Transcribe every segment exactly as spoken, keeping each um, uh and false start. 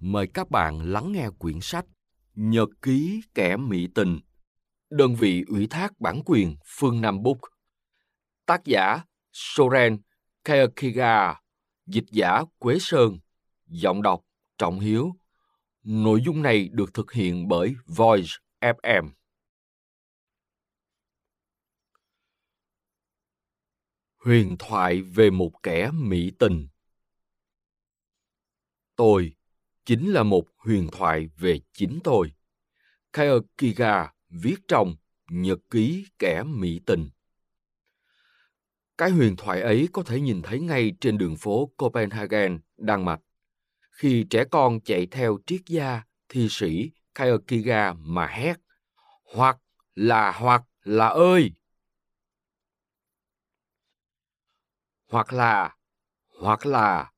Mời các bạn lắng nghe quyển sách Nhật Ký Kẻ Mị Tình, đơn vị ủy thác bản quyền Phương Nam Book, tác giả Soren Kierkegaard, dịch giả Quế Sơn, giọng đọc Trọng Hiếu. Nội dung này được thực hiện bởi Voiz ép em. Huyền thoại về một kẻ mị tình. Tôi chính là một huyền thoại về chính tôi, Kierkegaard viết trong Nhật Ký Kẻ Mị Tình. Cái huyền thoại ấy có thể nhìn thấy ngay trên đường phố Copenhagen, Đan Mạch, khi trẻ con chạy theo triết gia, thi sĩ Kierkegaard mà hét, hoặc là hoặc là ơi! Hoặc là, hoặc là,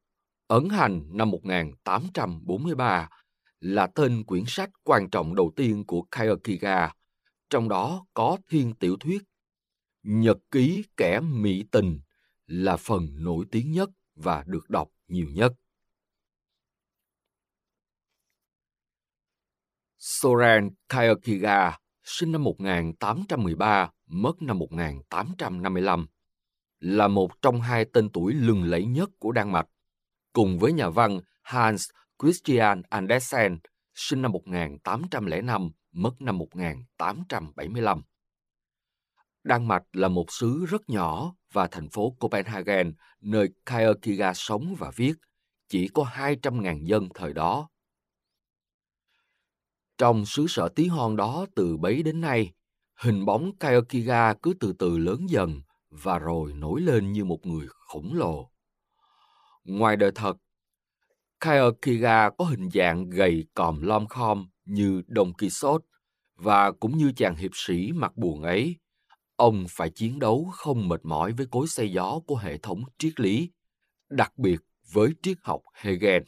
ấn hành năm một nghìn tám trăm bốn mươi ba là tên quyển sách quan trọng đầu tiên của Kierkegaard, trong đó có thiên tiểu thuyết. Nhật Ký Kẻ Mị Tình là phần nổi tiếng nhất và được đọc nhiều nhất. Soren Kierkegaard sinh năm một nghìn tám trăm mười ba, mất năm một nghìn tám trăm năm mươi lăm, là một trong hai tên tuổi lừng lẫy nhất của Đan Mạch, cùng với nhà văn Hans Christian Andersen, sinh năm một nghìn tám trăm lẻ năm, mất năm một nghìn tám trăm bảy mươi lăm. Đan Mạch là một xứ rất nhỏ và thành phố Copenhagen, nơi Kierkegaard sống và viết, chỉ có hai trăm nghìn dân thời đó. Trong xứ sở tí hon đó từ bấy đến nay, hình bóng Kierkegaard cứ từ từ lớn dần và rồi nổi lên như một người khổng lồ. Ngoài đời thật, Kierkegaard có hình dạng gầy còm lom khom như Don Quixote, và cũng như chàng hiệp sĩ mặt buồn ấy, ông phải chiến đấu không mệt mỏi với cối xay gió của hệ thống triết lý, đặc biệt với triết học Hegel.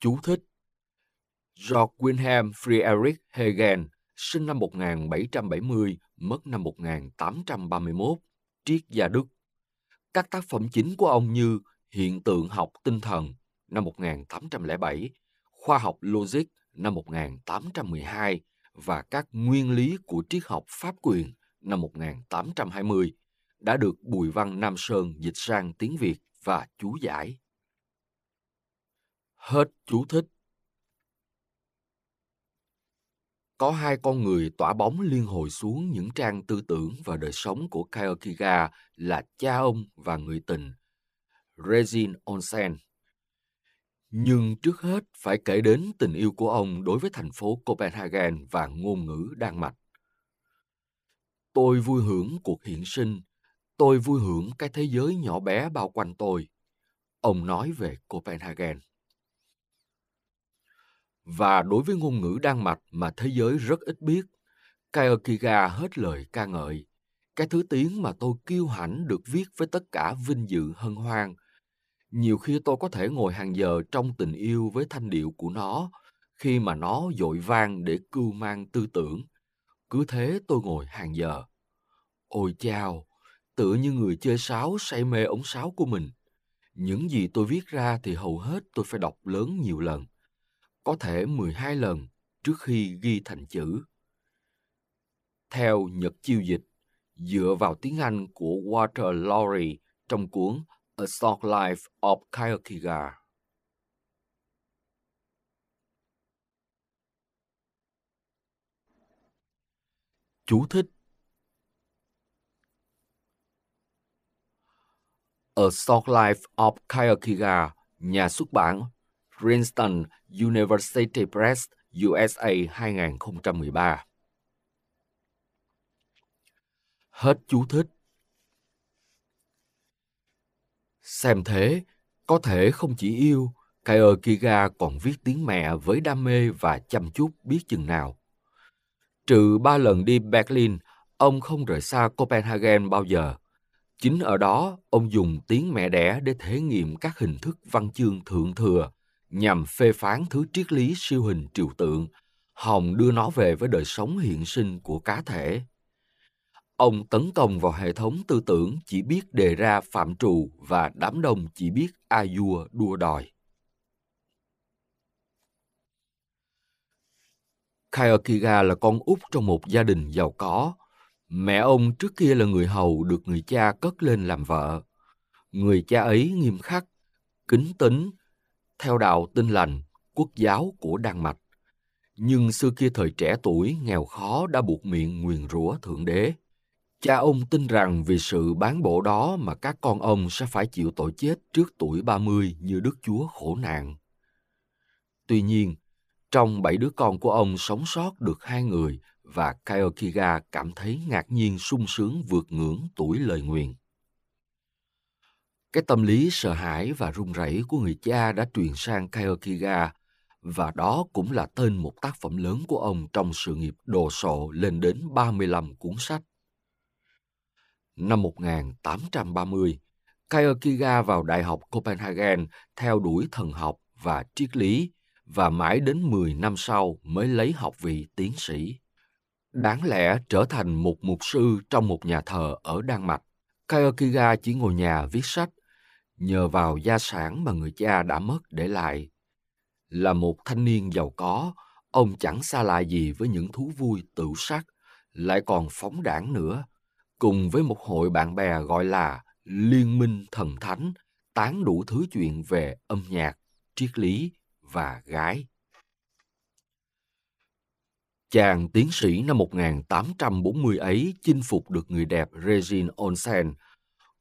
Chú thích: George Wilhelm Friedrich Hegel, sinh năm một nghìn bảy trăm bảy mươi, mất năm một nghìn tám trăm ba mươi mốt, triết gia Đức. Các tác phẩm chính của ông như Hiện tượng học tinh thần năm một nghìn tám trăm lẻ bảy, Khoa học logic năm một nghìn tám trăm mười hai và Các nguyên lý của triết học pháp quyền năm một nghìn tám trăm hai mươi đã được Bùi Văn Nam Sơn dịch sang tiếng Việt và chú giải. Hết chú thích. Có hai con người tỏa bóng liên hồi xuống những trang tư tưởng và đời sống của Kierkegaard là cha ông và người tình, Regine Olsen. Nhưng trước hết phải kể đến tình yêu của ông đối với thành phố Copenhagen và ngôn ngữ Đan Mạch. Tôi vui hưởng cuộc hiện sinh, tôi vui hưởng cái thế giới nhỏ bé bao quanh tôi, ông nói về Copenhagen. Và đối với ngôn ngữ Đan Mạch mà thế giới rất ít biết, Kierkegaard hết lời ca ngợi, cái thứ tiếng mà tôi kiêu hãnh được viết với tất cả vinh dự hân hoan. Nhiều khi tôi có thể ngồi hàng giờ trong tình yêu với thanh điệu của nó, khi mà nó dội vang để cưu mang tư tưởng. Cứ thế tôi ngồi hàng giờ. Ôi chao, tựa như người chơi sáo say mê ống sáo của mình. Những gì tôi viết ra thì hầu hết tôi phải đọc lớn nhiều lần, có thể mười hai lần trước khi ghi thành chữ. Theo Nhật Chiêu dịch, dựa vào tiếng Anh của Walter Lorry trong cuốn A Short Life of Kierkegaard. Chú thích: A Short Life of Kierkegaard, nhà xuất bản Princeton University Press, u ét a hai không một ba. Hết chú thích. Xem thế, có thể không chỉ yêu, Kierkegaard còn viết tiếng mẹ với đam mê và chăm chút biết chừng nào. Trừ ba lần đi Berlin, ông không rời xa Copenhagen bao giờ. Chính ở đó, ông dùng tiếng mẹ đẻ để thể nghiệm các hình thức văn chương thượng thừa, nhằm phê phán thứ triết lý siêu hình trừu tượng, hòng đưa nó về với đời sống hiện sinh của cá thể. Ông tấn công vào hệ thống tư tưởng chỉ biết đề ra phạm trù và đám đông chỉ biết a dua đua đòi. Kierkegaard là con út trong một gia đình giàu có. Mẹ ông trước kia là người hầu được người cha cất lên làm vợ. Người cha ấy nghiêm khắc, kính tín, theo đạo Tin Lành, quốc giáo của Đan Mạch. Nhưng xưa kia thời trẻ tuổi, nghèo khó đã buộc miệng nguyền rủa Thượng Đế. Cha ông tin rằng vì sự bán bộ đó mà các con ông sẽ phải chịu tội chết trước tuổi ba mươi như Đức Chúa khổ nạn. Tuy nhiên, trong bảy đứa con của ông sống sót được hai người và Kierkegaard cảm thấy ngạc nhiên sung sướng vượt ngưỡng tuổi lời nguyền. Cái tâm lý sợ hãi và run rẩy của người cha đã truyền sang Kierkegaard, và đó cũng là tên một tác phẩm lớn của ông trong sự nghiệp đồ sộ lên đến ba mươi lăm cuốn sách. Năm một nghìn tám trăm ba mươi, Kierkegaard vào Đại học Copenhagen theo đuổi thần học và triết lý, và mãi đến mười năm sau mới lấy học vị tiến sĩ. Đáng lẽ trở thành một mục sư trong một nhà thờ ở Đan Mạch, Kierkegaard chỉ ngồi nhà viết sách, nhờ vào gia sản mà người cha đã mất để lại. Là một thanh niên giàu có, ông chẳng xa lạ gì với những thú vui tửu sắc, lại còn phóng đãng nữa, cùng với một hội bạn bè gọi là Liên minh Thần Thánh, tán đủ thứ chuyện về âm nhạc, triết lý và gái. Chàng tiến sĩ năm một nghìn tám trăm bốn mươi ấy chinh phục được người đẹp Regine Olsen,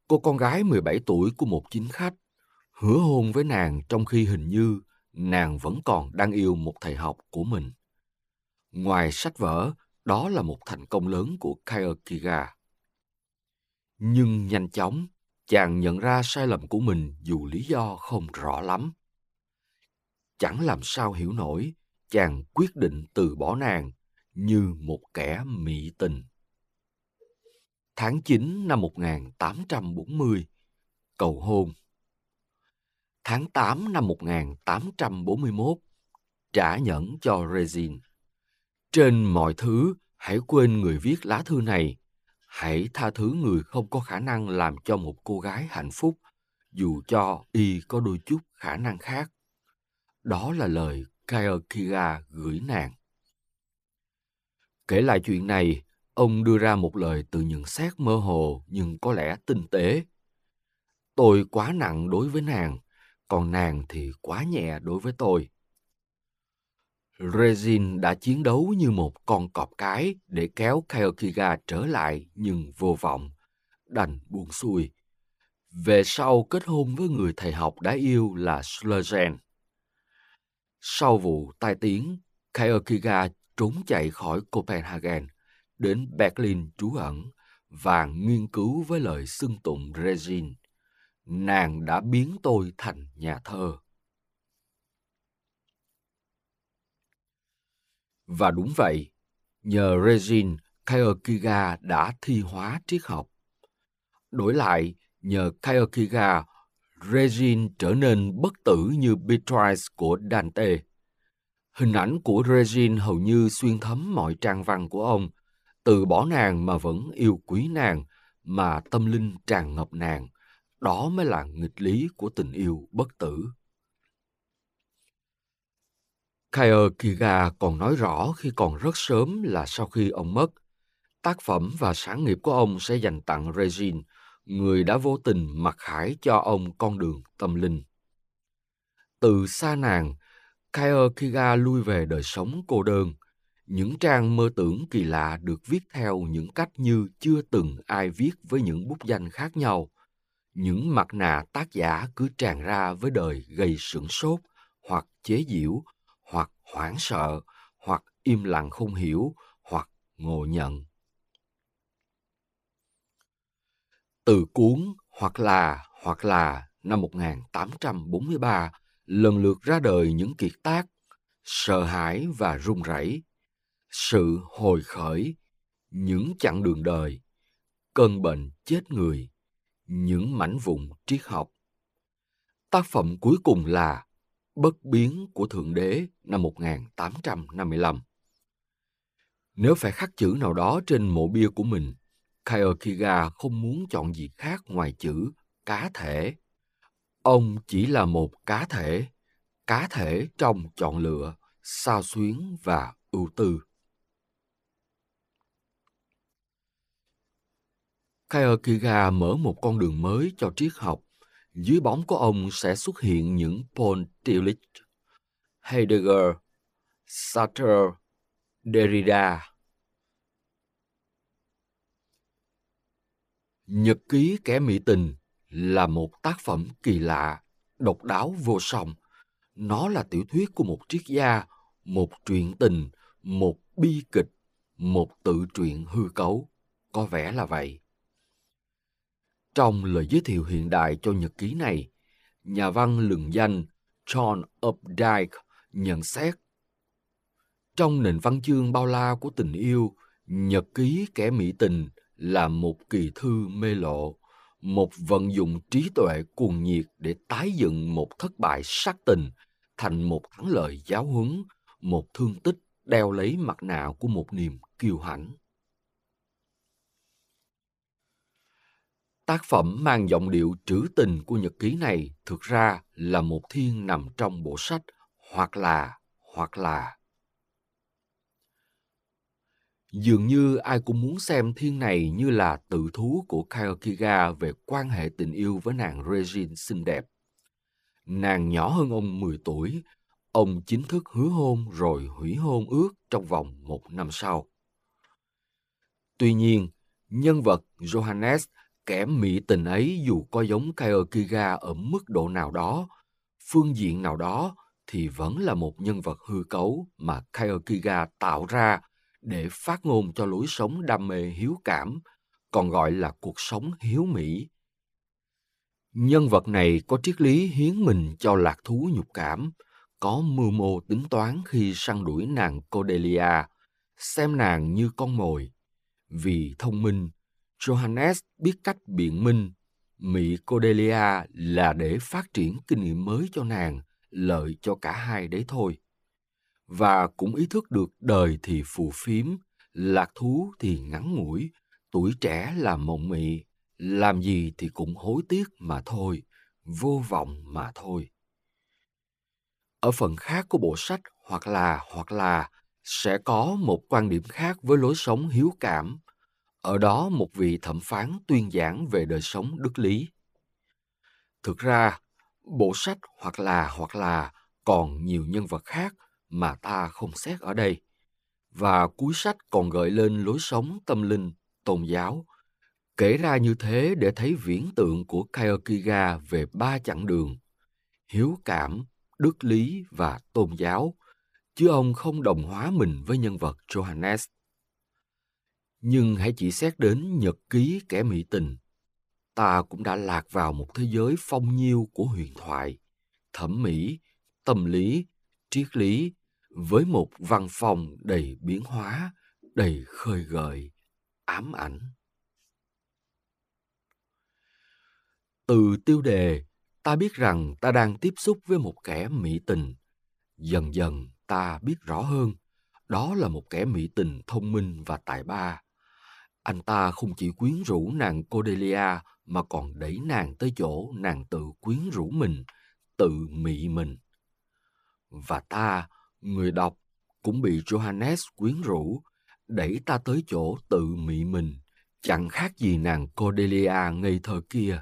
cô con gái mười bảy tuổi của một chính khách, hứa hôn với nàng trong khi hình như nàng vẫn còn đang yêu một thầy học của mình. Ngoài sách vở, đó là một thành công lớn của Kierkegaard. Nhưng nhanh chóng, chàng nhận ra sai lầm của mình dù lý do không rõ lắm. Chẳng làm sao hiểu nổi, chàng quyết định từ bỏ nàng như một kẻ mị tình. Tháng chín năm một nghìn tám trăm bốn mươi, cầu hôn. Tháng tám năm một nghìn tám trăm bốn mươi mốt, trả nhẫn cho Regine. Trên mọi thứ, hãy quên người viết lá thư này. Hãy tha thứ người không có khả năng làm cho một cô gái hạnh phúc, dù cho y có đôi chút khả năng khác. Đó là lời Kierkegaard gửi nàng. Kể lại chuyện này, ông đưa ra một lời tự nhận xét mơ hồ nhưng có lẽ tinh tế. Tôi quá nặng đối với nàng, còn nàng thì quá nhẹ đối với tôi. Regine đã chiến đấu như một con cọp cái để kéo Kierkegaard trở lại nhưng vô vọng, đành buông xuôi. Về sau kết hôn với người thầy học đã yêu là Schlegel. Sau vụ tai tiếng, Kierkegaard trốn chạy khỏi Copenhagen, đến Berlin trú ẩn và nghiên cứu với lời xưng tụng Regine. Nàng đã biến tôi thành nhà thơ. Và đúng vậy, nhờ Regine, Kierkegaard đã thi hóa triết học. Đổi lại, nhờ Kierkegaard, Regine trở nên bất tử như Beatrice của Dante. Hình ảnh của Regine hầu như xuyên thấm mọi trang văn của ông, từ bỏ nàng mà vẫn yêu quý nàng, mà tâm linh tràn ngập nàng. Đó mới là nghịch lý của tình yêu bất tử. Kierkegaard còn nói rõ khi còn rất sớm là sau khi ông mất, tác phẩm và sáng nghiệp của ông sẽ dành tặng Regine, người đã vô tình mặc khải cho ông con đường tâm linh. Từ xa nàng, Kierkegaard lui về đời sống cô đơn. Những trang mơ tưởng kỳ lạ được viết theo những cách như chưa từng ai viết với những bút danh khác nhau. Những mặt nạ tác giả cứ tràn ra với đời gây sửng sốt, hoặc chế giễu, hoặc hoảng sợ, hoặc im lặng không hiểu, hoặc ngộ nhận. Từ cuốn Hoặc là, hoặc là năm một nghìn tám trăm bốn mươi ba lần lượt ra đời những kiệt tác Sợ hãi và run rẩy, Sự hồi khởi, Những chặng đường đời, Cơn bệnh chết người, Những mảnh vụn triết học. Tác phẩm cuối cùng là Bất biến của Thượng Đế năm một nghìn tám trăm năm mươi lăm. Nếu phải khắc chữ nào đó trên mộ bia của mình, Kierkegaard không muốn chọn gì khác ngoài chữ cá thể. Ông chỉ là một cá thể, cá thể trong chọn lựa, xao xuyến và ưu tư. Kierkegaard mở một con đường mới cho triết học. Dưới bóng của ông sẽ xuất hiện những Paul Tillich, Heidegger, Sartre, Derrida. Nhật ký kẻ mị tình là một tác phẩm kỳ lạ, độc đáo vô song. Nó là tiểu thuyết của một triết gia, một truyện tình, một bi kịch, một tự truyện hư cấu. Có vẻ là vậy. Trong lời giới thiệu hiện đại cho nhật ký này, nhà văn lừng danh John Updike nhận xét: trong nền văn chương bao la của tình yêu, nhật ký kẻ mị tình là một kỳ thư mê lộ, một vận dụng trí tuệ cuồng nhiệt để tái dựng một thất bại sát tình thành một thắng lợi giáo huấn, một thương tích đeo lấy mặt nạ của một niềm kiêu hãnh. Tác phẩm mang giọng điệu trữ tình của nhật ký này thực ra là một thiên nằm trong bộ sách Hoặc là, hoặc là. Dường như ai cũng muốn xem thiên này như là tự thú của Kierkegaard về quan hệ tình yêu với nàng Regine xinh đẹp. Nàng nhỏ hơn ông mười tuổi, ông chính thức hứa hôn rồi hủy hôn ước trong vòng một năm sau. Tuy nhiên, nhân vật Johannes, kẻ mị tình ấy dù có giống Kierkegaard ở mức độ nào đó, phương diện nào đó thì vẫn là một nhân vật hư cấu mà Kierkegaard tạo ra để phát ngôn cho lối sống đam mê hiếu cảm, còn gọi là cuộc sống hiếu mỹ. Nhân vật này có triết lý hiến mình cho lạc thú nhục cảm, có mưu mô tính toán khi săn đuổi nàng Cordelia, xem nàng như con mồi. Vì thông minh, Johannes biết cách biện minh, mị Cordelia là để phát triển kinh nghiệm mới cho nàng, lợi cho cả hai đấy thôi. Và cũng ý thức được đời thì phù phiếm, lạc thú thì ngắn ngủi, tuổi trẻ là mộng mị, làm gì thì cũng hối tiếc mà thôi, vô vọng mà thôi. Ở phần khác của bộ sách Hoặc là, hoặc là sẽ có một quan điểm khác với lối sống hiếu cảm. Ở đó một vị thẩm phán tuyên giảng về đời sống đức lý. Thực ra, bộ sách Hoặc là, hoặc là còn nhiều nhân vật khác mà ta không xét ở đây, và cuối sách còn gợi lên lối sống tâm linh, tôn giáo. Kể ra như thế để thấy viễn tượng của Kierkegaard về ba chặng đường, hiếu cảm, đức lý và tôn giáo, chứ ông không đồng hóa mình với nhân vật Johannes. Nhưng hãy chỉ xét đến nhật ký kẻ mị tình, ta cũng đã lạc vào một thế giới phong nhiêu của huyền thoại, thẩm mỹ, tâm lý, triết lý, với một văn phòng đầy biến hóa, đầy khơi gợi, ám ảnh. Từ tiêu đề, ta biết rằng ta đang tiếp xúc với một kẻ mị tình. Dần dần ta biết rõ hơn, đó là một kẻ mị tình thông minh và tài ba. Anh ta không chỉ quyến rũ nàng Cordelia mà còn đẩy nàng tới chỗ nàng tự quyến rũ mình, tự mị mình. Và ta, người đọc, cũng bị Johannes quyến rũ, đẩy ta tới chỗ tự mị mình, chẳng khác gì nàng Cordelia ngây thơ kia.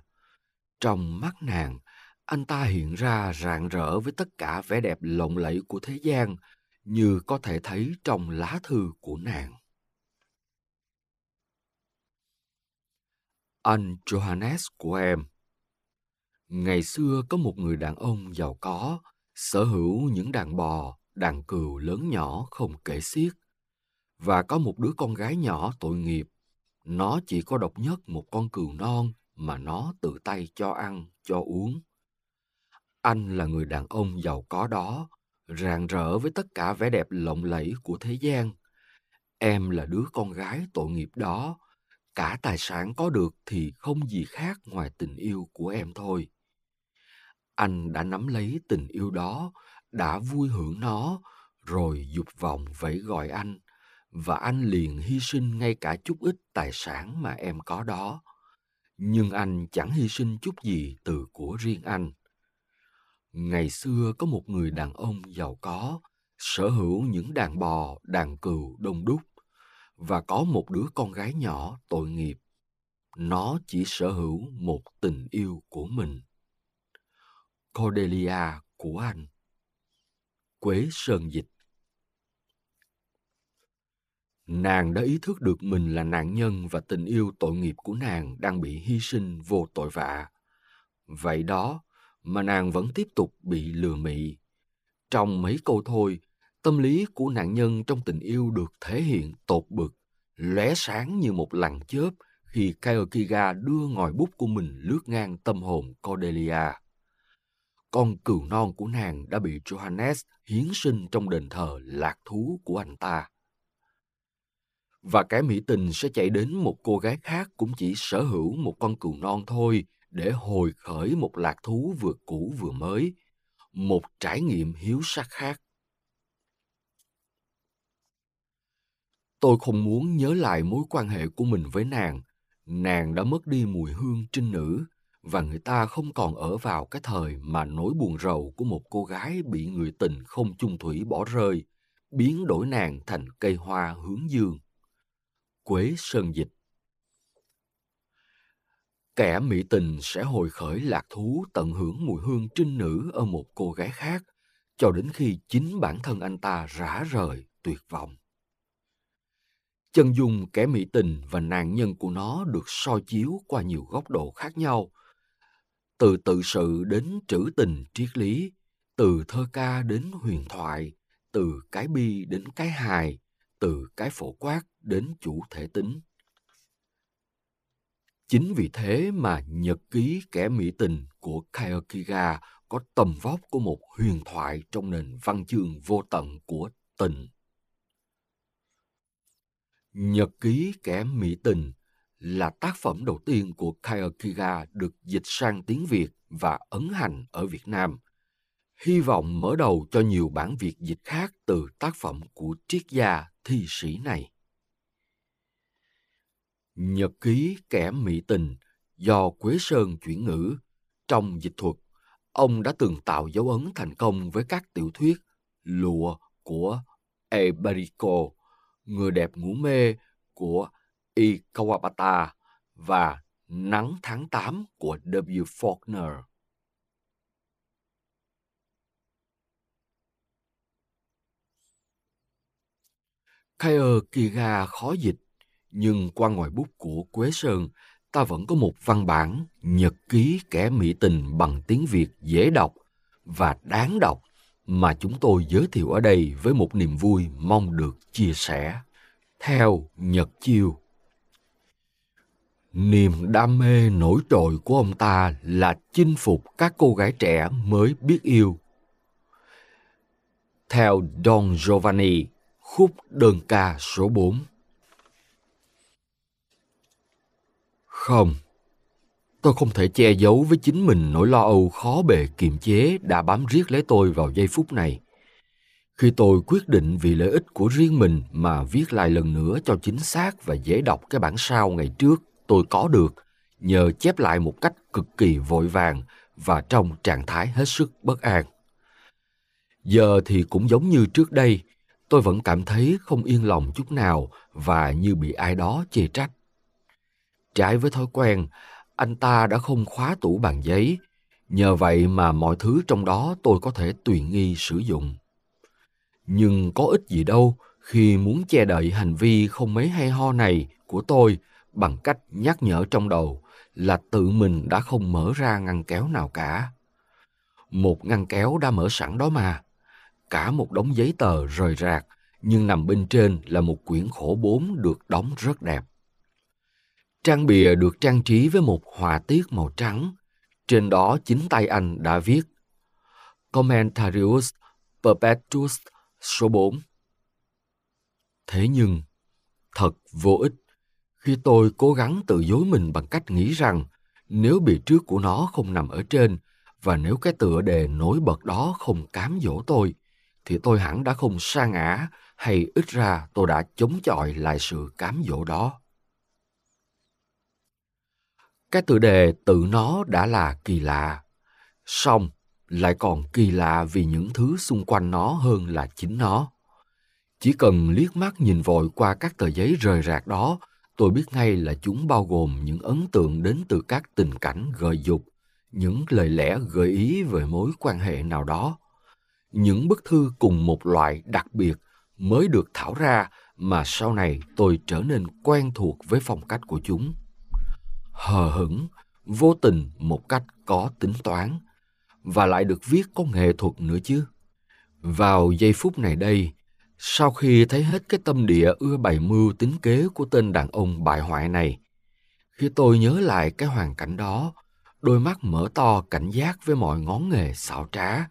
Trong mắt nàng, anh ta hiện ra rạng rỡ với tất cả vẻ đẹp lộng lẫy của thế gian, như có thể thấy trong lá thư của nàng. Anh Johannes của em. Ngày xưa có một người đàn ông giàu có, sở hữu những đàn bò, đàn cừu lớn nhỏ không kể xiết. Và có một đứa con gái nhỏ tội nghiệp, nó chỉ có độc nhất một con cừu non mà nó tự tay cho ăn, cho uống. Anh là người đàn ông giàu có đó, rạng rỡ với tất cả vẻ đẹp lộng lẫy của thế gian. Em là đứa con gái tội nghiệp đó, cả tài sản có được thì không gì khác ngoài tình yêu của em thôi. Anh đã nắm lấy tình yêu đó, đã vui hưởng nó, rồi dục vọng vẫy gọi anh, và anh liền hy sinh ngay cả chút ít tài sản mà em có đó. Nhưng anh chẳng hy sinh chút gì từ của riêng anh. Ngày xưa có một người đàn ông giàu có, sở hữu những đàn bò, đàn cừu đông đúc, và có một đứa con gái nhỏ tội nghiệp. Nó chỉ sở hữu một tình yêu của mình, Cordelia của anh. Quế Sơn dịch. Nàng đã ý thức được mình là nạn nhân và tình yêu tội nghiệp của nàng đang bị hy sinh vô tội vạ. Vậy đó mà nàng vẫn tiếp tục bị lừa mị. Trong mấy câu thôi, tâm lý của nạn nhân trong tình yêu được thể hiện tột bực, lóe sáng như một lằn chớp khi Kierkegaard đưa ngòi bút của mình lướt ngang tâm hồn Cordelia. Con cừu non của nàng đã bị Johannes hiến sinh trong đền thờ lạc thú của anh ta. Và kẻ mỹ tình sẽ chạy đến một cô gái khác cũng chỉ sở hữu một con cừu non thôi để hồi khởi một lạc thú vừa cũ vừa mới, một trải nghiệm hiếu sắc khác. Tôi không muốn nhớ lại mối quan hệ của mình với nàng. Nàng đã mất đi mùi hương trinh nữ, và người ta không còn ở vào cái thời mà nỗi buồn rầu của một cô gái bị người tình không chung thủy bỏ rơi biến đổi nàng thành cây hoa hướng dương. Quế Sơn dịch. Kẻ mỹ tình sẽ hồi khởi lạc thú tận hưởng mùi hương trinh nữ ở một cô gái khác, cho đến khi chính bản thân anh ta rã rời, tuyệt vọng. Chân dung kẻ mỹ tình và nạn nhân của nó được soi chiếu qua nhiều góc độ khác nhau, từ tự sự đến trữ tình triết lý, từ thơ ca đến huyền thoại, từ cái bi đến cái hài, từ cái phổ quát đến chủ thể tính. Chính vì thế mà Nhật ký Kẻ Mị Tình của Kierkegaard có tầm vóc của một huyền thoại trong nền văn chương vô tận của tình. Nhật ký Kẻ Mị Tình là tác phẩm đầu tiên của Kierkegaard được dịch sang tiếng Việt và ấn hành ở Việt Nam, hy vọng mở đầu cho nhiều bản Việt dịch khác từ tác phẩm của triết gia thi sĩ này. Nhật ký Kẻ Mị Tình do Quế Sơn chuyển ngữ. Trong dịch thuật, ông đã từng tạo dấu ấn thành công với các tiểu thuyết Lụa của Eberico, Người đẹp ngủ mê của I. Kawabata và Nắng tháng tám của W. Faulkner. Kierkegaard khó dịch, nhưng qua ngòi bút của Quế Sơn, ta vẫn có một văn bản Nhật ký Kẻ Mị Tình bằng tiếng Việt dễ đọc và đáng đọc mà chúng tôi giới thiệu ở đây với một niềm vui mong được chia sẻ. Theo Nhật Chiêu, niềm đam mê nổi trội của ông ta là chinh phục các cô gái trẻ mới biết yêu. Theo Don Giovanni, khúc đơn ca số bốn. Không, tôi không thể che giấu với chính mình nỗi lo âu khó bề kiềm chế đã bám riết lấy tôi vào giây phút này. Khi tôi quyết định vì lợi ích của riêng mình mà viết lại lần nữa cho chính xác và dễ đọc cái bản sao ngày trước tôi có được, nhờ chép lại một cách cực kỳ vội vàng và trong trạng thái hết sức bất an. Giờ thì cũng giống như trước đây, tôi vẫn cảm thấy không yên lòng chút nào và như bị ai đó chê trách. Trái với thói quen, anh ta đã không khóa tủ bàn giấy, nhờ vậy mà mọi thứ trong đó tôi có thể tùy nghi sử dụng. Nhưng có ích gì đâu khi muốn che đậy hành vi không mấy hay ho này của tôi bằng cách nhắc nhở trong đầu là tự mình đã không mở ra ngăn kéo nào cả. Một ngăn kéo đã mở sẵn đó mà. cả một đống giấy tờ rời rạc, nhưng nằm bên trên là một quyển khổ bốn được đóng rất đẹp. Trang bìa được trang trí với một họa tiết màu trắng. Trên đó chính tay anh đã viết Commentarius Perpetuus số bốn. Thế nhưng, thật vô ích khi tôi cố gắng tự dối mình bằng cách nghĩ rằng nếu bìa trước của nó không nằm ở trên và nếu cái tựa đề nổi bật đó không cám dỗ tôi, thì tôi hẳn đã không sa ngã hay ít ra tôi đã chống chọi lại sự cám dỗ đó. Cái tựa đề tự nó đã là kỳ lạ, song lại còn kỳ lạ vì những thứ xung quanh nó hơn là chính nó. Chỉ cần liếc mắt nhìn vội qua các tờ giấy rời rạc đó, tôi biết ngay là chúng bao gồm những ấn tượng đến từ các tình cảnh gợi dục, những lời lẽ gợi ý về mối quan hệ nào đó. Những bức thư cùng một loại đặc biệt mới được thảo ra mà sau này tôi trở nên quen thuộc với phong cách của chúng. Hờ hững, vô tình một cách có tính toán, và lại được viết có nghệ thuật nữa chứ. Vào giây phút này đây, sau khi thấy hết cái tâm địa ưa bày mưu tính kế của tên đàn ông bại hoại này, khi tôi nhớ lại cái hoàn cảnh đó, đôi mắt mở to cảnh giác với mọi ngón nghề xảo trá.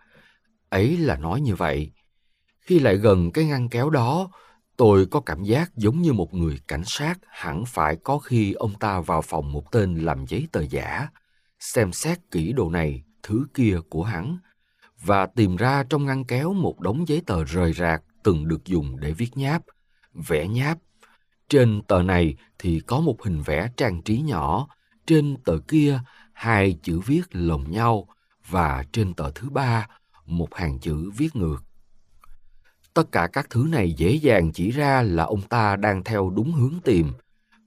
Ấy là nói như vậy. Khi lại gần cái ngăn kéo đó, tôi có cảm giác giống như một người cảnh sát hẳn phải có khi ông ta vào phòng một tên làm giấy tờ giả, xem xét kỹ đồ này, thứ kia của hắn, và tìm ra trong ngăn kéo một đống giấy tờ rời rạc từng được dùng để viết nháp, vẽ nháp. Trên tờ này thì có một hình vẽ trang trí nhỏ, trên tờ kia hai chữ viết lồng nhau, và trên tờ thứ ba một hàng chữ viết ngược. Tất cả các thứ này dễ dàng chỉ ra là ông ta đang theo đúng hướng tìm,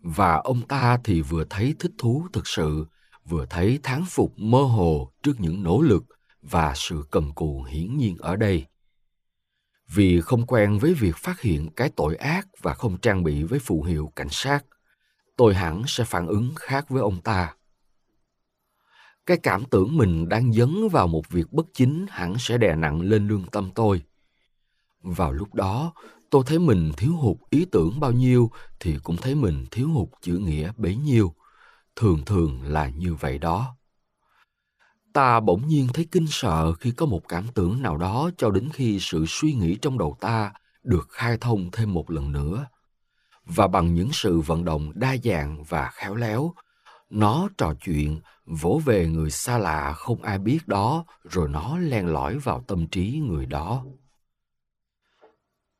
và ông ta thì vừa thấy thích thú thực sự, vừa thấy thán phục mơ hồ trước những nỗ lực và sự cần cù hiển nhiên ở đây. Vì không quen với việc phát hiện cái tội ác và không trang bị với phù hiệu cảnh sát, tôi hẳn sẽ phản ứng khác với ông ta. Cái cảm tưởng mình đang dấn vào một việc bất chính hẳn sẽ đè nặng lên lương tâm tôi. Vào lúc đó, tôi thấy mình thiếu hụt ý tưởng bao nhiêu thì cũng thấy mình thiếu hụt chữ nghĩa bấy nhiêu. Thường thường là như vậy đó. Ta bỗng nhiên thấy kinh sợ khi có một cảm tưởng nào đó cho đến khi sự suy nghĩ trong đầu ta được khai thông thêm một lần nữa. Và bằng những sự vận động đa dạng và khéo léo, nó trò chuyện, vỗ về người xa lạ không ai biết đó, rồi nó len lỏi vào tâm trí người đó.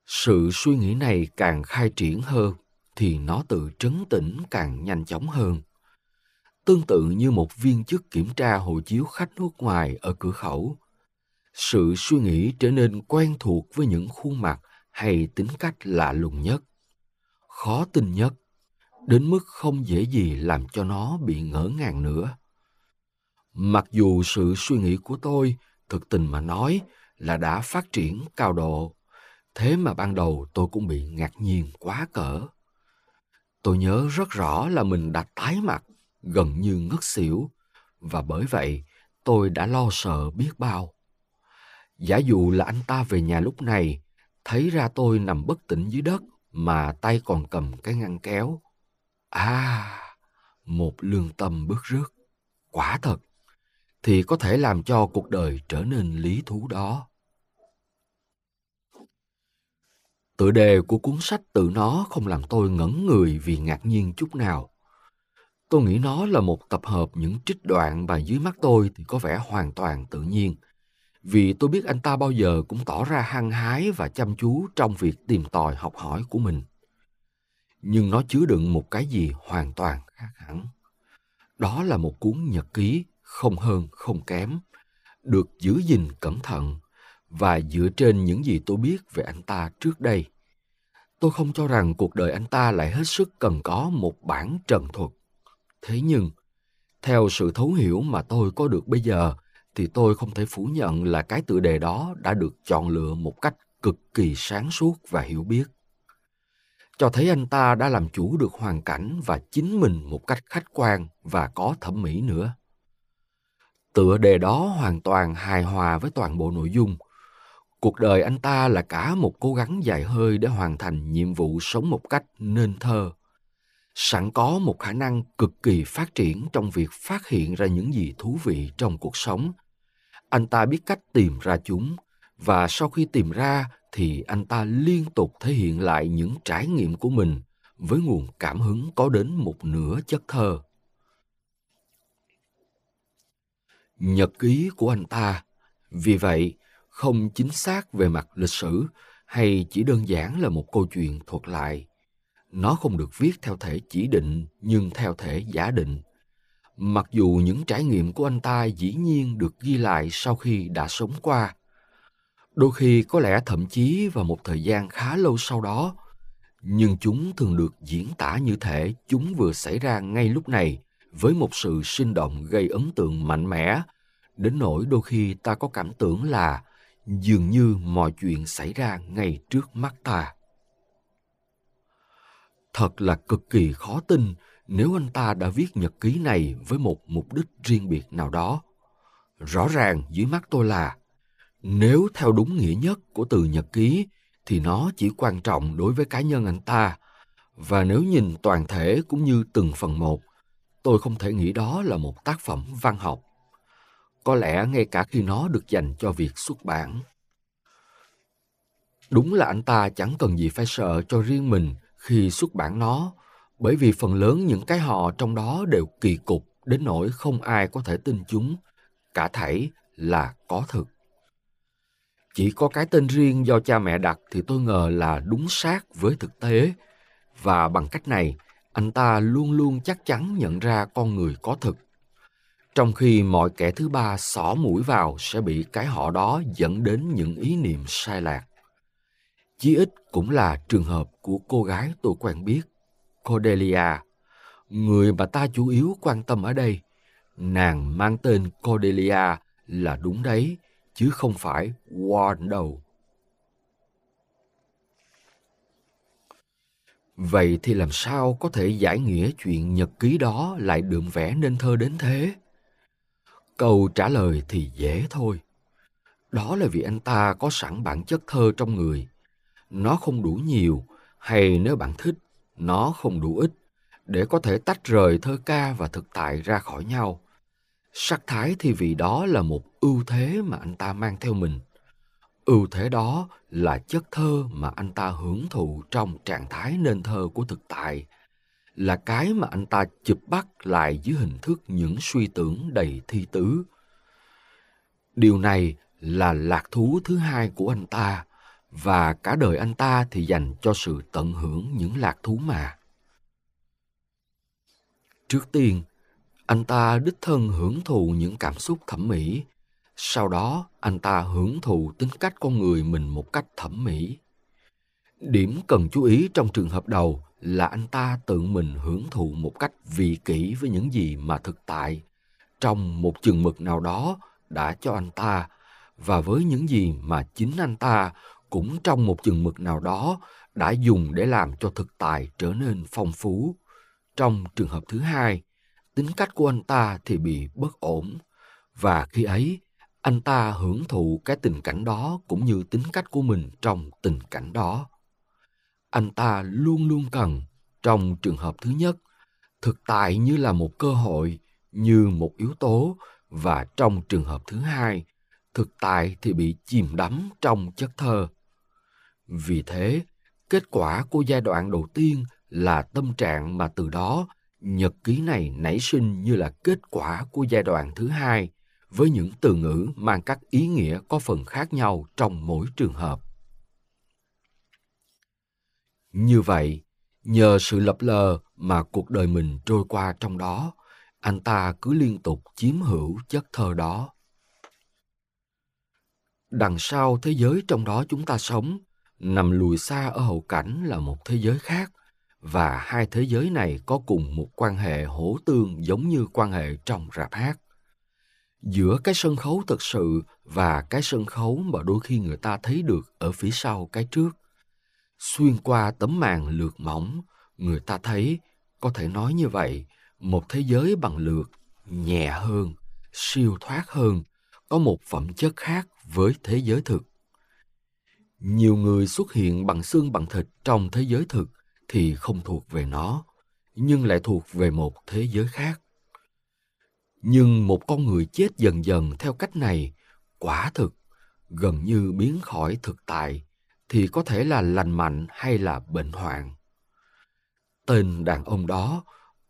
Sự suy nghĩ này càng khai triển hơn, thì nó tự trấn tĩnh càng nhanh chóng hơn. Tương tự như một viên chức kiểm tra hộ chiếu khách nước ngoài ở cửa khẩu, sự suy nghĩ trở nên quen thuộc với những khuôn mặt hay tính cách lạ lùng nhất, khó tin nhất, đến mức không dễ gì làm cho nó bị ngỡ ngàng nữa. Mặc dù sự suy nghĩ của tôi, thực tình mà nói, là đã phát triển cao độ, thế mà ban đầu tôi cũng bị ngạc nhiên quá cỡ. Tôi nhớ rất rõ là mình đã tái mặt, gần như ngất xỉu, và bởi vậy tôi đã lo sợ biết bao. Giả dụ là anh ta về nhà lúc này, thấy ra tôi nằm bất tỉnh dưới đất mà tay còn cầm cái ngăn kéo. À, một lương tâm bứt rứt, quả thật, thì có thể làm cho cuộc đời trở nên lý thú đó. Tựa đề của cuốn sách tự nó không làm tôi ngẩn người vì ngạc nhiên chút nào. Tôi nghĩ nó là một tập hợp những trích đoạn mà dưới mắt tôi thì có vẻ hoàn toàn tự nhiên, vì tôi biết anh ta bao giờ cũng tỏ ra hăng hái và chăm chú trong việc tìm tòi học hỏi của mình. Nhưng nó chứa đựng một cái gì hoàn toàn khác hẳn. Đó là một cuốn nhật ký không hơn không kém, được giữ gìn cẩn thận và dựa trên những gì tôi biết về anh ta trước đây. Tôi không cho rằng cuộc đời anh ta lại hết sức cần có một bản trần thuật. Thế nhưng, theo sự thấu hiểu mà tôi có được bây giờ, thì tôi không thể phủ nhận là cái tựa đề đó đã được chọn lựa một cách cực kỳ sáng suốt và hiểu biết. Cho thấy anh ta đã làm chủ được hoàn cảnh và chính mình một cách khách quan và có thẩm mỹ nữa. Tựa đề đó hoàn toàn hài hòa với toàn bộ nội dung. Cuộc đời anh ta là cả một cố gắng dài hơi để hoàn thành nhiệm vụ sống một cách nên thơ. Sẵn có một khả năng cực kỳ phát triển trong việc phát hiện ra những gì thú vị trong cuộc sống. Anh ta biết cách tìm ra chúng, và sau khi tìm ra thì anh ta liên tục thể hiện lại những trải nghiệm của mình với nguồn cảm hứng có đến một nửa chất thơ. Nhật ký của anh ta, vì vậy, không chính xác về mặt lịch sử hay chỉ đơn giản là một câu chuyện thuật lại. Nó không được viết theo thể chỉ định nhưng theo thể giả định. Mặc dù những trải nghiệm của anh ta dĩ nhiên được ghi lại sau khi đã sống qua. Đôi khi có lẽ thậm chí vào một thời gian khá lâu sau đó, nhưng chúng thường được diễn tả như thể chúng vừa xảy ra ngay lúc này với một sự sinh động gây ấn tượng mạnh mẽ, đến nỗi đôi khi ta có cảm tưởng là dường như mọi chuyện xảy ra ngay trước mắt ta. Thật là cực kỳ khó tin nếu anh ta đã viết nhật ký này với một mục đích riêng biệt nào đó. Rõ ràng dưới mắt tôi là, nếu theo đúng nghĩa nhất của từ nhật ký, thì nó chỉ quan trọng đối với cá nhân anh ta, và nếu nhìn toàn thể cũng như từng phần một, tôi không thể nghĩ đó là một tác phẩm văn học. Có lẽ ngay cả khi nó được dành cho việc xuất bản. Đúng là anh ta chẳng cần gì phải sợ cho riêng mình khi xuất bản nó, bởi vì phần lớn những cái họ trong đó đều kỳ cục đến nỗi không ai có thể tin chúng, cả thảy là có thực. Chỉ có cái tên riêng do cha mẹ đặt thì tôi ngờ là đúng sát với thực tế, và bằng cách này, anh ta luôn luôn chắc chắn nhận ra con người có thực. Trong khi mọi kẻ thứ ba xỏ mũi vào sẽ bị cái họ đó dẫn đến những ý niệm sai lạc. Chí ít cũng là trường hợp của cô gái tôi quen biết, Cordelia, người mà ta chủ yếu quan tâm ở đây. Nàng mang tên Cordelia là đúng đấy, chứ không phải Warren đâu. Vậy thì làm sao có thể giải nghĩa chuyện nhật ký đó lại đượm vẻ nên thơ đến thế? Câu trả lời thì dễ thôi. Đó là vì anh ta có sẵn bản chất thơ trong người. Nó không đủ nhiều, hay nếu bạn thích, nó không đủ ít, để có thể tách rời thơ ca và thực tại ra khỏi nhau. Sắc thái thì vì đó là một ưu thế mà anh ta mang theo mình. Ưu thế đó là chất thơ mà anh ta hưởng thụ trong trạng thái nên thơ của thực tại, là cái mà anh ta chụp bắt lại dưới hình thức những suy tưởng đầy thi tứ. Điều này là lạc thú thứ hai của anh ta, và cả đời anh ta thì dành cho sự tận hưởng những lạc thú mà. Trước tiên, anh ta đích thân hưởng thụ những cảm xúc thẩm mỹ. Sau đó, anh ta hưởng thụ tính cách con người mình một cách thẩm mỹ. Điểm cần chú ý trong trường hợp đầu là anh ta tự mình hưởng thụ một cách vị kỷ với những gì mà thực tại, trong một chừng mực nào đó đã cho anh ta, và với những gì mà chính anh ta cũng trong một chừng mực nào đó đã dùng để làm cho thực tại trở nên phong phú. Trong trường hợp thứ hai, tính cách của anh ta thì bị bất ổn, và khi ấy, anh ta hưởng thụ cái tình cảnh đó cũng như tính cách của mình trong tình cảnh đó. Anh ta luôn luôn cần, trong trường hợp thứ nhất, thực tại như là một cơ hội, như một yếu tố, và trong trường hợp thứ hai, thực tại thì bị chìm đắm trong chất thơ. Vì thế, kết quả của giai đoạn đầu tiên là tâm trạng mà từ đó nhật ký này nảy sinh như là kết quả của giai đoạn thứ hai, với những từ ngữ mang các ý nghĩa có phần khác nhau trong mỗi trường hợp. Như vậy, nhờ sự lập lờ mà cuộc đời mình trôi qua trong đó, anh ta cứ liên tục chiếm hữu chất thơ đó. Đằng sau thế giới trong đó chúng ta sống, nằm lùi xa ở hậu cảnh là một thế giới khác, và hai thế giới này có cùng một quan hệ hỗ tương giống như quan hệ trong rạp hát. Giữa cái sân khấu thực sự và cái sân khấu mà đôi khi người ta thấy được ở phía sau cái trước, xuyên qua tấm màn lược mỏng, người ta thấy, có thể nói như vậy, một thế giới bằng lược, nhẹ hơn, siêu thoát hơn, có một phẩm chất khác với thế giới thực. nhiều người xuất hiện bằng xương bằng thịt trong thế giới thực thì không thuộc về nó, nhưng lại thuộc về một thế giới khác. Nhưng một con người chết dần dần theo cách này, quả thực, gần như biến khỏi thực tại, thì có thể là lành mạnh hay là bệnh hoạn. Tên đàn ông đó,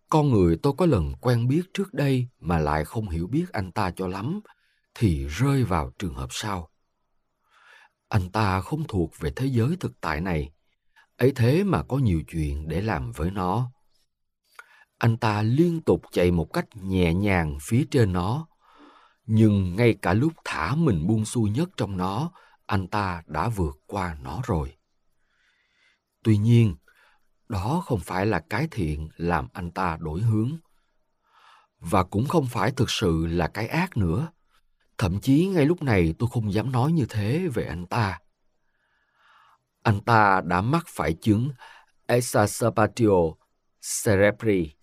con người tôi có lần quen biết trước đây mà lại không hiểu biết anh ta cho lắm, thì rơi vào trường hợp sau. Anh ta không thuộc về thế giới thực tại này, ấy thế mà có nhiều chuyện để làm với nó. Anh ta liên tục chạy một cách nhẹ nhàng phía trên nó, nhưng ngay cả lúc thả mình buông xuôi nhất trong nó, anh ta đã vượt qua nó rồi. Tuy nhiên, đó không phải là cái thiện làm anh ta đổi hướng, và cũng không phải thực sự là cái ác nữa. Thậm chí ngay lúc này tôi không dám nói như thế về anh ta. Anh ta đã mắc phải chứng exacerbatio cerebri.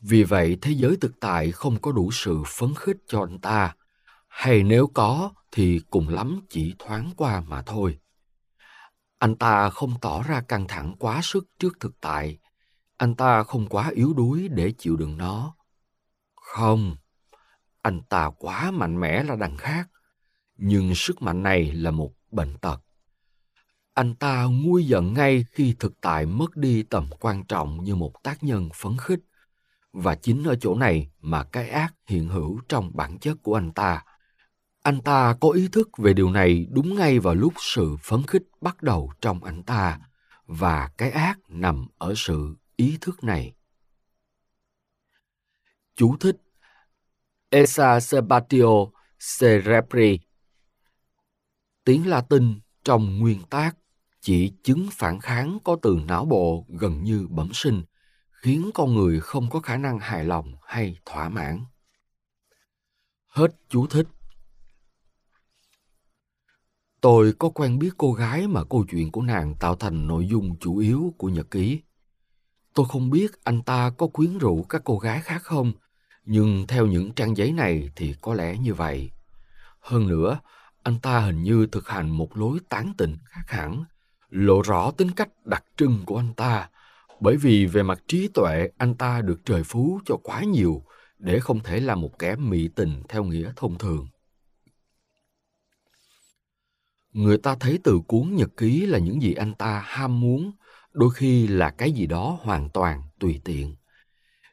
Vì vậy, thế giới thực tại không có đủ sự phấn khích cho anh ta, hay nếu có thì cùng lắm chỉ thoáng qua mà thôi. Anh ta không tỏ ra căng thẳng quá sức trước thực tại, anh ta không quá yếu đuối để chịu đựng nó. Không, anh ta quá mạnh mẽ là đằng khác, nhưng sức mạnh này là một bệnh tật. Anh ta nguôi giận ngay khi thực tại mất đi tầm quan trọng như một tác nhân phấn khích, và chính ở chỗ này mà cái ác hiện hữu trong bản chất của anh ta. Anh ta có ý thức về điều này đúng ngay vào lúc sự phấn khích bắt đầu trong anh ta, và cái ác nằm ở sự ý thức này. Chú thích: exacerbatio cerebri, tiếng Latin trong nguyên tác chỉ chứng phản kháng có từ não bộ gần như bẩm sinh, khiến con người không có khả năng hài lòng hay thỏa mãn. Hết chú thích. Tôi có quen biết cô gái mà câu chuyện của nàng tạo thành nội dung chủ yếu của nhật ký. Tôi không biết anh ta có quyến rũ các cô gái khác không, nhưng theo những trang giấy này thì có lẽ như vậy. Hơn nữa, anh ta hình như thực hành một lối tán tỉnh khác hẳn, lộ rõ tính cách đặc trưng của anh ta, bởi vì về mặt trí tuệ anh ta được trời phú cho quá nhiều để không thể là một kẻ mị tình theo nghĩa thông thường. Người ta thấy từ cuốn nhật ký là những gì anh ta ham muốn, đôi khi là cái gì đó hoàn toàn tùy tiện.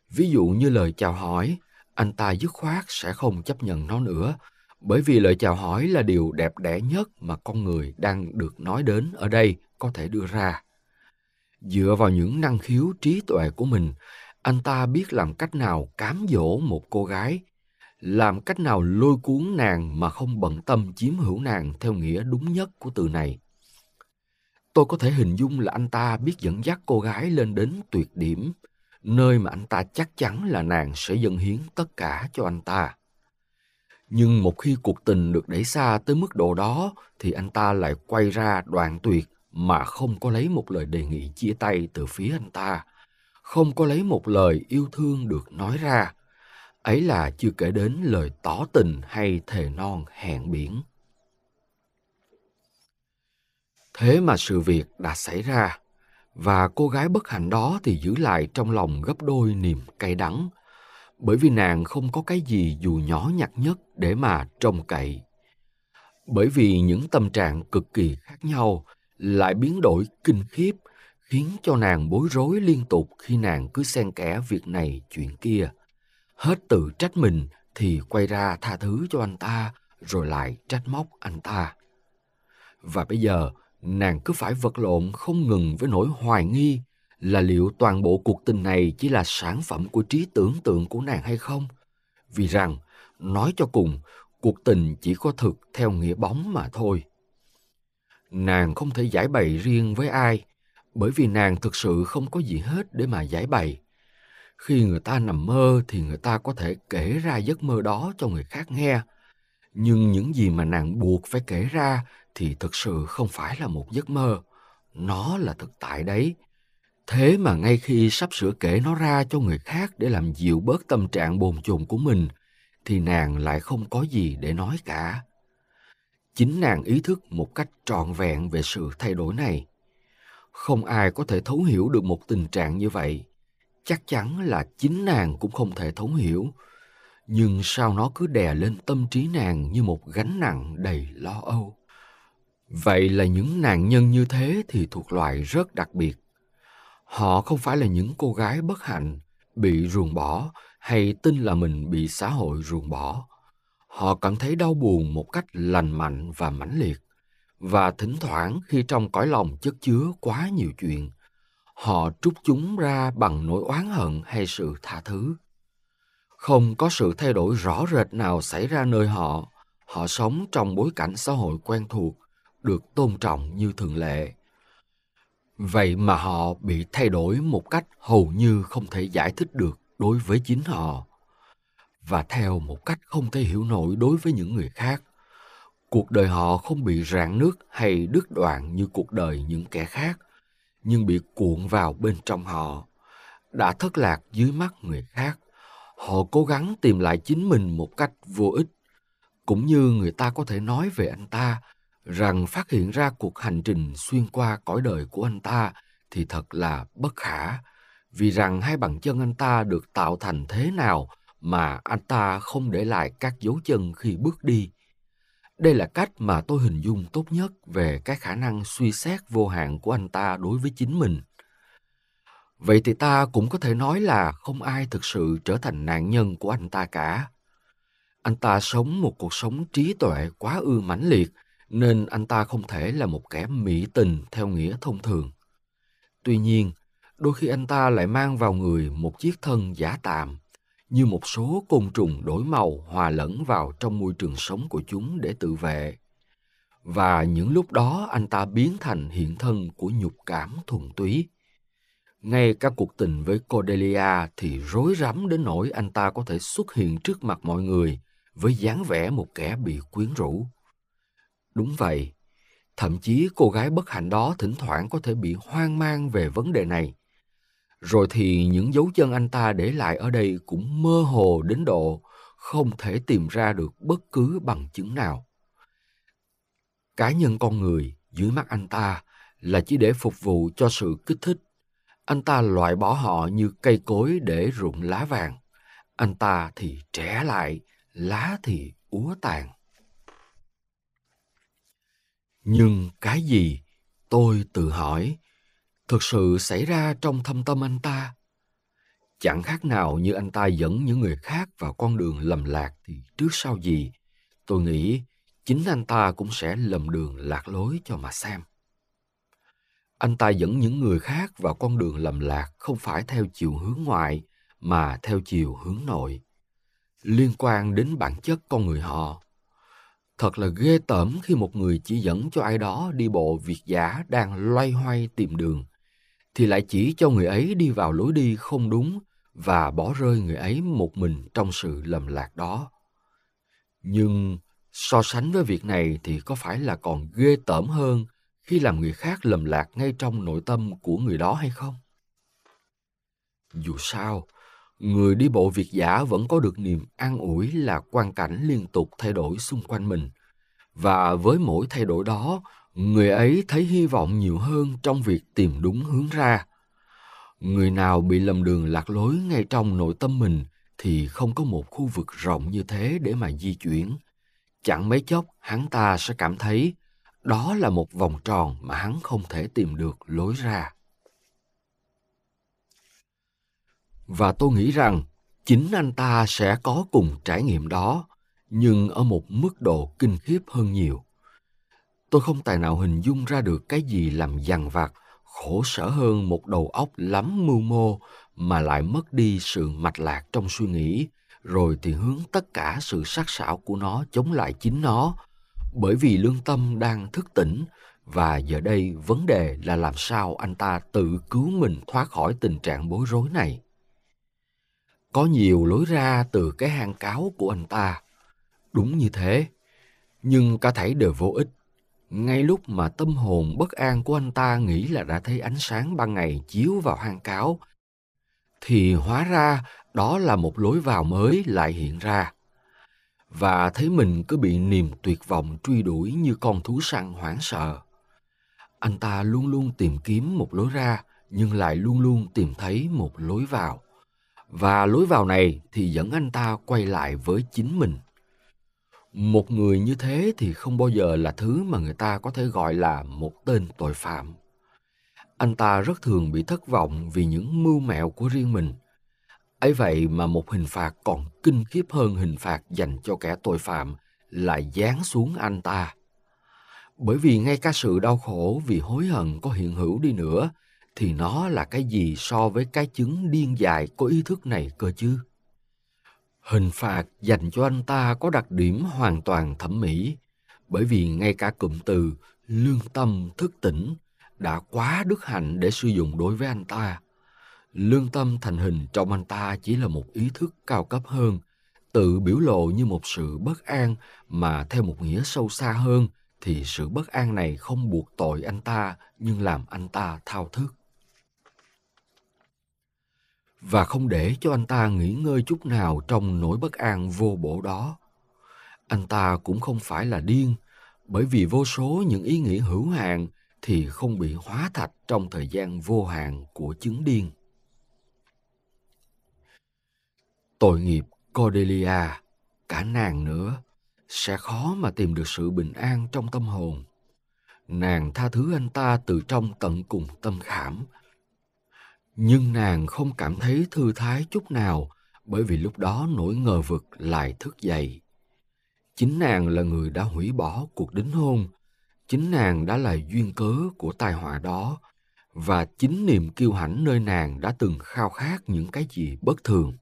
Ví dụ như lời chào hỏi, anh ta dứt khoát sẽ không chấp nhận nó nữa, bởi vì lời chào hỏi là điều đẹp đẽ nhất mà con người đang được nói đến ở đây có thể đưa ra. Dựa vào những năng khiếu trí tuệ của mình, anh ta biết làm cách nào cám dỗ một cô gái, làm cách nào lôi cuốn nàng mà không bận tâm chiếm hữu nàng theo nghĩa đúng nhất của từ này. Tôi có thể hình dung là anh ta biết dẫn dắt cô gái lên đến tuyệt điểm, nơi mà anh ta chắc chắn là nàng sẽ dâng hiến tất cả cho anh ta. Nhưng một khi cuộc tình được đẩy xa tới mức độ đó, thì anh ta lại quay ra đoạn tuyệt mà không có lấy một lời đề nghị chia tay từ phía anh ta, không có lấy một lời yêu thương được nói ra. Ấy là chưa kể đến lời tỏ tình hay thề non hẹn biển. Thế mà sự việc đã xảy ra, và cô gái bất hạnh đó thì giữ lại trong lòng gấp đôi niềm cay đắng, bởi vì nàng không có cái gì dù nhỏ nhặt nhất để mà trông cậy. Bởi vì những tâm trạng cực kỳ khác nhau lại biến đổi kinh khiếp, khiến cho nàng bối rối liên tục khi nàng cứ xen kẽ việc này chuyện kia. Hết tự trách mình thì quay ra tha thứ cho anh ta, rồi lại trách móc anh ta. Và bây giờ, nàng cứ phải vật lộn không ngừng với nỗi hoài nghi là liệu toàn bộ cuộc tình này chỉ là sản phẩm của trí tưởng tượng của nàng hay không? Vì rằng, nói cho cùng, cuộc tình chỉ có thực theo nghĩa bóng mà thôi. Nàng không thể giải bày riêng với ai, bởi vì nàng thực sự không có gì hết để mà giải bày. Khi người ta nằm mơ thì người ta có thể kể ra giấc mơ đó cho người khác nghe. Nhưng những gì mà nàng buộc phải kể ra thì thực sự không phải là một giấc mơ. Nó là thực tại đấy. Thế mà ngay khi sắp sửa kể nó ra cho người khác để làm dịu bớt tâm trạng bồn chồn của mình, thì nàng lại không có gì để nói cả. Chính nàng ý thức một cách trọn vẹn về sự thay đổi này. Không ai có thể thấu hiểu được một tình trạng như vậy. Chắc chắn là chính nàng cũng không thể thấu hiểu. Nhưng sao nó cứ đè lên tâm trí nàng như một gánh nặng đầy lo âu. Vậy là những nạn nhân như thế thì thuộc loại rất đặc biệt. Họ không phải là những cô gái bất hạnh, bị ruồng bỏ hay tin là mình bị xã hội ruồng bỏ. Họ cảm thấy đau buồn một cách lành mạnh và mãnh liệt. Và thỉnh thoảng khi trong cõi lòng chất chứa quá nhiều chuyện, họ trút chúng ra bằng nỗi oán hận hay sự tha thứ. Không có sự thay đổi rõ rệt nào xảy ra nơi họ. Họ sống trong bối cảnh xã hội quen thuộc, được tôn trọng như thường lệ. Vậy mà họ bị thay đổi một cách hầu như không thể giải thích được đối với chính họ, và theo một cách không thể hiểu nổi đối với những người khác. Cuộc đời họ không bị rạn nứt hay đứt đoạn như cuộc đời những kẻ khác, nhưng bị cuộn vào bên trong họ. Đã thất lạc dưới mắt người khác, họ cố gắng tìm lại chính mình một cách vô ích. Cũng như người ta có thể nói về anh ta, rằng phát hiện ra cuộc hành trình xuyên qua cõi đời của anh ta thì thật là bất khả, vì rằng hai bàn chân anh ta được tạo thành thế nào mà anh ta không để lại các dấu chân khi bước đi. Đây là cách mà tôi hình dung tốt nhất về cái khả năng suy xét vô hạn của anh ta đối với chính mình. Vậy thì ta cũng có thể nói là không ai thực sự trở thành nạn nhân của anh ta cả. Anh ta sống một cuộc sống trí tuệ quá ư mãnh liệt, nên anh ta không thể là một kẻ mị tình theo nghĩa thông thường. Tuy nhiên, đôi khi anh ta lại mang vào người một chiếc thân giả tạm, như một số côn trùng đổi màu hòa lẫn vào trong môi trường sống của chúng để tự vệ. Và những lúc đó anh ta biến thành hiện thân của nhục cảm thuần túy. Ngay cả cuộc tình với Cordelia thì rối rắm đến nỗi anh ta có thể xuất hiện trước mặt mọi người với dáng vẻ một kẻ bị quyến rũ. Đúng vậy, thậm chí cô gái bất hạnh đó thỉnh thoảng có thể bị hoang mang về vấn đề này. Rồi thì những dấu chân anh ta để lại ở đây cũng mơ hồ đến độ không thể tìm ra được bất cứ bằng chứng nào. Cá nhân con người dưới mắt anh ta là chỉ để phục vụ cho sự kích thích. Anh ta loại bỏ họ như cây cối để rụng lá vàng. Anh ta thì trẻ lại, lá thì úa tàn. Nhưng cái gì, tôi tự hỏi, thực sự xảy ra trong thâm tâm anh ta? Chẳng khác nào như anh ta dẫn những người khác vào con đường lầm lạc thì trước sau gì, tôi nghĩ chính anh ta cũng sẽ lầm đường lạc lối cho mà xem. Anh ta dẫn những người khác vào con đường lầm lạc không phải theo chiều hướng ngoại, mà theo chiều hướng nội, liên quan đến bản chất con người họ. Thật là ghê tởm khi một người chỉ dẫn cho ai đó đi bộ việt dã đang loay hoay tìm đường, thì lại chỉ cho người ấy đi vào lối đi không đúng và bỏ rơi người ấy một mình trong sự lầm lạc đó. Nhưng so sánh với việc này thì có phải là còn ghê tởm hơn khi làm người khác lầm lạc ngay trong nội tâm của người đó hay không? Dù sao, người đi bộ việt dã vẫn có được niềm an ủi là quang cảnh liên tục thay đổi xung quanh mình. Và với mỗi thay đổi đó, người ấy thấy hy vọng nhiều hơn trong việc tìm đúng hướng ra. Người nào bị lầm đường lạc lối ngay trong nội tâm mình thì không có một khu vực rộng như thế để mà di chuyển. Chẳng mấy chốc hắn ta sẽ cảm thấy đó là một vòng tròn mà hắn không thể tìm được lối ra. Và tôi nghĩ rằng chính anh ta sẽ có cùng trải nghiệm đó, nhưng ở một mức độ kinh khiếp hơn nhiều. Tôi không tài nào hình dung ra được cái gì làm dằn vặt, khổ sở hơn một đầu óc lắm mưu mô mà lại mất đi sự mạch lạc trong suy nghĩ, rồi thì hướng tất cả sự sắc sảo của nó chống lại chính nó, bởi vì lương tâm đang thức tỉnh, và giờ đây vấn đề là làm sao anh ta tự cứu mình thoát khỏi tình trạng bối rối này. Có nhiều lối ra từ cái hang cáo của anh ta. Đúng như thế. Nhưng cả thảy đều vô ích. Ngay lúc mà tâm hồn bất an của anh ta nghĩ là đã thấy ánh sáng ban ngày chiếu vào hang cáo, thì hóa ra đó là một lối vào mới lại hiện ra. và thấy mình cứ bị niềm tuyệt vọng truy đuổi như con thú săn hoảng sợ. Anh ta luôn luôn tìm kiếm một lối ra, nhưng lại luôn luôn tìm thấy một lối vào. Và lối vào này thì dẫn anh ta quay lại với chính mình. Một người như thế thì không bao giờ là thứ mà người ta có thể gọi là một tên tội phạm. Anh ta rất thường bị thất vọng vì những mưu mẹo của riêng mình. Ấy vậy mà một hình phạt còn kinh khiếp hơn hình phạt dành cho kẻ tội phạm là giáng xuống anh ta. Bởi vì ngay cả sự đau khổ vì hối hận có hiện hữu đi nữa, thì nó là cái gì so với cái chứng điên dại có ý thức này cơ chứ? Hình phạt dành cho anh ta có đặc điểm hoàn toàn thẩm mỹ, bởi vì ngay cả cụm từ lương tâm thức tỉnh đã quá đức hạnh để sử dụng đối với anh ta. Lương tâm thành hình trong anh ta chỉ là một ý thức cao cấp hơn, tự biểu lộ như một sự bất an, mà theo một nghĩa sâu xa hơn thì sự bất an này không buộc tội anh ta nhưng làm anh ta thao thức. Và không để cho anh ta nghỉ ngơi chút nào trong nỗi bất an vô bổ đó. Anh ta cũng không phải là điên, bởi vì vô số những ý nghĩ hữu hạn thì không bị hóa thạch trong thời gian vô hạn của chứng điên. Tội nghiệp Cordelia, cả nàng nữa, sẽ khó mà tìm được sự bình an trong tâm hồn. Nàng tha thứ anh ta từ trong tận cùng tâm khảm. Nhưng nàng không cảm thấy thư thái chút nào, bởi vì lúc đó nỗi ngờ vực lại thức dậy. Chính nàng là người đã hủy bỏ cuộc đính hôn, chính nàng đã là duyên cớ của tai họa đó, và chính niềm kiêu hãnh nơi nàng đã từng khao khát những cái gì bất thường.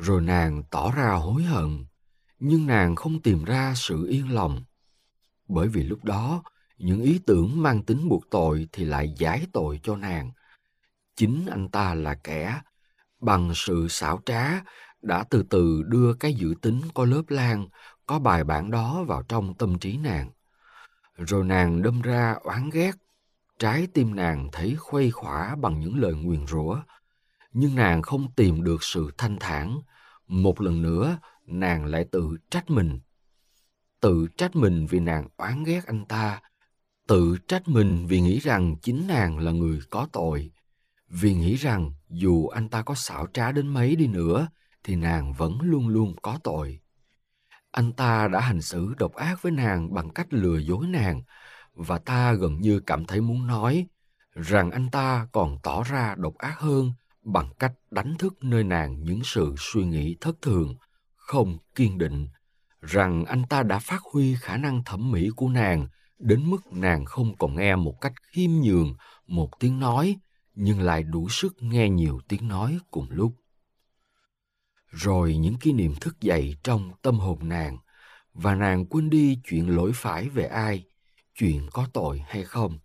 Rồi nàng tỏ ra hối hận, nhưng nàng không tìm ra sự yên lòng, bởi vì lúc đó những ý tưởng mang tính buộc tội thì lại giải tội cho nàng. Chính anh ta là kẻ, bằng sự xảo trá, đã từ từ đưa cái dự tính có lớp lang, có bài bản đó vào trong tâm trí nàng. Rồi nàng đâm ra oán ghét, trái tim nàng thấy khuây khỏa bằng những lời nguyền rủa. Nhưng nàng không tìm được sự thanh thản, một lần nữa nàng lại tự trách mình. Tự trách mình vì nàng oán ghét anh ta, tự trách mình vì nghĩ rằng chính nàng là người có tội. Vì nghĩ rằng dù anh ta có xảo trá đến mấy đi nữa thì nàng vẫn luôn luôn có tội. Anh ta đã hành xử độc ác với nàng bằng cách lừa dối nàng, và ta gần như cảm thấy muốn nói rằng anh ta còn tỏ ra độc ác hơn bằng cách đánh thức nơi nàng những sự suy nghĩ thất thường, không kiên định, rằng anh ta đã phát huy khả năng thẩm mỹ của nàng đến mức nàng không còn nghe một cách khiêm nhường một tiếng nói, nhưng lại đủ sức nghe nhiều tiếng nói cùng lúc. Rồi những kỷ niệm thức dậy trong tâm hồn nàng, và nàng quên đi chuyện lỗi phải về ai, chuyện có tội hay không.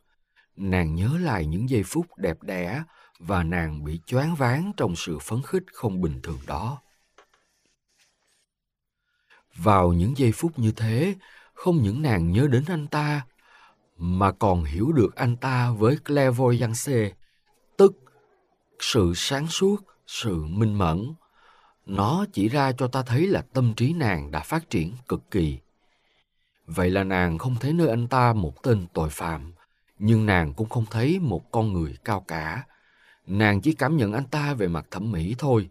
Nàng nhớ lại những giây phút đẹp đẽ, và nàng bị choáng váng trong sự phấn khích không bình thường đó. Vào những giây phút như thế, không những nàng nhớ đến anh ta, mà còn hiểu được anh ta với clairvoyance, tức sự sáng suốt, sự minh mẫn. Nó chỉ ra cho ta thấy là tâm trí nàng đã phát triển cực kỳ. Vậy là nàng không thấy nơi anh ta một tên tội phạm, nhưng nàng cũng không thấy một con người cao cả. Nàng chỉ cảm nhận anh ta về mặt thẩm mỹ thôi.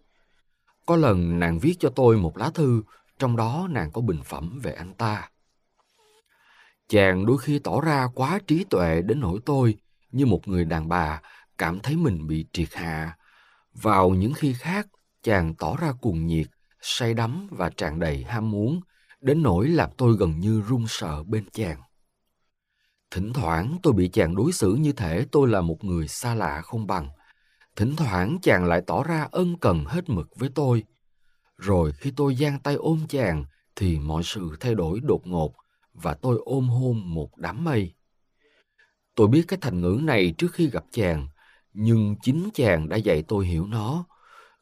Có lần nàng viết cho tôi một lá thư, trong đó nàng có bình phẩm về anh ta. Chàng đôi khi tỏ ra quá trí tuệ đến nỗi tôi, như một người đàn bà, cảm thấy mình bị triệt hạ. Vào những khi khác, chàng tỏ ra cuồng nhiệt, say đắm và tràn đầy ham muốn, đến nỗi làm tôi gần như run sợ bên chàng. Thỉnh thoảng tôi bị chàng đối xử như thể tôi là một người xa lạ không bằng. Thỉnh thoảng chàng lại tỏ ra ân cần hết mực với tôi. Rồi khi tôi giang tay ôm chàng, thì mọi sự thay đổi đột ngột, và tôi ôm hôn một đám mây. Tôi biết cái thành ngữ này trước khi gặp chàng, nhưng chính chàng đã dạy tôi hiểu nó.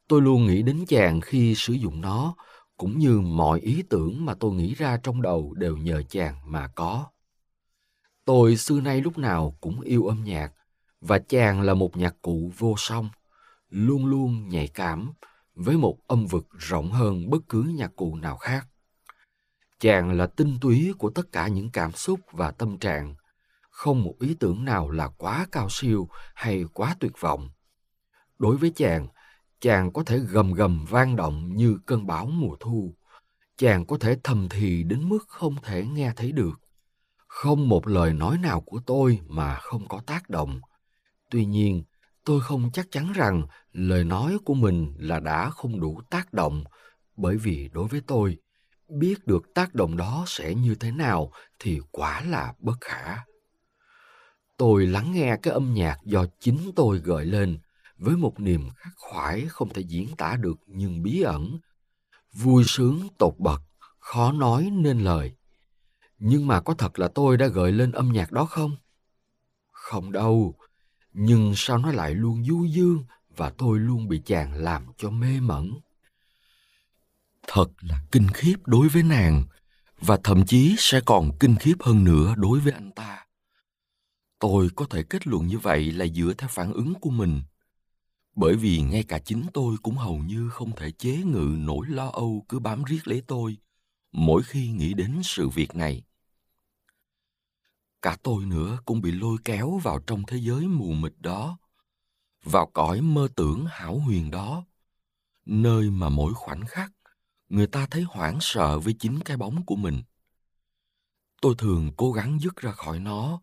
Tôi luôn nghĩ đến chàng khi sử dụng nó, cũng như mọi ý tưởng mà tôi nghĩ ra trong đầu đều nhờ chàng mà có. Tôi xưa nay lúc nào cũng yêu âm nhạc, và chàng là một nhạc cụ vô song, luôn luôn nhạy cảm, với một âm vực rộng hơn bất cứ nhạc cụ nào khác. Chàng là tinh túy của tất cả những cảm xúc và tâm trạng. Không một ý tưởng nào là quá cao siêu hay quá tuyệt vọng. Đối với chàng, chàng có thể gầm gầm vang động như cơn bão mùa thu. Chàng có thể thầm thì đến mức không thể nghe thấy được. Không một lời nói nào của tôi mà không có tác động. Tuy nhiên, tôi không chắc chắn rằng lời nói của mình là đã không đủ tác động, bởi vì đối với tôi, biết được tác động đó sẽ như thế nào thì quả là bất khả. Tôi lắng nghe cái âm nhạc do chính tôi gợi lên, với một niềm khắc khoải không thể diễn tả được nhưng bí ẩn, vui sướng tột bậc, khó nói nên lời. Nhưng mà có thật là tôi đã gợi lên âm nhạc đó không? Không đâu, nhưng sao nó lại luôn du dương và tôi luôn bị chàng làm cho mê mẩn. Thật là kinh khiếp đối với nàng, và thậm chí sẽ còn kinh khiếp hơn nữa đối với anh ta. Tôi có thể kết luận như vậy là dựa theo phản ứng của mình, bởi vì ngay cả chính tôi cũng hầu như không thể chế ngự nỗi lo âu cứ bám riết lấy tôi mỗi khi nghĩ đến sự việc này. Cả tôi nữa cũng bị lôi kéo vào trong thế giới mù mịt đó, vào cõi mơ tưởng hão huyền đó, nơi mà mỗi khoảnh khắc người ta thấy hoảng sợ với chính cái bóng của mình. Tôi thường cố gắng dứt ra khỏi nó,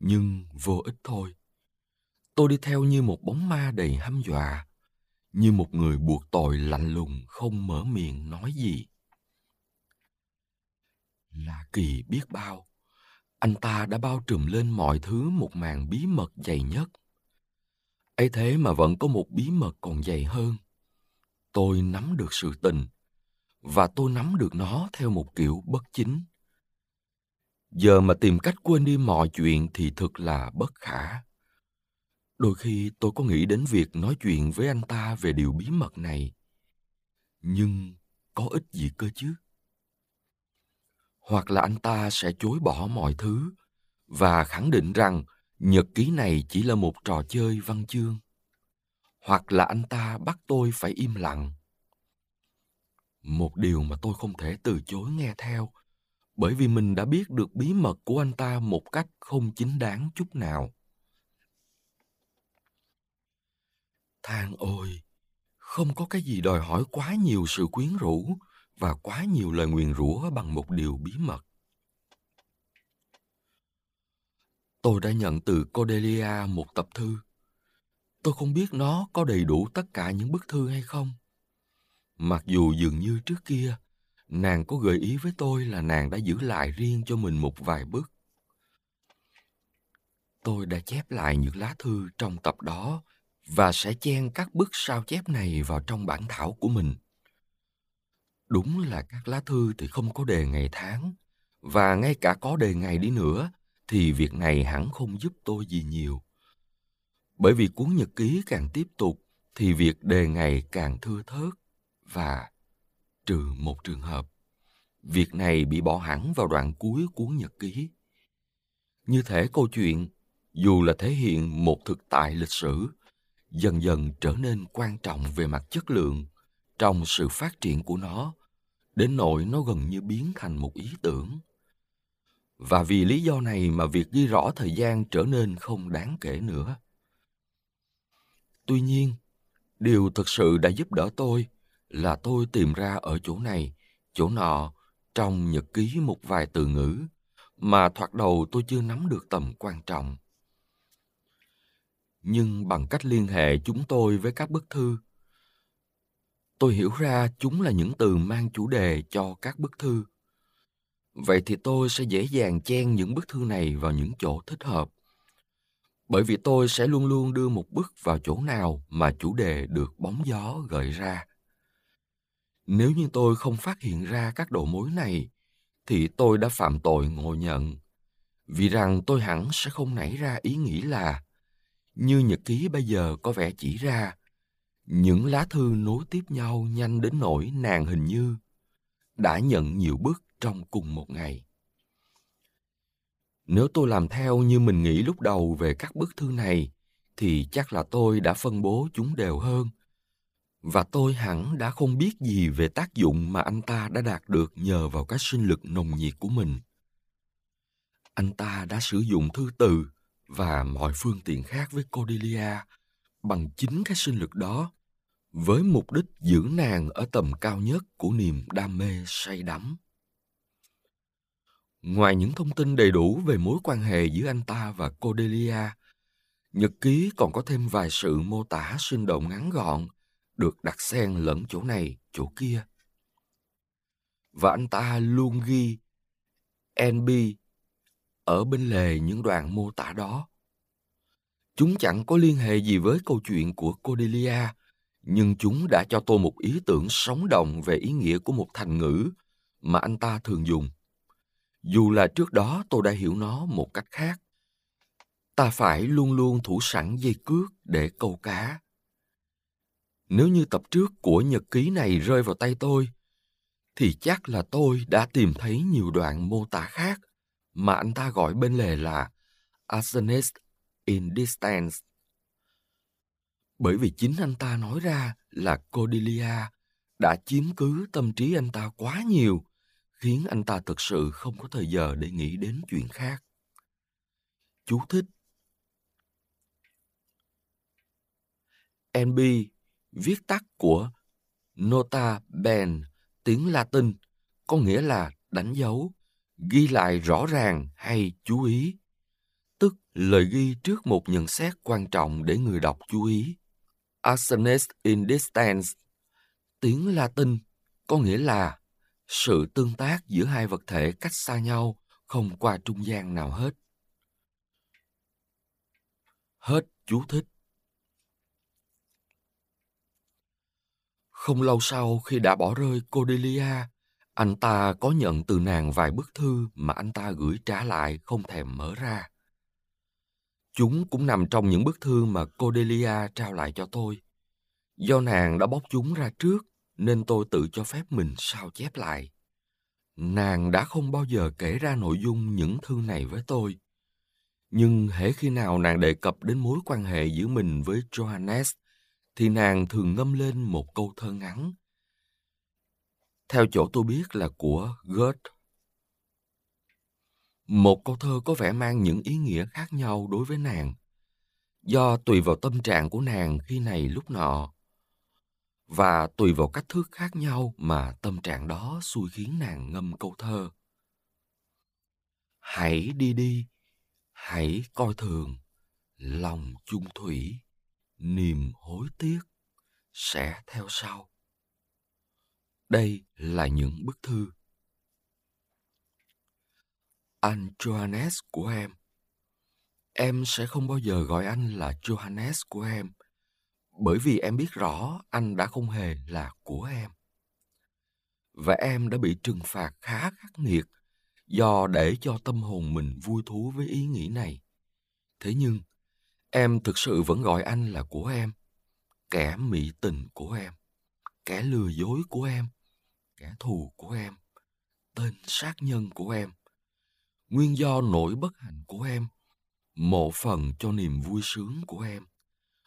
nhưng vô ích thôi. Tôi đi theo như một bóng ma đầy hăm dọa, như một người buộc tội lạnh lùng không mở miệng nói gì. Lạ kỳ biết bao, anh ta đã bao trùm lên mọi thứ một màn bí mật dày nhất. Ấy thế mà vẫn có một bí mật còn dày hơn. Tôi nắm được sự tình, và tôi nắm được nó theo một kiểu bất chính. Giờ mà tìm cách quên đi mọi chuyện thì thực là bất khả. Đôi khi tôi có nghĩ đến việc nói chuyện với anh ta về điều bí mật này. Nhưng có ích gì cơ chứ? Hoặc là anh ta sẽ chối bỏ mọi thứ và khẳng định rằng nhật ký này chỉ là một trò chơi văn chương. Hoặc là anh ta bắt tôi phải im lặng. Một điều mà tôi không thể từ chối nghe theo, bởi vì mình đã biết được bí mật của anh ta một cách không chính đáng chút nào. Than ôi, không có cái gì đòi hỏi quá nhiều sự quyến rũ và quá nhiều lời nguyền rủa bằng một điều bí mật. Tôi đã nhận từ Cordelia một tập thư. Tôi không biết nó có đầy đủ tất cả những bức thư hay không. Mặc dù dường như trước kia, nàng có gợi ý với tôi là nàng đã giữ lại riêng cho mình một vài bức. Tôi đã chép lại những lá thư trong tập đó và sẽ chen các bức sao chép này vào trong bản thảo của mình. Đúng là các lá thư thì không có đề ngày tháng, và ngay cả có đề ngày đi nữa thì việc này hẳn không giúp tôi gì nhiều. Bởi vì cuốn nhật ký càng tiếp tục thì việc đề ngày càng thưa thớt, và trừ một trường hợp, việc này bị bỏ hẳn vào đoạn cuối cuốn nhật ký. Như thể câu chuyện, dù là thể hiện một thực tại lịch sử, dần dần trở nên quan trọng về mặt chất lượng trong sự phát triển của nó, đến nỗi nó gần như biến thành một ý tưởng. Và vì lý do này mà việc ghi rõ thời gian trở nên không đáng kể nữa. Tuy nhiên, điều thực sự đã giúp đỡ tôi là tôi tìm ra ở chỗ này, chỗ nọ, trong nhật ký một vài từ ngữ mà thoạt đầu tôi chưa nắm được tầm quan trọng. Nhưng bằng cách liên hệ chúng tôi với các bức thư, tôi hiểu ra chúng là những từ mang chủ đề cho các bức thư. Vậy thì tôi sẽ dễ dàng chen những bức thư này vào những chỗ thích hợp, bởi vì tôi sẽ luôn luôn đưa một bức vào chỗ nào mà chủ đề được bóng gió gợi ra. Nếu như tôi không phát hiện ra các đầu mối này, thì tôi đã phạm tội ngộ nhận, vì rằng tôi hẳn sẽ không nảy ra ý nghĩ là, như nhật ký bây giờ có vẻ chỉ ra, những lá thư nối tiếp nhau nhanh đến nỗi nàng hình như đã nhận nhiều bức trong cùng một ngày. Nếu tôi làm theo như mình nghĩ lúc đầu về các bức thư này, thì chắc là tôi đã phân bố chúng đều hơn, Và tôi hẳn đã không biết gì về tác dụng mà anh ta đã đạt được nhờ vào cái sinh lực nồng nhiệt của mình. Anh ta đã sử dụng thư từ và mọi phương tiện khác với Cordelia bằng chính cái sinh lực đó, với mục đích giữ nàng ở tầm cao nhất của niềm đam mê say đắm. Ngoài những thông tin đầy đủ về mối quan hệ giữa anh ta và Cordelia, nhật ký còn có thêm vài sự mô tả sinh động ngắn gọn, được đặt xen lẫn chỗ này, chỗ kia. Và anh ta luôn ghi en bê ở bên lề những đoạn mô tả đó. Chúng chẳng có liên hệ gì với câu chuyện của Cordelia, nhưng chúng đã cho tôi một ý tưởng sống động về ý nghĩa của một thành ngữ mà anh ta thường dùng. Dù là trước đó tôi đã hiểu nó một cách khác. Ta phải luôn luôn thủ sẵn dây cước để câu cá. Nếu như tập trước của nhật ký này rơi vào tay tôi, thì chắc là tôi đã tìm thấy nhiều đoạn mô tả khác mà anh ta gọi bên lề là Arsonist in Distance. Bởi vì chính anh ta nói ra là Cordelia đã chiếm cứ tâm trí anh ta quá nhiều, khiến anh ta thực sự không có thời giờ để nghĩ đến chuyện khác. Chú thích. en bê, viết tắt của Nota Bene tiếng Latin, có nghĩa là đánh dấu, ghi lại rõ ràng hay chú ý, tức lời ghi trước một nhận xét quan trọng để người đọc chú ý. Arsonist in Distance, tiếng Latin, có nghĩa là sự tương tác giữa hai vật thể cách xa nhau, không qua trung gian nào hết. Hết chú thích. Không lâu sau khi đã bỏ rơi Cordelia, anh ta có nhận từ nàng vài bức thư mà anh ta gửi trả lại không thèm mở ra. Chúng cũng nằm trong những bức thư mà Cordelia trao lại cho tôi. Do nàng đã bóc chúng ra trước, nên tôi tự cho phép mình sao chép lại. Nàng đã không bao giờ kể ra nội dung những thư này với tôi. Nhưng hễ khi nào nàng đề cập đến mối quan hệ giữa mình với Johannes, thì nàng thường ngâm lên một câu thơ ngắn, theo chỗ tôi biết là của Goethe. Một câu thơ có vẻ mang những ý nghĩa khác nhau đối với nàng, do tùy vào tâm trạng của nàng khi này lúc nọ, và tùy vào cách thức khác nhau mà tâm trạng đó xui khiến nàng ngâm câu thơ. Hãy đi đi, hãy coi thường, lòng chung thủy, niềm hối tiếc sẽ theo sau. Đây là những bức thư. Anh Johannes của em. Em sẽ không bao giờ gọi anh là Johannes của em, bởi vì em biết rõ anh đã không hề là của em. Và em đã bị trừng phạt khá khắc nghiệt do để cho tâm hồn mình vui thú với ý nghĩ này. Thế nhưng, em thực sự vẫn gọi anh là của em, kẻ mị tình của em, kẻ lừa dối của em, kẻ thù của em, tên sát nhân của em, nguyên do nỗi bất hạnh của em, mộ phần cho niềm vui sướng của em,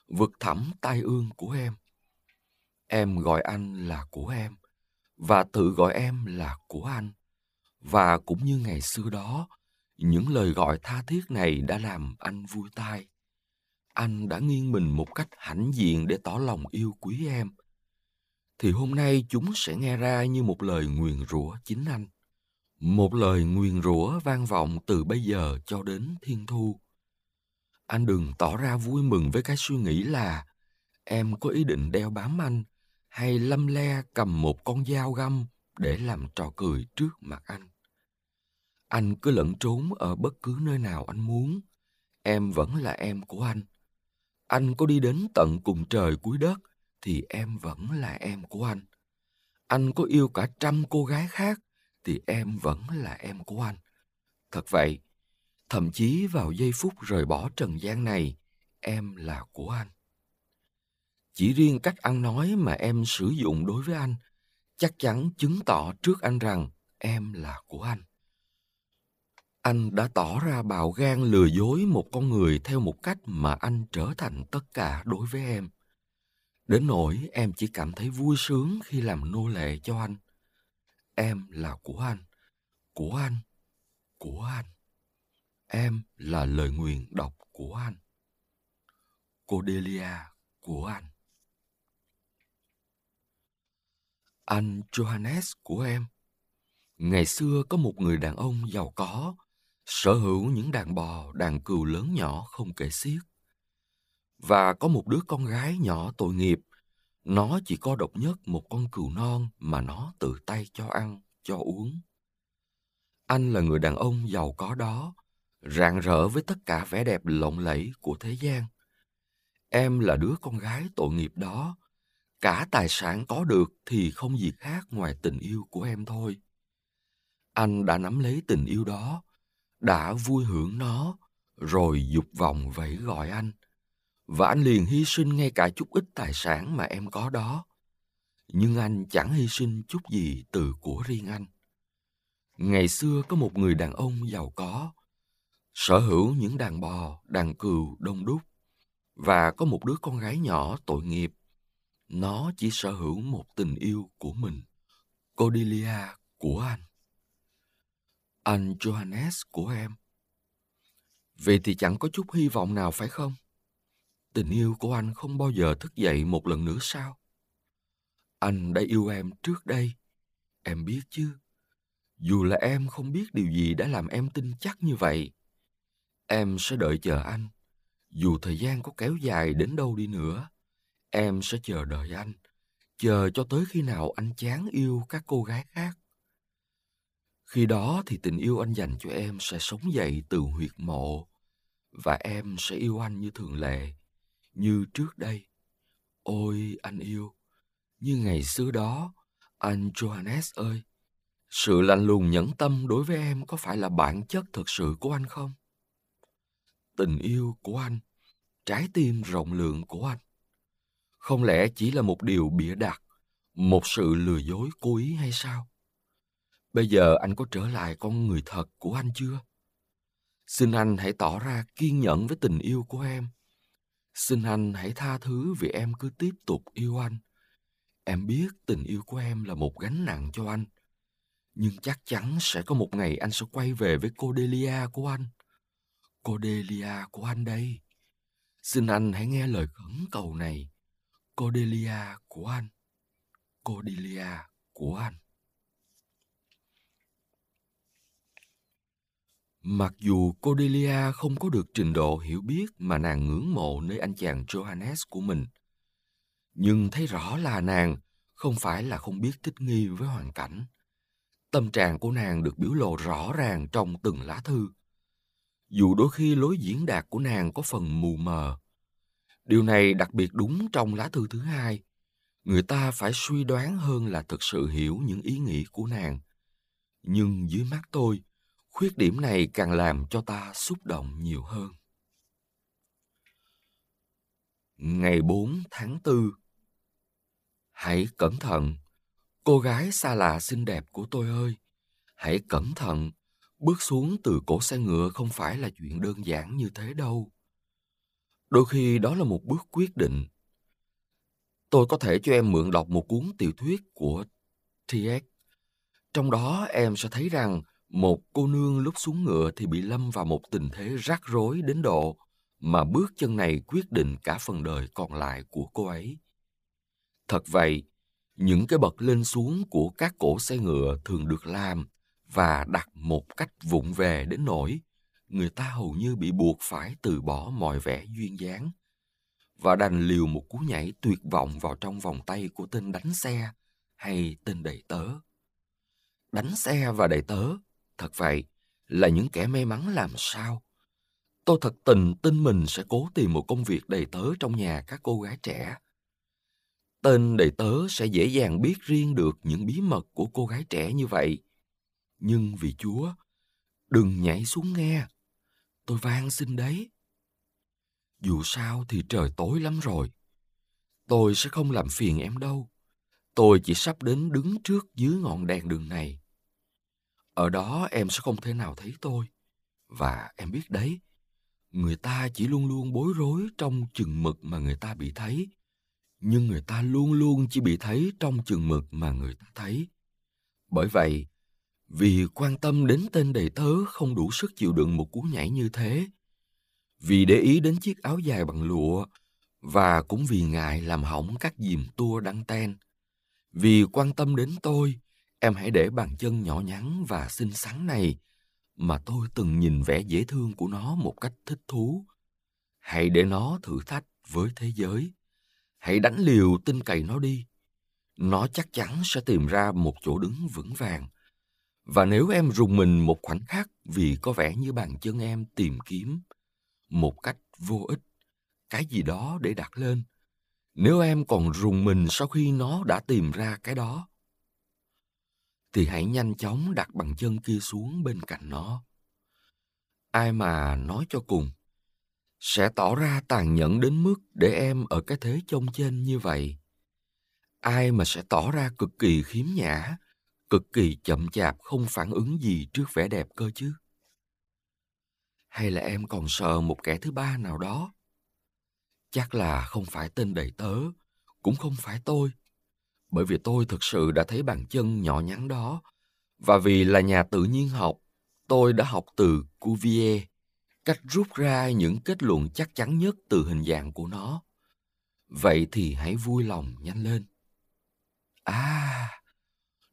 vực thẳm tai ương của em. Em gọi anh là của em, và tự gọi em là của anh. Và cũng như ngày xưa đó, những lời gọi tha thiết này đã làm anh vui tai. Anh đã nghiêng mình một cách hãnh diện để tỏ lòng yêu quý em. Thì hôm nay chúng sẽ nghe ra như một lời nguyền rủa chính anh. Một lời nguyền rủa vang vọng từ bây giờ cho đến thiên thu. Anh đừng tỏ ra vui mừng với cái suy nghĩ là em có ý định đeo bám anh hay lăm le cầm một con dao găm để làm trò cười trước mặt anh. Anh cứ lẩn trốn ở bất cứ nơi nào anh muốn. Em vẫn là em của anh. Anh có đi đến tận cùng trời cuối đất thì em vẫn là em của anh. Anh có yêu cả trăm cô gái khác thì em vẫn là em của anh. Thật vậy, thậm chí vào giây phút rời bỏ trần gian này, em là của anh. Chỉ riêng cách ăn nói mà em sử dụng đối với anh chắc chắn chứng tỏ trước anh rằng em là của anh. Anh đã tỏ ra bạo gan lừa dối một con người theo một cách mà anh trở thành tất cả đối với em. Đến nỗi em chỉ cảm thấy vui sướng khi làm nô lệ cho anh. Em là của anh, của anh, của anh. Em là lời nguyền độc của anh. Cordelia của anh. Anh Johannes của em. Ngày xưa có một người đàn ông giàu có, sở hữu những đàn bò, đàn cừu lớn nhỏ không kể xiết. Và có một đứa con gái nhỏ tội nghiệp, nó chỉ có độc nhất một con cừu non mà nó tự tay cho ăn, cho uống. Anh là người đàn ông giàu có đó, rạng rỡ với tất cả vẻ đẹp lộng lẫy của thế gian. Em là đứa con gái tội nghiệp đó, cả tài sản có được thì không gì khác ngoài tình yêu của em thôi. Anh đã nắm lấy tình yêu đó, đã vui hưởng nó, rồi dục vọng vẫy gọi anh. Và anh liền hy sinh ngay cả chút ít tài sản mà em có đó. Nhưng anh chẳng hy sinh chút gì từ của riêng anh. Ngày xưa có một người đàn ông giàu có, sở hữu những đàn bò, đàn cừu đông đúc. Và có một đứa con gái nhỏ tội nghiệp. Nó chỉ sở hữu một tình yêu của mình, Cordelia của anh. Anh Johannes của em. Vậy thì chẳng có chút hy vọng nào phải không? Tình yêu của anh không bao giờ thức dậy một lần nữa sao? Anh đã yêu em trước đây, em biết chứ. Dù là em không biết điều gì đã làm em tin chắc như vậy. Em sẽ đợi chờ anh. Dù thời gian có kéo dài đến đâu đi nữa, em sẽ chờ đợi anh. Chờ cho tới khi nào anh chán yêu các cô gái khác. Khi đó thì tình yêu anh dành cho em sẽ sống dậy từ huyệt mộ. Và em sẽ yêu anh như thường lệ, như trước đây. Ôi anh yêu, như ngày xưa đó, anh Johannes ơi. Sự lạnh lùng nhẫn tâm đối với em có phải là bản chất thực sự của anh không? Tình yêu của anh, trái tim rộng lượng của anh, không lẽ chỉ là một điều bịa đặt, một sự lừa dối cố ý hay sao? Bây giờ anh có trở lại con người thật của anh chưa? Xin anh hãy tỏ ra kiên nhẫn với tình yêu của em. Xin anh hãy tha thứ vì em cứ tiếp tục yêu anh. Em biết tình yêu của em là một gánh nặng cho anh. Nhưng chắc chắn sẽ có một ngày anh sẽ quay về với Cordelia của anh. Cordelia của anh đây. Xin anh hãy nghe lời khẩn cầu này. Cordelia của anh. Cordelia của anh. Mặc dù Cordelia không có được trình độ hiểu biết mà nàng ngưỡng mộ nơi anh chàng Johannes của mình, nhưng thấy rõ là nàng không phải là không biết thích nghi với hoàn cảnh. Tâm trạng của nàng được biểu lộ rõ ràng trong từng lá thư, dù đôi khi lối diễn đạt của nàng có phần mù mờ. Điều này đặc biệt đúng trong lá thư thứ hai. Người ta phải suy đoán hơn là thực sự hiểu những ý nghĩ của nàng. Nhưng dưới mắt tôi, khuyết điểm này càng làm cho ta xúc động nhiều hơn. Ngày bốn tháng tư. Hãy cẩn thận, cô gái xa lạ xinh đẹp của tôi ơi. Hãy cẩn thận, bước xuống từ cổ xe ngựa không phải là chuyện đơn giản như thế đâu. Đôi khi đó là một bước quyết định. Tôi có thể cho em mượn đọc một cuốn tiểu thuyết của T X. Trong đó em sẽ thấy rằng một cô nương lúc xuống ngựa thì bị lâm vào một tình thế rắc rối đến độ mà bước chân này quyết định cả phần đời còn lại của cô ấy. Thật vậy, những cái bậc lên xuống của các cỗ xe ngựa thường được làm và đặt một cách vụng về đến nỗi người ta hầu như bị buộc phải từ bỏ mọi vẻ duyên dáng và đành liều một cú nhảy tuyệt vọng vào trong vòng tay của tên đánh xe hay tên đầy tớ. Đánh xe và đầy tớ, thật vậy, là những kẻ may mắn làm sao. Tôi thật tình tin mình sẽ cố tìm một công việc đầy tớ trong nhà các cô gái trẻ. Tên đầy tớ sẽ dễ dàng biết riêng được những bí mật của cô gái trẻ như vậy. Nhưng vì Chúa, đừng nhảy xuống nghe. Tôi van xin đấy. Dù sao thì trời tối lắm rồi. Tôi sẽ không làm phiền em đâu. Tôi chỉ sắp đến đứng trước dưới ngọn đèn đường này. Ở đó em sẽ không thể nào thấy tôi. Và em biết đấy, người ta chỉ luôn luôn bối rối trong chừng mực mà người ta bị thấy. nhưng người ta luôn luôn chỉ bị thấy trong chừng mực mà người ta thấy. Bởi vậy, vì quan tâm đến tên đầy tớ không đủ sức chịu đựng một cú nhảy như thế, vì để ý đến chiếc áo dài bằng lụa, và cũng vì ngại làm hỏng các diềm tua đăng ten, vì quan tâm đến tôi, em hãy để bàn chân nhỏ nhắn và xinh xắn này, mà tôi từng nhìn vẻ dễ thương của nó một cách thích thú. Hãy để nó thử thách với thế giới. Hãy đánh liều tin cậy nó đi. Nó chắc chắn sẽ tìm ra một chỗ đứng vững vàng. Và nếu em rùng mình một khoảnh khắc vì có vẻ như bàn chân em tìm kiếm một cách vô ích cái gì đó để đặt lên, nếu em còn rùng mình sau khi nó đã tìm ra cái đó, thì hãy nhanh chóng đặt bàn chân kia xuống bên cạnh nó. Ai mà nói cho cùng sẽ tỏ ra tàn nhẫn đến mức để em ở cái thế chông chênh như vậy. Ai mà sẽ tỏ ra cực kỳ khiếm nhã, cực kỳ chậm chạp không phản ứng gì trước vẻ đẹp cơ chứ? Hay là em còn sợ một kẻ thứ ba nào đó? Chắc là không phải tên đầy tớ, cũng không phải tôi, bởi vì tôi thực sự đã thấy bàn chân nhỏ nhắn đó, và vì là nhà tự nhiên học, tôi đã học từ Cuvier cách rút ra những kết luận chắc chắn nhất từ hình dạng của nó. Vậy thì hãy vui lòng nhanh lên. À,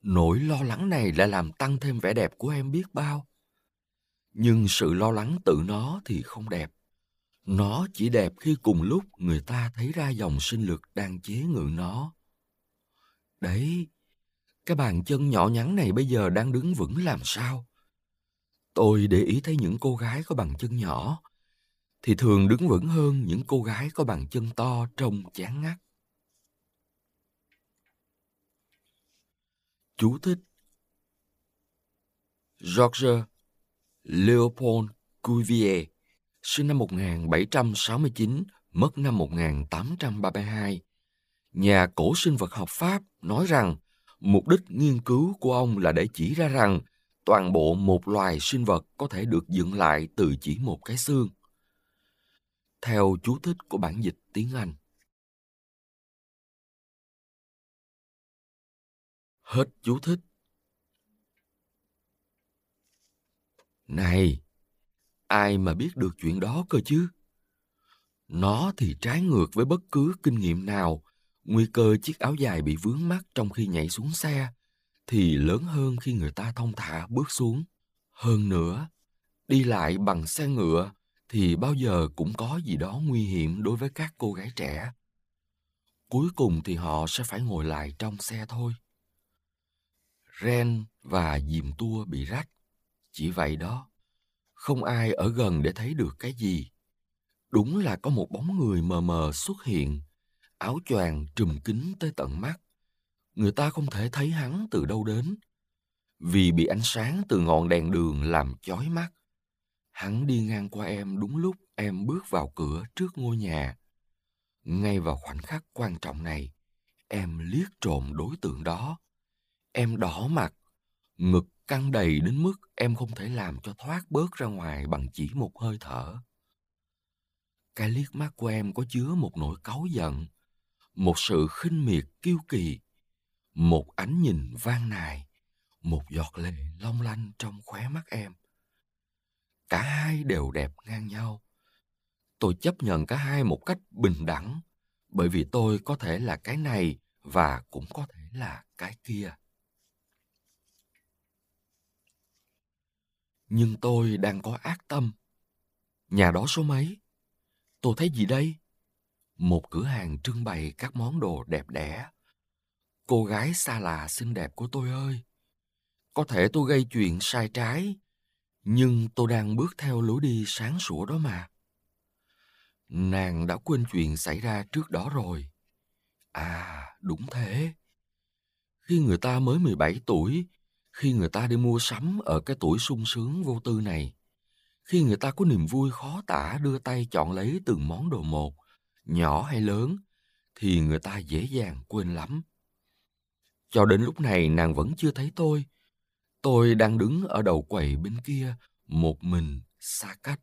nỗi lo lắng này lại làm tăng thêm vẻ đẹp của em biết bao. Nhưng sự lo lắng tự nó thì không đẹp. Nó chỉ đẹp khi cùng lúc người ta thấy ra dòng sinh lực đang chế ngự nó. Đấy, cái bàn chân nhỏ nhắn này bây giờ đang đứng vững làm sao? Tôi để ý thấy những cô gái có bàn chân nhỏ thì thường đứng vững hơn những cô gái có bàn chân to trông chán ngắt. Chú thích: George Leopold Cuvier, sinh năm một nghìn bảy trăm sáu mươi chín, mất năm một nghìn tám trăm ba mươi hai. Nhà cổ sinh vật học Pháp nói rằng mục đích nghiên cứu của ông là để chỉ ra rằng toàn bộ một loài sinh vật có thể được dựng lại từ chỉ một cái xương. Theo chú thích của bản dịch tiếng Anh. Hết chú thích. Này, ai mà biết được chuyện đó cơ chứ? Nó thì trái ngược với bất cứ kinh nghiệm nào. Nguy cơ chiếc áo dài bị vướng mắc trong khi nhảy xuống xe thì lớn hơn khi người ta thong thả bước xuống. Hơn nữa, đi lại bằng xe ngựa thì bao giờ cũng có gì đó nguy hiểm đối với các cô gái trẻ. Cuối cùng thì họ sẽ phải ngồi lại trong xe thôi. Ren và diềm tua bị rách. Chỉ vậy đó, không ai ở gần để thấy được cái gì. Đúng là có một bóng người mờ mờ xuất hiện, áo choàng trùm kín tới tận mắt. Người ta không thể thấy hắn từ đâu đến, vì bị ánh sáng từ ngọn đèn đường làm chói mắt. Hắn đi ngang qua em đúng lúc em bước vào cửa trước ngôi nhà. Ngay vào khoảnh khắc quan trọng này, em liếc trộm đối tượng đó. Em đỏ mặt, ngực căng đầy đến mức em không thể làm cho thoát bớt ra ngoài bằng chỉ một hơi thở. Cái liếc mắt của em có chứa một nỗi cáu giận, một sự khinh miệt kiêu kỳ, một ánh nhìn van nài, một giọt lệ long lanh trong khóe mắt em. Cả hai đều đẹp ngang nhau. Tôi chấp nhận cả hai một cách bình đẳng, bởi vì tôi có thể là cái này và cũng có thể là cái kia. Nhưng tôi đang có ác tâm. Nhà đó số mấy? Tôi thấy gì đây? Một cửa hàng trưng bày các món đồ đẹp đẽ. Cô gái xa lạ xinh đẹp của tôi ơi, có thể tôi gây chuyện sai trái, nhưng tôi đang bước theo lối đi sáng sủa đó mà. Nàng đã quên chuyện xảy ra trước đó rồi. À, đúng thế. Khi người ta mới mười bảy tuổi, khi người ta đi mua sắm ở cái tuổi sung sướng vô tư này, khi người ta có niềm vui khó tả đưa tay chọn lấy từng món đồ một, nhỏ hay lớn, thì người ta dễ dàng quên lắm. Cho đến lúc này nàng vẫn chưa thấy tôi. Tôi đang đứng ở đầu quầy bên kia, một mình, xa cách.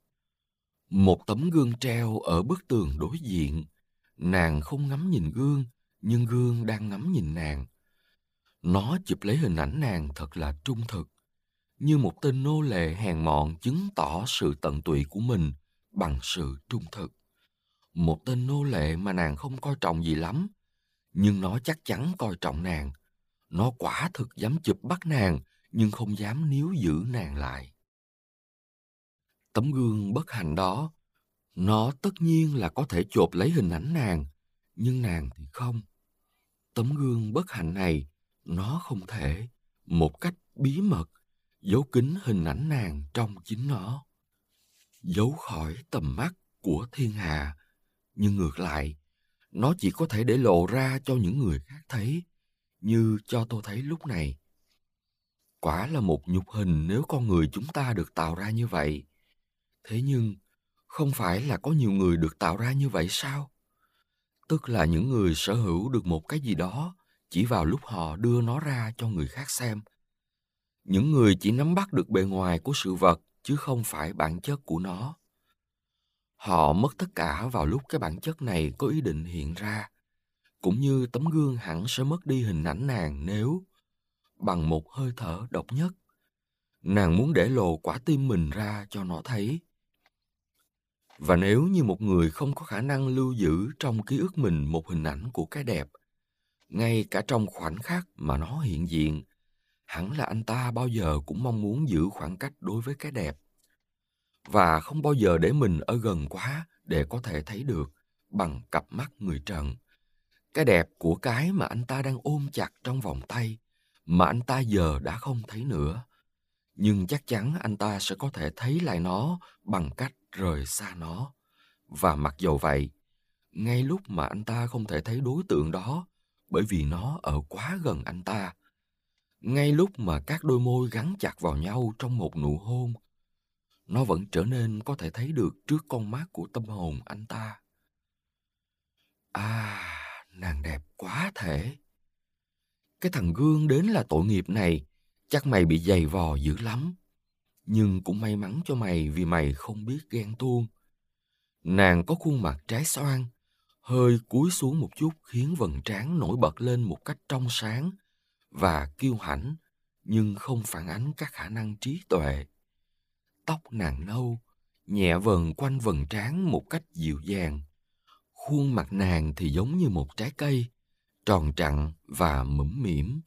Một tấm gương treo ở bức tường đối diện. Nàng không ngắm nhìn gương, nhưng gương đang ngắm nhìn nàng. Nó chụp lấy hình ảnh nàng thật là trung thực, như một tên nô lệ hèn mọn chứng tỏ sự tận tụy của mình bằng sự trung thực. Một tên nô lệ mà nàng không coi trọng gì lắm, nhưng nó chắc chắn coi trọng nàng. Nó quả thực dám chụp bắt nàng, nhưng không dám níu giữ nàng lại. Tấm gương bất hạnh đó, nó tất nhiên là có thể chộp lấy hình ảnh nàng, nhưng nàng thì không. Tấm gương bất hạnh này, nó không thể, một cách bí mật, giấu kín hình ảnh nàng trong chính nó, giấu khỏi tầm mắt của thiên hạ. Nhưng ngược lại, nó chỉ có thể để lộ ra cho những người khác thấy, như cho tôi thấy lúc này. Quả là một nhục hình nếu con người chúng ta được tạo ra như vậy. Thế nhưng, không phải là có nhiều người được tạo ra như vậy sao? Tức là những người sở hữu được một cái gì đó chỉ vào lúc họ đưa nó ra cho người khác xem. Những người chỉ nắm bắt được bề ngoài của sự vật chứ không phải bản chất của nó. Họ mất tất cả vào lúc cái bản chất này có ý định hiện ra, cũng như tấm gương hẳn sẽ mất đi hình ảnh nàng nếu, bằng một hơi thở độc nhất, nàng muốn để lộ quả tim mình ra cho nó thấy. Và nếu như một người không có khả năng lưu giữ trong ký ức mình một hình ảnh của cái đẹp, ngay cả trong khoảnh khắc mà nó hiện diện, hẳn là anh ta bao giờ cũng mong muốn giữ khoảng cách đối với cái đẹp, và không bao giờ để mình ở gần quá để có thể thấy được bằng cặp mắt người trần cái đẹp của cái mà anh ta đang ôm chặt trong vòng tay mà anh ta giờ đã không thấy nữa. Nhưng chắc chắn anh ta sẽ có thể thấy lại nó bằng cách rời xa nó. Và mặc dầu vậy, ngay lúc mà anh ta không thể thấy đối tượng đó bởi vì nó ở quá gần anh ta, ngay lúc mà các đôi môi gắn chặt vào nhau trong một nụ hôn, nó vẫn trở nên có thể thấy được trước con mắt của tâm hồn anh ta. À, nàng đẹp quá thể. Cái thằng gương đến là tội nghiệp này, chắc mày bị giày vò dữ lắm. Nhưng cũng may mắn cho mày vì mày không biết ghen tuông. Nàng có khuôn mặt trái xoan, hơi cúi xuống một chút khiến vầng trán nổi bật lên một cách trong sáng và kiêu hãnh, nhưng không phản ánh các khả năng trí tuệ. Tóc nàng nâu, nhẹ vờn quanh vầng trán một cách dịu dàng. Khuôn mặt nàng thì giống như một trái cây, tròn trặn và mũm mĩm,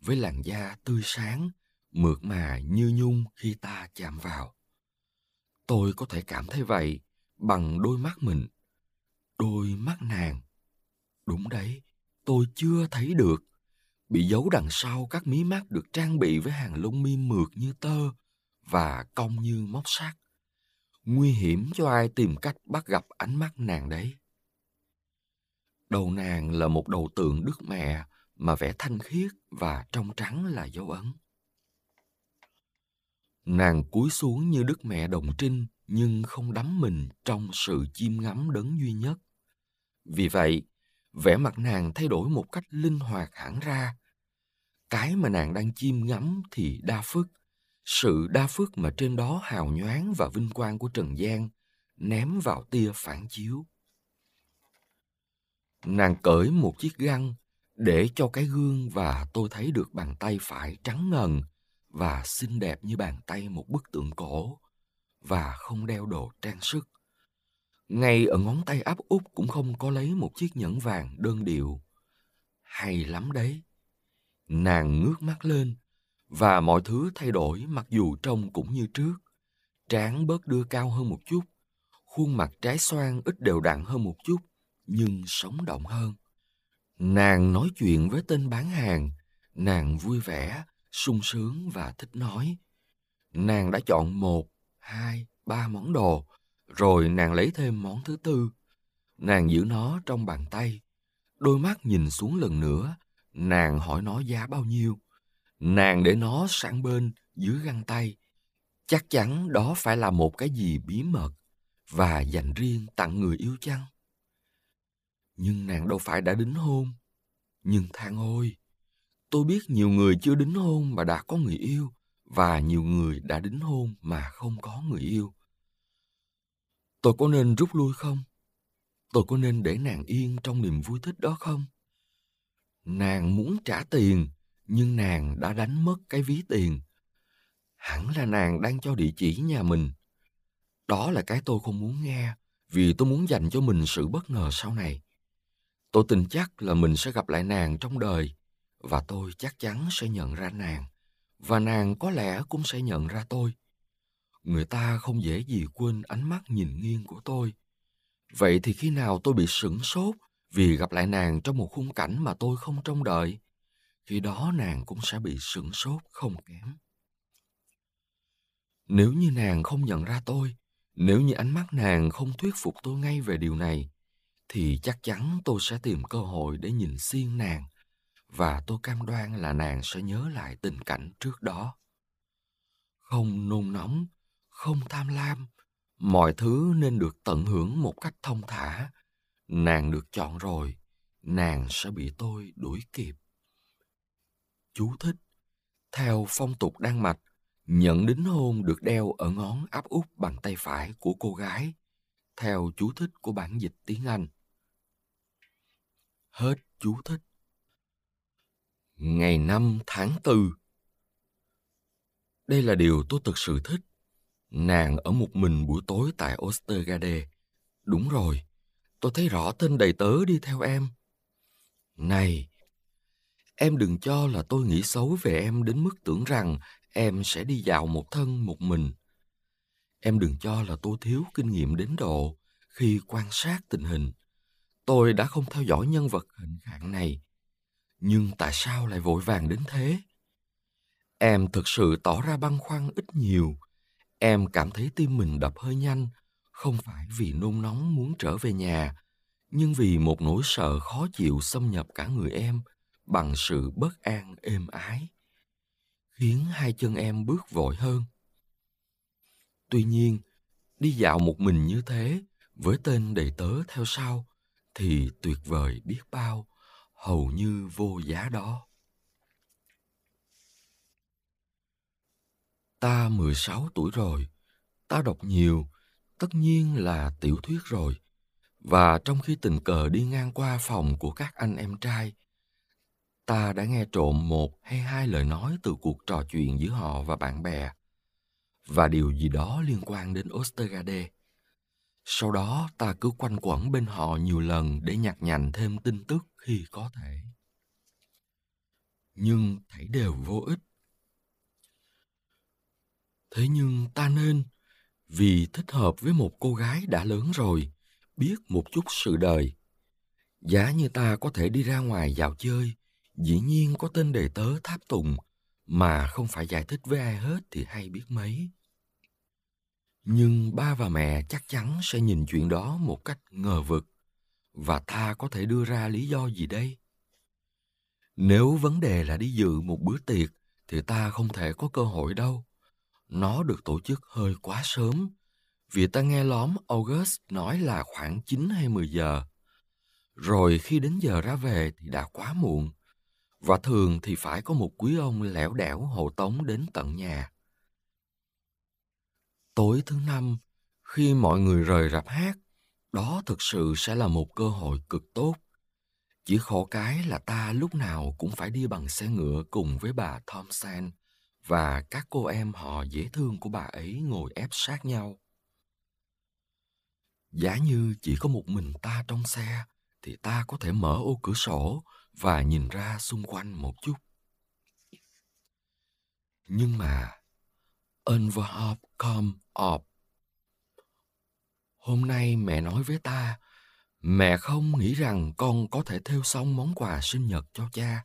với làn da tươi sáng, mượt mà như nhung khi ta chạm vào. Tôi có thể cảm thấy vậy bằng đôi mắt mình, đôi mắt nàng. Đúng đấy, tôi chưa thấy được, bị giấu đằng sau các mí mắt được trang bị với hàng lông mi mượt như tơ và cong như móc sắt. Nguy hiểm cho ai tìm cách bắt gặp ánh mắt nàng đấy. Đầu nàng là một đầu tượng Đức Mẹ mà vẽ thanh khiết và trong trắng là dấu ấn. Nàng cúi xuống như Đức Mẹ đồng trinh nhưng không đắm mình trong sự chiêm ngắm đấng duy nhất. Vì vậy, vẻ mặt nàng thay đổi một cách linh hoạt hẳn ra. Cái mà nàng đang chiêm ngắm thì đa phức, sự đa phức mà trên đó hào nhoáng và vinh quang của trần gian ném vào tia phản chiếu. Nàng cởi một chiếc găng để cho cái gương và tôi thấy được bàn tay phải trắng ngần và xinh đẹp như bàn tay một bức tượng cổ và không đeo đồ trang sức. Ngay ở ngón tay áp út cũng không có lấy một chiếc nhẫn vàng đơn điệu. Hay lắm đấy. Nàng ngước mắt lên và mọi thứ thay đổi mặc dù trông cũng như trước. Trán bớt đưa cao hơn một chút, khuôn mặt trái xoan ít đều đặn hơn một chút, nhưng sống động hơn. Nàng nói chuyện với tên bán hàng, nàng vui vẻ, sung sướng và thích nói. Nàng đã chọn một, hai, ba món đồ, rồi nàng lấy thêm món thứ tư. Nàng giữ nó trong bàn tay, đôi mắt nhìn xuống lần nữa, nàng hỏi nó giá bao nhiêu. Nàng để nó sang bên dưới găng tay. Chắc chắn đó phải là một cái gì bí mật và dành riêng tặng người yêu chăng? Nhưng nàng đâu phải đã đính hôn. Nhưng than ôi, tôi biết nhiều người chưa đính hôn mà đã có người yêu, và nhiều người đã đính hôn mà không có người yêu. Tôi có nên rút lui không? Tôi có nên để nàng yên trong niềm vui thích đó không? Nàng muốn trả tiền, nhưng nàng đã đánh mất cái ví tiền. Hẳn là nàng đang cho địa chỉ nhà mình. Đó là cái tôi không muốn nghe, vì tôi muốn dành cho mình sự bất ngờ sau này. Tôi tin chắc là mình sẽ gặp lại nàng trong đời, và tôi chắc chắn sẽ nhận ra nàng, và nàng có lẽ cũng sẽ nhận ra tôi. Người ta không dễ gì quên ánh mắt nhìn nghiêng của tôi. Vậy thì khi nào tôi bị sửng sốt vì gặp lại nàng trong một khung cảnh mà tôi không trông đợi, khi đó nàng cũng sẽ bị sửng sốt không kém. Nếu như nàng không nhận ra tôi, nếu như ánh mắt nàng không thuyết phục tôi ngay về điều này, thì chắc chắn tôi sẽ tìm cơ hội để nhìn xiên nàng, và tôi cam đoan là nàng sẽ nhớ lại tình cảnh trước đó. Không nôn nóng, không tham lam, mọi thứ nên được tận hưởng một cách thong thả. Nàng được chọn rồi, nàng sẽ bị tôi đuổi kịp. Chú thích: theo phong tục Đan Mạch, nhẫn đính hôn được đeo ở ngón áp út bàn tay phải của cô gái, theo chú thích của bản dịch tiếng Anh. Hết chú thích. Ngày năm tháng tư. Đây là điều tôi thực sự thích. Nàng ở một mình buổi tối tại Ostergade. Đúng rồi, tôi thấy rõ tên đầy tớ đi theo em. Này, em đừng cho là tôi nghĩ xấu về em đến mức tưởng rằng em sẽ đi dạo một thân một mình. Em đừng cho là tôi thiếu kinh nghiệm đến độ khi quan sát tình hình. Tôi đã không theo dõi nhân vật hình dạng này. Nhưng tại sao lại vội vàng đến thế? Em thực sự tỏ ra băn khoăn ít nhiều. Em cảm thấy tim mình đập hơi nhanh, không phải vì nôn nóng muốn trở về nhà, nhưng vì một nỗi sợ khó chịu xâm nhập cả người em bằng sự bất an êm ái, khiến hai chân em bước vội hơn. Tuy nhiên, đi dạo một mình như thế, với tên đầy tớ theo sau, thì tuyệt vời biết bao, hầu như vô giá đó. Ta mười sáu tuổi rồi, ta đọc nhiều, tất nhiên là tiểu thuyết rồi. Và trong khi tình cờ đi ngang qua phòng của các anh em trai, ta đã nghe trộm một hay hai lời nói từ cuộc trò chuyện giữa họ và bạn bè, và điều gì đó liên quan đến Ostergade. Sau đó ta cứ quanh quẩn bên họ nhiều lần để nhặt nhạnh thêm tin tức khi có thể. Nhưng thảy đều vô ích. Thế nhưng ta nên, vì thích hợp với một cô gái đã lớn rồi, biết một chút sự đời. Giá như ta có thể đi ra ngoài dạo chơi, dĩ nhiên có tên đầy tớ tháp tùng, mà không phải giải thích với ai hết thì hay biết mấy. Nhưng ba và mẹ chắc chắn sẽ nhìn chuyện đó một cách ngờ vực, và ta có thể đưa ra lý do gì đây? Nếu vấn đề là đi dự một bữa tiệc, thì ta không thể có cơ hội đâu. Nó được tổ chức hơi quá sớm, vì ta nghe lóm August nói là khoảng chín hay mười giờ. Rồi khi đến giờ ra về thì đã quá muộn, và thường thì phải có một quý ông lẻo đẻo hộ tống đến tận nhà. Tối thứ năm, khi mọi người rời rạp hát, đó thực sự sẽ là một cơ hội cực tốt. Chỉ khổ cái là ta lúc nào cũng phải đi bằng xe ngựa cùng với bà Thompson và các cô em họ dễ thương của bà ấy ngồi ép sát nhau. Giả như chỉ có một mình ta trong xe, thì ta có thể mở ô cửa sổ và nhìn ra xung quanh một chút. Nhưng mà, Unverhoff come up. Hôm nay mẹ nói với ta, mẹ không nghĩ rằng con có thể thêu xong món quà sinh nhật cho cha.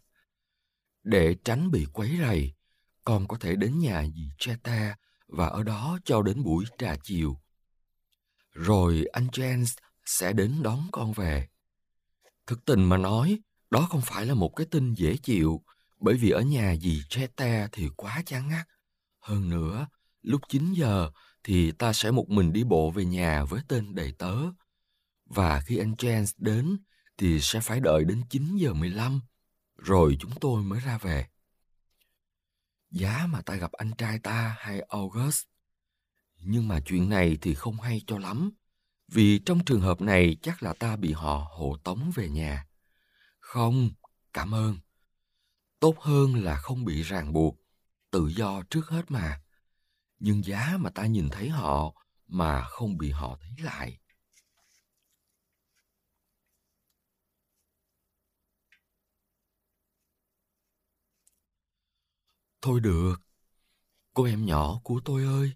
Để tránh bị quấy rầy, con có thể đến nhà dì Cheta và ở đó cho đến buổi trà chiều. Rồi anh James sẽ đến đón con về. Thực tình mà nói, đó không phải là một cái tin dễ chịu, bởi vì ở nhà dì Cheta thì quá chán ngắt. Hơn nữa, lúc chín giờ thì ta sẽ một mình đi bộ về nhà với tên đầy tớ. Và khi anh James đến thì sẽ phải đợi đến chín giờ mười lăm, rồi chúng tôi mới ra về. Giá mà ta gặp anh trai ta hay August. Nhưng mà chuyện này thì không hay cho lắm, vì trong trường hợp này chắc là ta bị họ hộ tống về nhà. Không, cảm ơn. Tốt hơn là không bị ràng buộc, tự do trước hết mà. Nhưng giá mà ta nhìn thấy họ mà không bị họ thấy lại. Thôi được, cô em nhỏ của tôi ơi,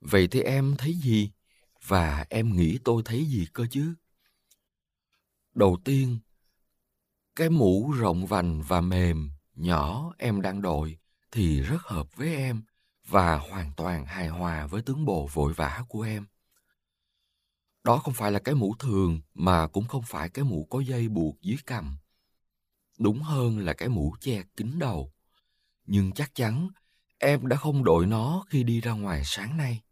vậy thì em thấy gì? Và em nghĩ tôi thấy gì cơ chứ? Đầu tiên, cái mũ rộng vành và mềm, nhỏ em đang đội thì rất hợp với em và hoàn toàn hài hòa với tướng bồ vội vã của em. Đó không phải là cái mũ thường mà cũng không phải cái mũ có dây buộc dưới cằm. Đúng hơn là cái mũ che kín đầu. Nhưng chắc chắn em đã không đội nó khi đi ra ngoài sáng nay.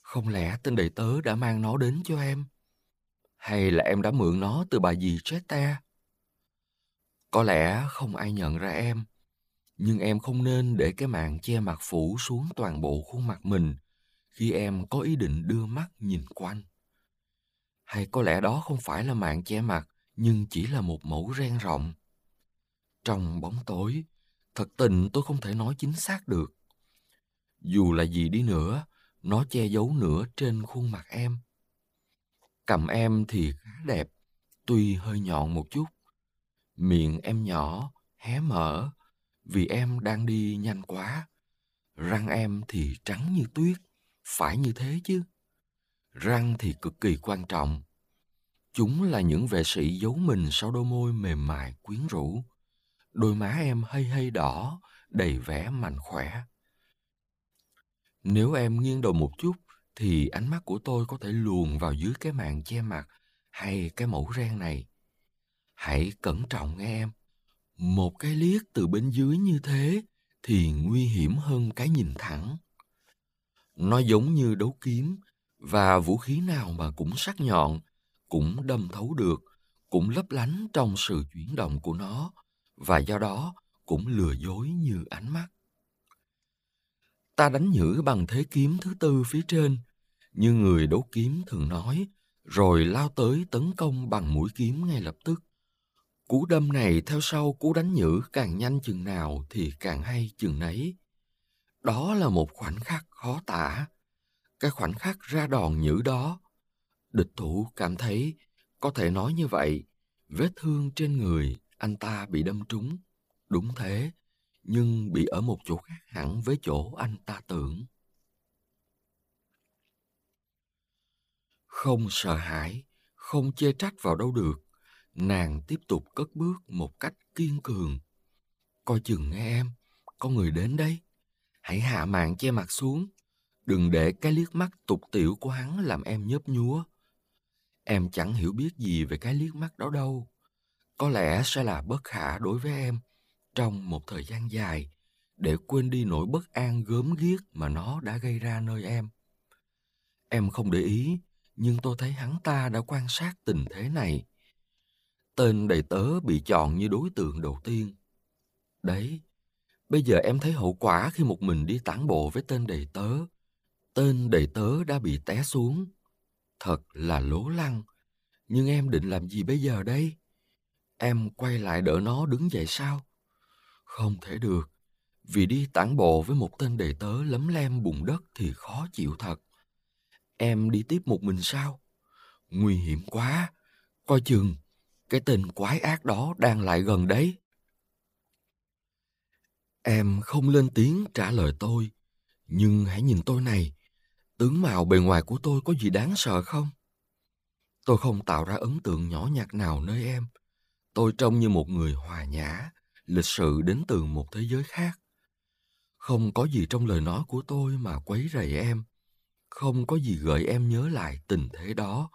Không lẽ tên đầy tớ đã mang nó đến cho em? Hay là em đã mượn nó từ bà dì Chester? Có lẽ không ai nhận ra em, nhưng em không nên để cái màn che mặt phủ xuống toàn bộ khuôn mặt mình khi em có ý định đưa mắt nhìn quanh. Hay có lẽ đó không phải là màn che mặt, nhưng chỉ là một mẩu ren rộng. Trong bóng tối, thật tình tôi không thể nói chính xác được. Dù là gì đi nữa, nó che giấu nửa trên khuôn mặt em. Cằm em thì khá đẹp, tuy hơi nhọn một chút. Miệng em nhỏ, hé mở, vì em đang đi nhanh quá. Răng em thì trắng như tuyết, phải như thế chứ. Răng thì cực kỳ quan trọng. Chúng là những vệ sĩ giấu mình sau đôi môi mềm mại quyến rũ. Đôi má em hây hây đỏ, đầy vẻ mạnh khỏe. Nếu em nghiêng đầu một chút, thì ánh mắt của tôi có thể luồn vào dưới cái màn che mặt hay cái mẩu ren này. Hãy cẩn trọng nghe em. Một cái liếc từ bên dưới như thế thì nguy hiểm hơn cái nhìn thẳng. Nó giống như đấu kiếm, và vũ khí nào mà cũng sắc nhọn, cũng đâm thấu được, cũng lấp lánh trong sự chuyển động của nó, và do đó cũng lừa dối như ánh mắt. Ta đánh nhử bằng thế kiếm thứ tư phía trên, như người đấu kiếm thường nói, rồi lao tới tấn công bằng mũi kiếm ngay lập tức. Cú đâm này theo sau cú đánh nhử càng nhanh chừng nào thì càng hay chừng nấy. Đó là một khoảnh khắc khó tả. Cái khoảnh khắc ra đòn nhử đó, địch thủ cảm thấy, có thể nói như vậy, vết thương trên người anh ta bị đâm trúng. Đúng thế, nhưng bị ở một chỗ khác hẳn với chỗ anh ta tưởng. Không sợ hãi, không chê trách vào đâu được, nàng tiếp tục cất bước một cách kiên cường. Coi chừng nghe em, có người đến đây. Hãy hạ màn che mặt xuống, đừng để cái liếc mắt tục tiểu của hắn làm em nhớp nhúa. Em chẳng hiểu biết gì về cái liếc mắt đó đâu. Có lẽ sẽ là bất khả đối với em trong một thời gian dài, để quên đi nỗi bất an gớm ghiếc mà nó đã gây ra nơi em. Em không để ý, nhưng tôi thấy hắn ta đã quan sát tình thế này. Tên đầy tớ bị chọn như đối tượng đầu tiên. Đấy, bây giờ em thấy hậu quả khi một mình đi tản bộ với tên đầy tớ. Tên đầy tớ đã bị té xuống. Thật là lố lăng. Nhưng em định làm gì bây giờ đây? Em quay lại đỡ nó đứng dậy sao? Không thể được, vì đi tản bộ với một tên đầy tớ lấm lem bùn đất thì khó chịu thật. Em đi tiếp một mình sao? Nguy hiểm quá, coi chừng, cái tên quái ác đó đang lại gần đấy. Em không lên tiếng trả lời tôi, nhưng hãy nhìn tôi này, tướng mạo bề ngoài của tôi có gì đáng sợ không? Tôi không tạo ra ấn tượng nhỏ nhặt nào nơi em, tôi trông như một người hòa nhã, lịch sự đến từ một thế giới khác. Không có gì trong lời nói của tôi mà quấy rầy em. Không có gì gợi em nhớ lại tình thế đó.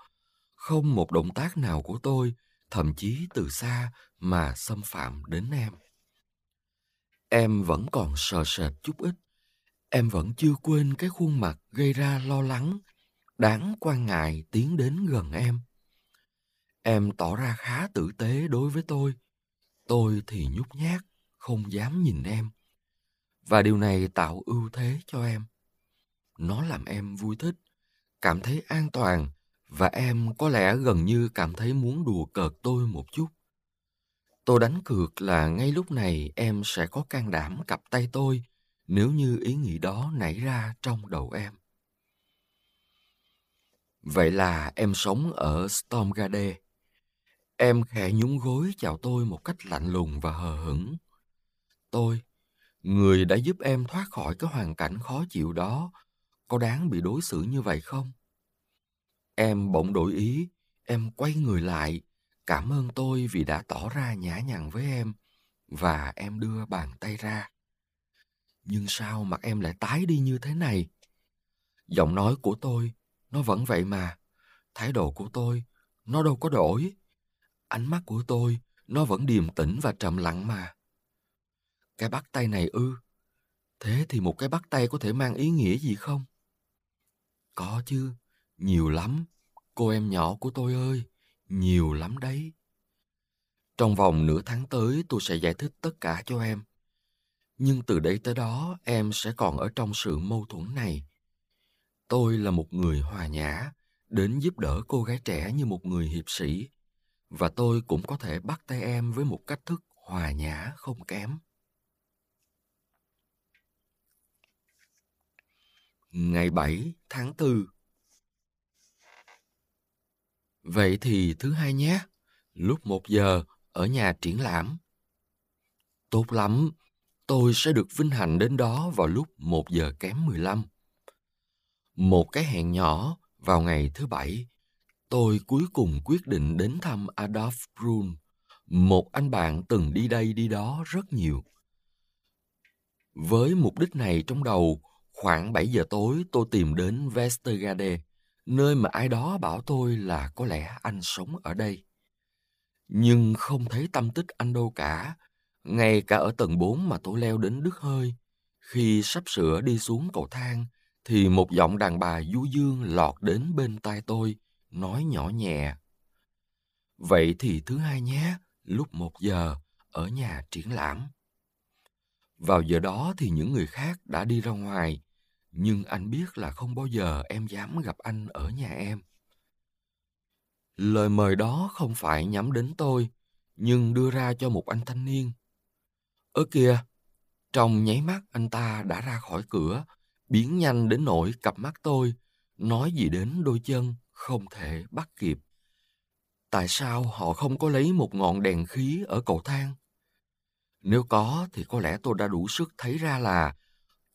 Không một động tác nào của tôi, thậm chí từ xa, mà xâm phạm đến em. Em vẫn còn sợ sệt chút ít. Em vẫn chưa quên cái khuôn mặt gây ra lo lắng, đáng quan ngại tiến đến gần em. Em tỏ ra khá tử tế đối với tôi. Tôi thì nhút nhát, không dám nhìn em. Và điều này tạo ưu thế cho em. Nó làm em vui thích, cảm thấy an toàn, và em có lẽ gần như cảm thấy muốn đùa cợt tôi một chút. Tôi đánh cược là ngay lúc này em sẽ có can đảm cặp tay tôi nếu như ý nghĩ đó nảy ra trong đầu em. Vậy là em sống ở Stormgade. Em khẽ nhún gối chào tôi một cách lạnh lùng và hờ hững. Tôi, người đã giúp em thoát khỏi cái hoàn cảnh khó chịu đó, có đáng bị đối xử như vậy không? Em bỗng đổi ý, em quay người lại, cảm ơn tôi vì đã tỏ ra nhã nhặn với em, và em đưa bàn tay ra. Nhưng sao mặt em lại tái đi như thế này? Giọng nói của tôi, nó vẫn vậy mà. Thái độ của tôi, nó đâu có đổi. Ánh mắt của tôi, nó vẫn điềm tĩnh và trầm lặng mà. Cái bắt tay này ư? Thế thì một cái bắt tay có thể mang ý nghĩa gì không? Có chứ, nhiều lắm. Cô em nhỏ của tôi ơi, nhiều lắm đấy. Trong vòng nửa tháng tới tôi sẽ giải thích tất cả cho em. Nhưng từ đây tới đó em sẽ còn ở trong sự mâu thuẫn này. Tôi là một người hòa nhã, đến giúp đỡ cô gái trẻ như một người hiệp sĩ. Và tôi cũng có thể bắt tay em với một cách thức hòa nhã không kém. Ngày bảy tháng tư. Vậy thì thứ hai nhé, lúc một giờ ở nhà triển lãm. Tốt lắm, tôi sẽ được vinh hạnh đến đó vào lúc một giờ kém mười lăm. Một cái hẹn nhỏ vào ngày thứ bảy, tôi cuối cùng quyết định đến thăm Adolf Brun, một anh bạn từng đi đây đi đó rất nhiều. Với mục đích này trong đầu, khoảng bảy giờ tối tôi tìm đến Westergade, nơi mà ai đó bảo tôi là có lẽ anh sống ở đây. Nhưng không thấy tâm tích anh đâu cả, ngay cả ở tầng bốn mà tôi leo đến đứt hơi. Khi sắp sửa đi xuống cầu thang, thì một giọng đàn bà du dương lọt đến bên tai tôi, nói nhỏ nhẹ. Vậy thì thứ hai nhé, lúc một giờ, ở nhà triển lãm. Vào giờ đó thì những người khác đã đi ra ngoài, nhưng anh biết là không bao giờ em dám gặp anh ở nhà em. Lời mời đó không phải nhắm đến tôi, nhưng đưa ra cho một anh thanh niên. Ớ kìa, trong nháy mắt anh ta đã ra khỏi cửa, biến nhanh đến nỗi cặp mắt tôi, nói gì đến đôi chân không thể bắt kịp. Tại sao họ không có lấy một ngọn đèn khí ở cầu thang? Nếu có thì có lẽ tôi đã đủ sức thấy ra là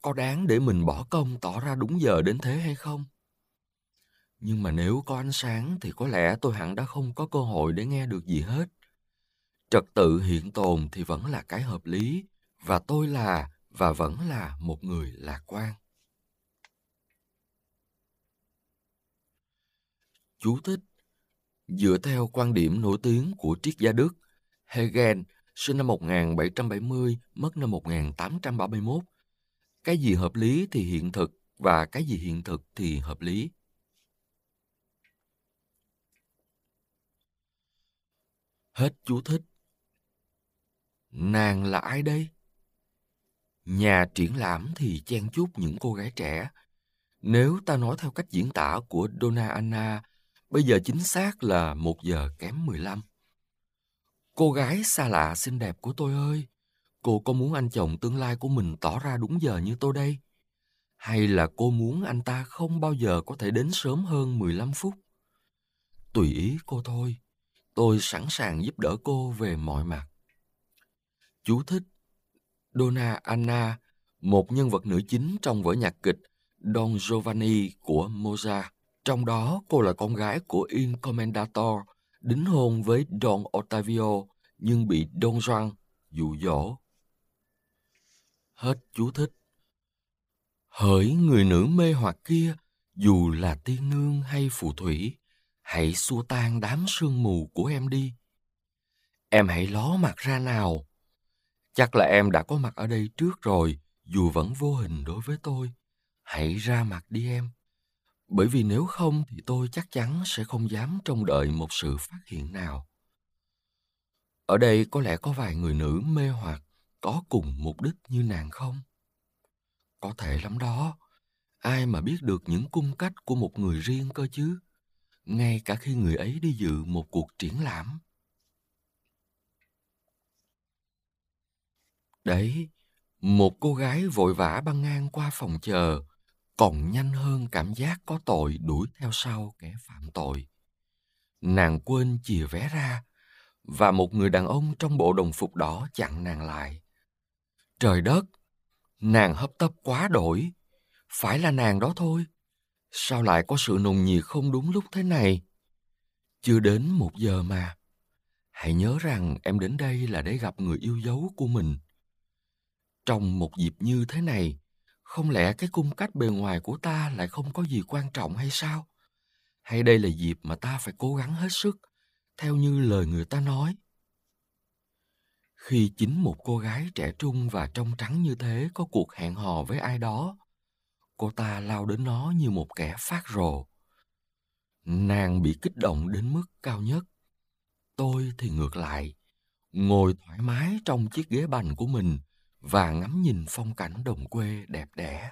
có đáng để mình bỏ công tỏ ra đúng giờ đến thế hay không? Nhưng mà nếu có ánh sáng thì có lẽ tôi hẳn đã không có cơ hội để nghe được gì hết. Trật tự hiện tồn thì vẫn là cái hợp lý, và tôi là và vẫn là một người lạc quan. Chú thích: dựa theo quan điểm nổi tiếng của triết gia Đức Hegel, sinh năm một nghìn bảy trăm bảy mươi, mất năm một nghìn tám trăm ba mươi mốt, cái gì hợp lý thì hiện thực, và cái gì hiện thực thì hợp lý. Hết chú thích. Nàng là ai đây? Nhà triển lãm thì chen chúc những cô gái trẻ. Nếu ta nói theo cách diễn tả của Donna Anna, bây giờ chính xác là một giờ kém mười lăm. Cô gái xa lạ xinh đẹp của tôi ơi, cô có muốn anh chồng tương lai của mình tỏ ra đúng giờ như tôi đây? Hay là cô muốn anh ta không bao giờ có thể đến sớm hơn mười lăm phút? Tùy ý cô thôi, tôi sẵn sàng giúp đỡ cô về mọi mặt. Chú thích: Donna Anna, một nhân vật nữ chính trong vở nhạc kịch Don Giovanni của Mozart. Trong đó, cô là con gái của Il Commendatore, đính hôn với Don Ottavio, nhưng bị Don Juan dụ dỗ. Hết chú thích. Hỡi người nữ mê hoặc kia, dù là tiên nương hay phù thủy, hãy xua tan đám sương mù của em đi. Em hãy ló mặt ra nào. Chắc là em đã có mặt ở đây trước rồi, dù vẫn vô hình đối với tôi. Hãy ra mặt đi em. Bởi vì nếu không thì tôi chắc chắn sẽ không dám trông đợi một sự phát hiện nào. Ở đây có lẽ có vài người nữ mê hoặc có cùng mục đích như nàng không? Có thể lắm đó. Ai mà biết được những cung cách của một người riêng cơ chứ? Ngay cả khi người ấy đi dự một cuộc triển lãm. đấy, một cô gái vội vã băng ngang qua phòng chờ còn nhanh hơn cảm giác có tội đuổi theo sau kẻ phạm tội. Nàng quên chìa vé ra, và một người đàn ông trong bộ đồng phục đỏ chặn nàng lại. Trời đất, nàng hấp tấp quá đổi. Phải là nàng đó thôi. Sao lại có sự nồng nhiệt không đúng lúc thế này? Chưa đến một giờ mà. Hãy nhớ rằng em đến đây là để gặp người yêu dấu của mình. Trong một dịp như thế này, không lẽ cái cung cách bề ngoài của ta lại không có gì quan trọng hay sao? Hay đây là dịp mà ta phải cố gắng hết sức, theo như lời người ta nói? Khi chính một cô gái trẻ trung và trong trắng như thế có cuộc hẹn hò với ai đó, cô ta lao đến nó như một kẻ phát rồ. Nàng bị kích động đến mức cao nhất. Tôi thì ngược lại, ngồi thoải mái trong chiếc ghế bành của mình và ngắm nhìn phong cảnh đồng quê đẹp đẽ.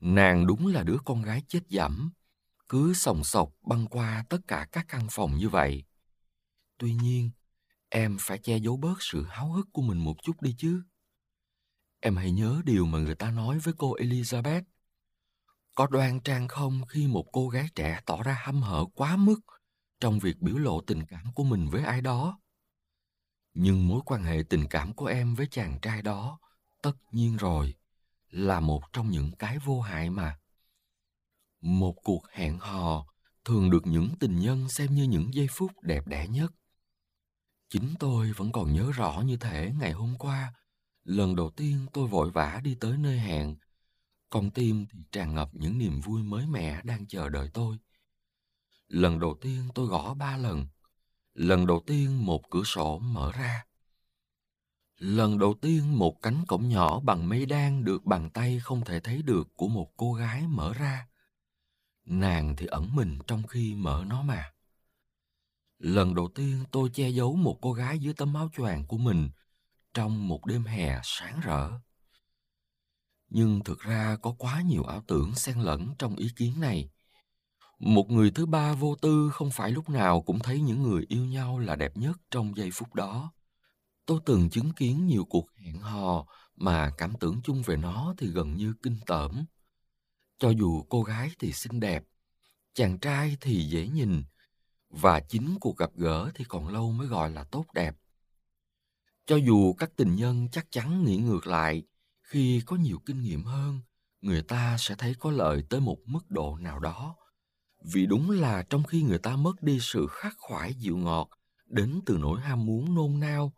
Nàng đúng là đứa con gái chết dẫm, cứ sòng sọc băng qua tất cả các căn phòng như vậy. Tuy nhiên, em phải che giấu bớt sự háo hức của mình một chút đi chứ. Em hãy nhớ điều mà người ta nói với cô Elizabeth. Có đoan trang không khi một cô gái trẻ tỏ ra hăm hở quá mức trong việc biểu lộ tình cảm của mình với ai đó? Nhưng mối quan hệ tình cảm của em với chàng trai đó, tất nhiên rồi, là một trong những cái vô hại mà. Một cuộc hẹn hò thường được những tình nhân xem như những giây phút đẹp đẽ nhất. Chính tôi vẫn còn nhớ rõ như thể ngày hôm qua, lần đầu tiên tôi vội vã đi tới nơi hẹn, con tim thì tràn ngập những niềm vui mới mẻ đang chờ đợi tôi. Lần đầu tiên tôi gõ ba lần. Lần đầu tiên một cửa sổ mở ra. Lần đầu tiên một cánh cổng nhỏ bằng mây đen được bàn tay không thể thấy được của một cô gái mở ra. Nàng thì ẩn mình trong khi mở nó mà. Lần đầu tiên tôi che giấu một cô gái dưới tấm áo choàng của mình trong một đêm hè sáng rỡ. Nhưng thực ra có quá nhiều ảo tưởng xen lẫn trong ý kiến này. Một người thứ ba vô tư không phải lúc nào cũng thấy những người yêu nhau là đẹp nhất trong giây phút đó. Tôi từng chứng kiến nhiều cuộc hẹn hò mà cảm tưởng chung về nó thì gần như kinh tởm. Cho dù cô gái thì xinh đẹp, chàng trai thì dễ nhìn, và chính cuộc gặp gỡ thì còn lâu mới gọi là tốt đẹp. Cho dù các tình nhân chắc chắn nghĩ ngược lại, khi có nhiều kinh nghiệm hơn, người ta sẽ thấy có lợi tới một mức độ nào đó. Vì đúng là trong khi người ta mất đi sự khắc khoải dịu ngọt đến từ nỗi ham muốn nôn nao,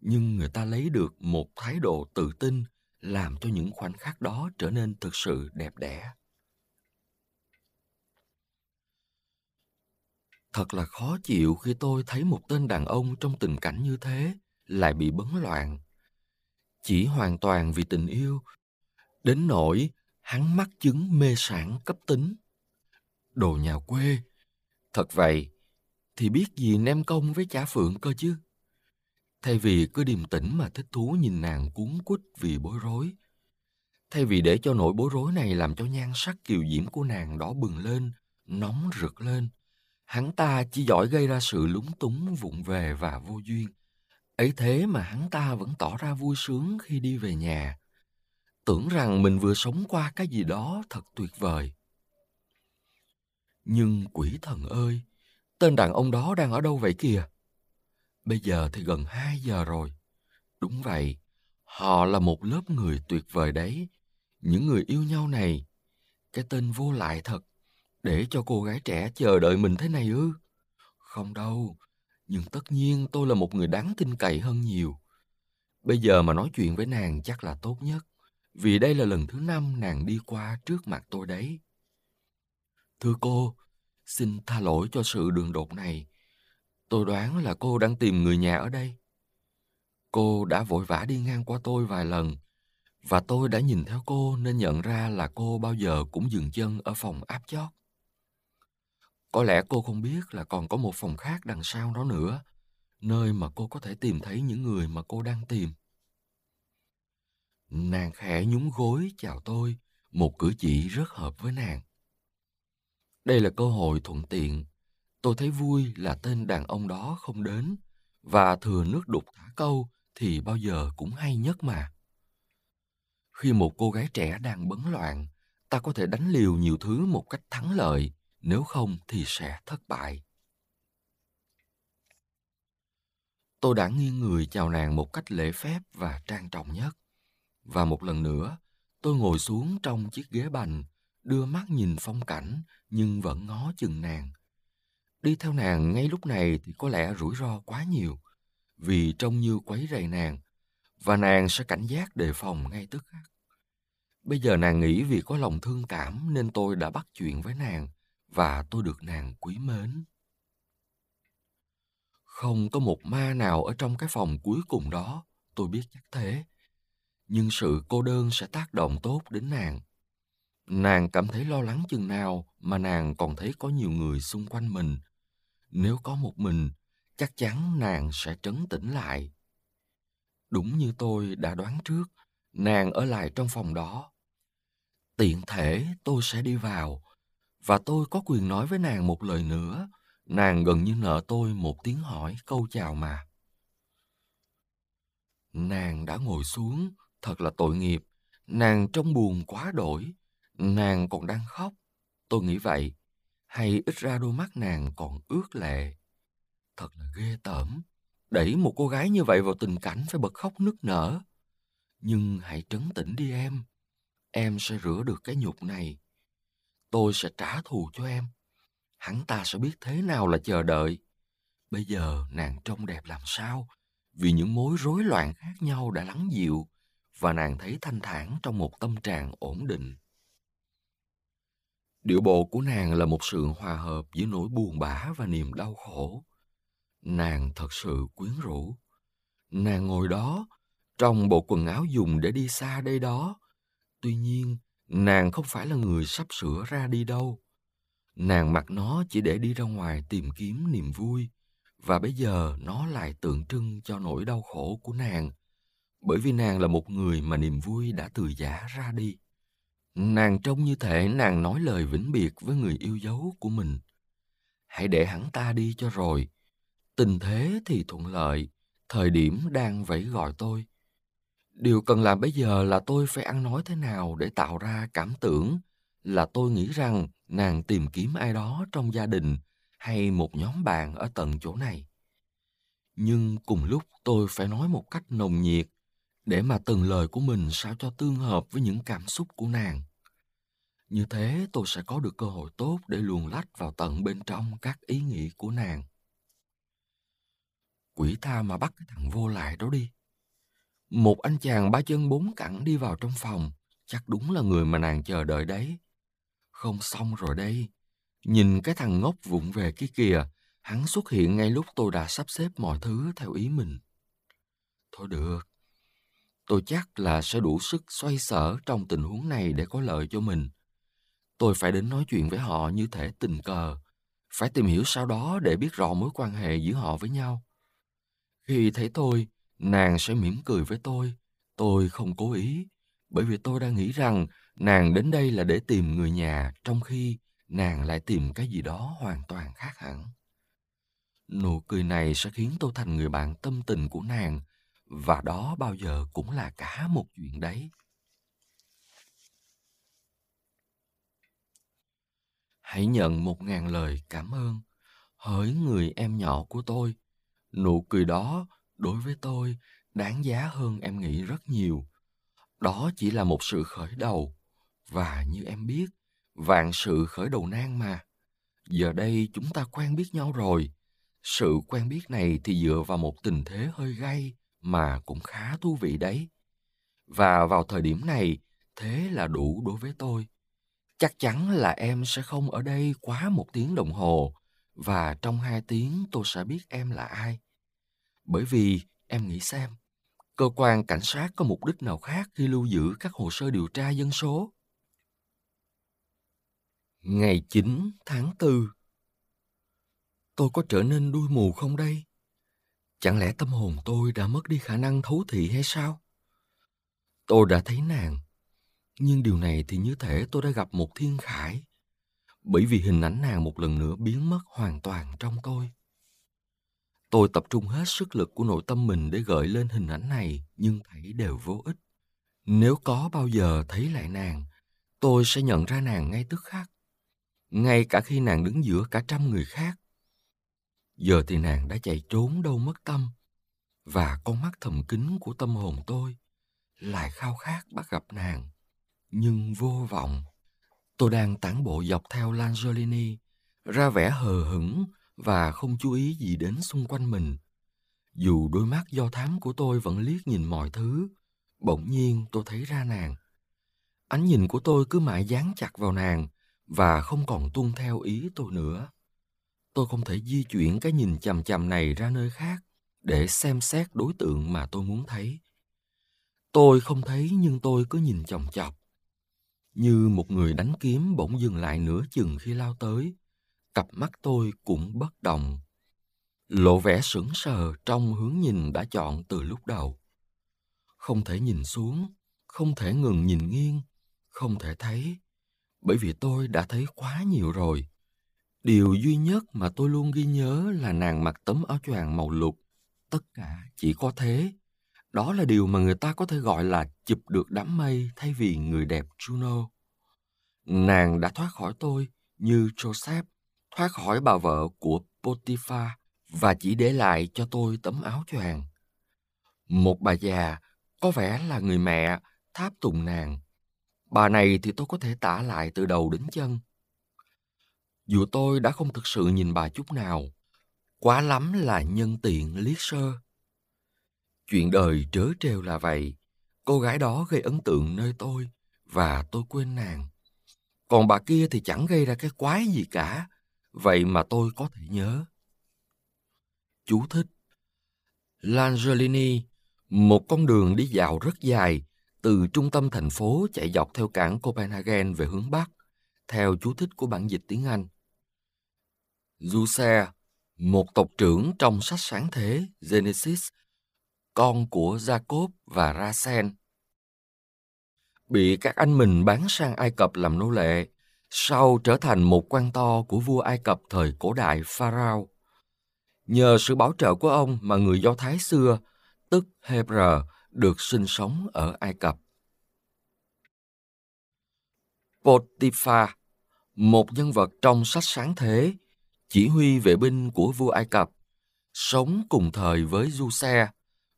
nhưng người ta lấy được một thái độ tự tin làm cho những khoảnh khắc đó trở nên thực sự đẹp đẽ. Thật là khó chịu khi tôi thấy một tên đàn ông trong tình cảnh như thế lại bị bấn loạn. Chỉ hoàn toàn vì tình yêu, đến nỗi hắn mắc chứng mê sảng cấp tính. Đồ nhà quê, thật vậy, thì biết gì nem công với chả phượng cơ chứ. Thay vì cứ điềm tĩnh mà thích thú nhìn nàng cuốn quýt vì bối rối, thay vì để cho nỗi bối rối này làm cho nhan sắc kiều diễm của nàng đỏ bừng lên, nóng rực lên, hắn ta chỉ giỏi gây ra sự lúng túng vụng về và vô duyên. Ấy thế mà hắn ta vẫn tỏ ra vui sướng khi đi về nhà, tưởng rằng mình vừa sống qua cái gì đó thật tuyệt vời. Nhưng quỷ thần ơi, tên đàn ông đó đang ở đâu vậy kìa? Bây giờ thì gần hai giờ rồi. Đúng vậy, họ là một lớp người tuyệt vời đấy. Những người yêu nhau này, cái tên vô lại thật, để cho cô gái trẻ chờ đợi mình thế này ư? Không đâu, nhưng tất nhiên tôi là một người đáng tin cậy hơn nhiều. Bây giờ mà nói chuyện với nàng chắc là tốt nhất, vì đây là lần thứ năm nàng đi qua trước mặt tôi đấy. Thưa cô, xin tha lỗi cho sự đường đột này. Tôi đoán là cô đang tìm người nhà ở đây. Cô đã vội vã đi ngang qua tôi vài lần, và tôi đã nhìn theo cô nên nhận ra là cô bao giờ cũng dừng chân ở phòng áp chót. Có lẽ cô không biết là còn có một phòng khác đằng sau đó nữa, nơi mà cô có thể tìm thấy những người mà cô đang tìm. Nàng khẽ nhún gối chào tôi, một cử chỉ rất hợp với nàng. Đây là cơ hội thuận tiện. Tôi thấy vui là tên đàn ông đó không đến, và thừa nước đục thả câu thì bao giờ cũng hay nhất mà. Khi một cô gái trẻ đang bấn loạn, ta có thể đánh liều nhiều thứ một cách thắng lợi, nếu không thì sẽ thất bại. Tôi đã nghiêng người chào nàng một cách lễ phép và trang trọng nhất. Và một lần nữa, tôi ngồi xuống trong chiếc ghế bành, đưa mắt nhìn phong cảnh nhưng vẫn ngó chừng nàng. Đi theo nàng ngay lúc này thì có lẽ rủi ro quá nhiều, vì trông như quấy rầy nàng, và nàng sẽ cảnh giác đề phòng ngay tức khắc. Bây giờ nàng nghĩ vì có lòng thương cảm nên tôi đã bắt chuyện với nàng, và tôi được nàng quý mến. Không có một ma nào ở trong cái phòng cuối cùng đó, tôi biết chắc thế. Nhưng sự cô đơn sẽ tác động tốt đến nàng. Nàng cảm thấy lo lắng chừng nào mà nàng còn thấy có nhiều người xung quanh mình. Nếu có một mình, chắc chắn nàng sẽ trấn tĩnh lại. Đúng như tôi đã đoán trước, nàng ở lại trong phòng đó. Tiện thể tôi sẽ đi vào, và tôi có quyền nói với nàng một lời nữa. Nàng gần như nợ tôi một tiếng hỏi câu chào mà. Nàng đã ngồi xuống, thật là tội nghiệp. Nàng trông buồn quá đổi. Nàng còn đang khóc, tôi nghĩ vậy, hay ít ra đôi mắt nàng còn ướt lệ. Thật là ghê tởm, đẩy một cô gái như vậy vào tình cảnh phải bật khóc nức nở. Nhưng hãy trấn tĩnh đi em, em sẽ rửa được cái nhục này. Tôi sẽ trả thù cho em, hắn ta sẽ biết thế nào là chờ đợi. Bây giờ nàng trông đẹp làm sao, vì những mối rối loạn khác nhau đã lắng dịu, và nàng thấy thanh thản trong một tâm trạng ổn định. Điệu bộ của nàng là một sự hòa hợp giữa nỗi buồn bã và niềm đau khổ. Nàng thật sự quyến rũ. Nàng ngồi đó, trong bộ quần áo dùng để đi xa đây đó. Tuy nhiên, nàng không phải là người sắp sửa ra đi đâu. Nàng mặc nó chỉ để đi ra ngoài tìm kiếm niềm vui, và bây giờ nó lại tượng trưng cho nỗi đau khổ của nàng, bởi vì nàng là một người mà niềm vui đã từ giã ra đi. Nàng trông như thể nàng nói lời vĩnh biệt với người yêu dấu của mình. Hãy để hắn ta đi cho rồi. Tình thế thì thuận lợi, thời điểm đang vẫy gọi tôi. Điều cần làm bây giờ là tôi phải ăn nói thế nào để tạo ra cảm tưởng là tôi nghĩ rằng nàng tìm kiếm ai đó trong gia đình hay một nhóm bạn ở tận chỗ này. Nhưng cùng lúc tôi phải nói một cách nồng nhiệt, để mà từng lời của mình sao cho tương hợp với những cảm xúc của nàng. Như thế tôi sẽ có được cơ hội tốt để luồn lách vào tận bên trong các ý nghĩ của nàng. Quỷ tha mà bắt cái thằng vô lại đó đi. Một anh chàng ba chân bốn cẳng đi vào trong phòng, chắc đúng là người mà nàng chờ đợi đấy. Không xong rồi đây. Nhìn cái thằng ngốc vụng về kia kìa, hắn xuất hiện ngay lúc tôi đã sắp xếp mọi thứ theo ý mình. Thôi được. Tôi chắc là sẽ đủ sức xoay sở trong tình huống này để có lợi cho mình. Tôi phải đến nói chuyện với họ như thể tình cờ, phải tìm hiểu sau đó để biết rõ mối quan hệ giữa họ với nhau. Khi thấy tôi, nàng sẽ mỉm cười với tôi. Tôi không cố ý, bởi vì tôi đang nghĩ rằng nàng đến đây là để tìm người nhà, trong khi nàng lại tìm cái gì đó hoàn toàn khác hẳn. Nụ cười này sẽ khiến tôi thành người bạn tâm tình của nàng, và đó bao giờ cũng là cả một chuyện đấy. Hãy nhận một ngàn lời cảm ơn, hỡi người em nhỏ của tôi. Nụ cười đó, đối với tôi, đáng giá hơn em nghĩ rất nhiều. Đó chỉ là một sự khởi đầu, và như em biết, vạn sự khởi đầu nan mà. Giờ đây chúng ta quen biết nhau rồi. Sự quen biết này thì dựa vào một tình thế hơi gay, mà cũng khá thú vị đấy. Và vào thời điểm này, thế là đủ đối với tôi. Chắc chắn là em sẽ không ở đây quá một tiếng đồng hồ, và trong hai tiếng tôi sẽ biết em là ai. Bởi vì, em nghĩ xem, cơ quan cảnh sát có mục đích nào khác khi lưu giữ các hồ sơ điều tra dân số? Ngày chín tháng tư. Tôi có trở nên đuôi mù không đây? Chẳng lẽ tâm hồn tôi đã mất đi khả năng thấu thị hay sao? Tôi đã thấy nàng, nhưng điều này thì như thể tôi đã gặp một thiên khải, bởi vì hình ảnh nàng một lần nữa biến mất hoàn toàn trong tôi. Tôi tập trung hết sức lực của nội tâm mình để gợi lên hình ảnh này, nhưng thấy đều vô ích. Nếu có bao giờ thấy lại nàng, tôi sẽ nhận ra nàng ngay tức khắc, ngay cả khi nàng đứng giữa cả trăm người khác. Giờ thì nàng đã chạy trốn đâu mất tâm, và con mắt thầm kín của tâm hồn tôi lại khao khát bắt gặp nàng, nhưng vô vọng. Tôi đang tản bộ dọc theo Langellini, ra vẻ hờ hững và không chú ý gì đến xung quanh mình. Dù đôi mắt do thám của tôi vẫn liếc nhìn mọi thứ, bỗng nhiên tôi thấy ra nàng. Ánh nhìn của tôi cứ mãi dán chặt vào nàng và không còn tuân theo ý tôi nữa. Tôi không thể di chuyển cái nhìn chằm chằm này ra nơi khác để xem xét đối tượng mà tôi muốn thấy. Tôi không thấy, nhưng tôi cứ nhìn chòng chọc. Như một người đánh kiếm bỗng dừng lại nửa chừng khi lao tới, cặp mắt tôi cũng bất động, lộ vẻ sững sờ trong hướng nhìn đã chọn từ lúc đầu. Không thể nhìn xuống, không thể ngừng nhìn nghiêng, không thể thấy, bởi vì tôi đã thấy quá nhiều rồi. Điều duy nhất mà tôi luôn ghi nhớ là nàng mặc tấm áo choàng màu lục. Tất cả chỉ có thế. Đó là điều mà người ta có thể gọi là chụp được đám mây thay vì người đẹp Juno. Nàng đã thoát khỏi tôi như Joseph thoát khỏi bà vợ của Potiphar và chỉ để lại cho tôi tấm áo choàng. Một bà già, có vẻ là người mẹ, tháp tùng nàng. Bà này thì tôi có thể tả lại từ đầu đến chân. Dù tôi đã không thực sự nhìn bà chút nào, quá lắm là nhân tiện liếc sơ. Chuyện đời trớ trêu là vậy, cô gái đó gây ấn tượng nơi tôi và tôi quên nàng. Còn bà kia thì chẳng gây ra cái quái gì cả, vậy mà tôi có thể nhớ. Chú thích: Langellini, một con đường đi dạo rất dài, từ trung tâm thành phố chạy dọc theo cảng Copenhagen về hướng Bắc, theo chú thích của bản dịch tiếng Anh. Zeus, một tộc trưởng trong sách Sáng Thế Genesis, con của Jacob và Rasen, bị các anh mình bán sang Ai Cập làm nô lệ, sau trở thành một quan to của vua Ai Cập thời cổ đại Pharaoh. Nhờ sự bảo trợ của ông mà người Do Thái xưa, tức Hebrew, được sinh sống ở Ai Cập. Potiphar, một nhân vật trong sách Sáng Thế, chỉ huy vệ binh của vua Ai Cập, sống cùng thời với Giuse.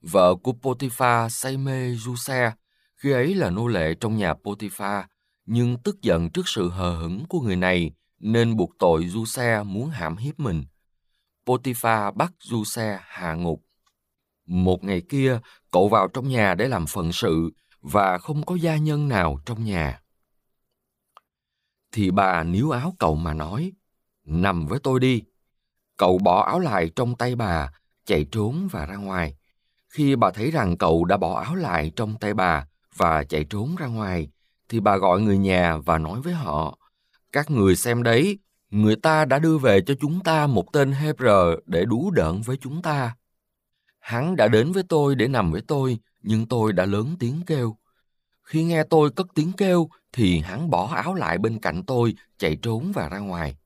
Vợ của Potiphar say mê Giuse, khi ấy là nô lệ trong nhà Potiphar, nhưng tức giận trước sự hờ hững của người này nên buộc tội Giuse muốn hãm hiếp mình. Potiphar bắt Giuse hạ ngục. Một ngày kia, cậu vào trong nhà để làm phận sự và không có gia nhân nào trong nhà. Thì bà níu áo cậu mà nói: "Nằm với tôi đi." Cậu bỏ áo lại trong tay bà, chạy trốn và ra ngoài. Khi bà thấy rằng cậu đã bỏ áo lại trong tay bà và chạy trốn ra ngoài, thì bà gọi người nhà và nói với họ: "Các người xem đấy, người ta đã đưa về cho chúng ta một tên Hebrew để đú đỡn với chúng ta. Hắn đã đến với tôi để nằm với tôi, nhưng tôi đã lớn tiếng kêu. Khi nghe tôi cất tiếng kêu, thì hắn bỏ áo lại bên cạnh tôi, chạy trốn và ra ngoài."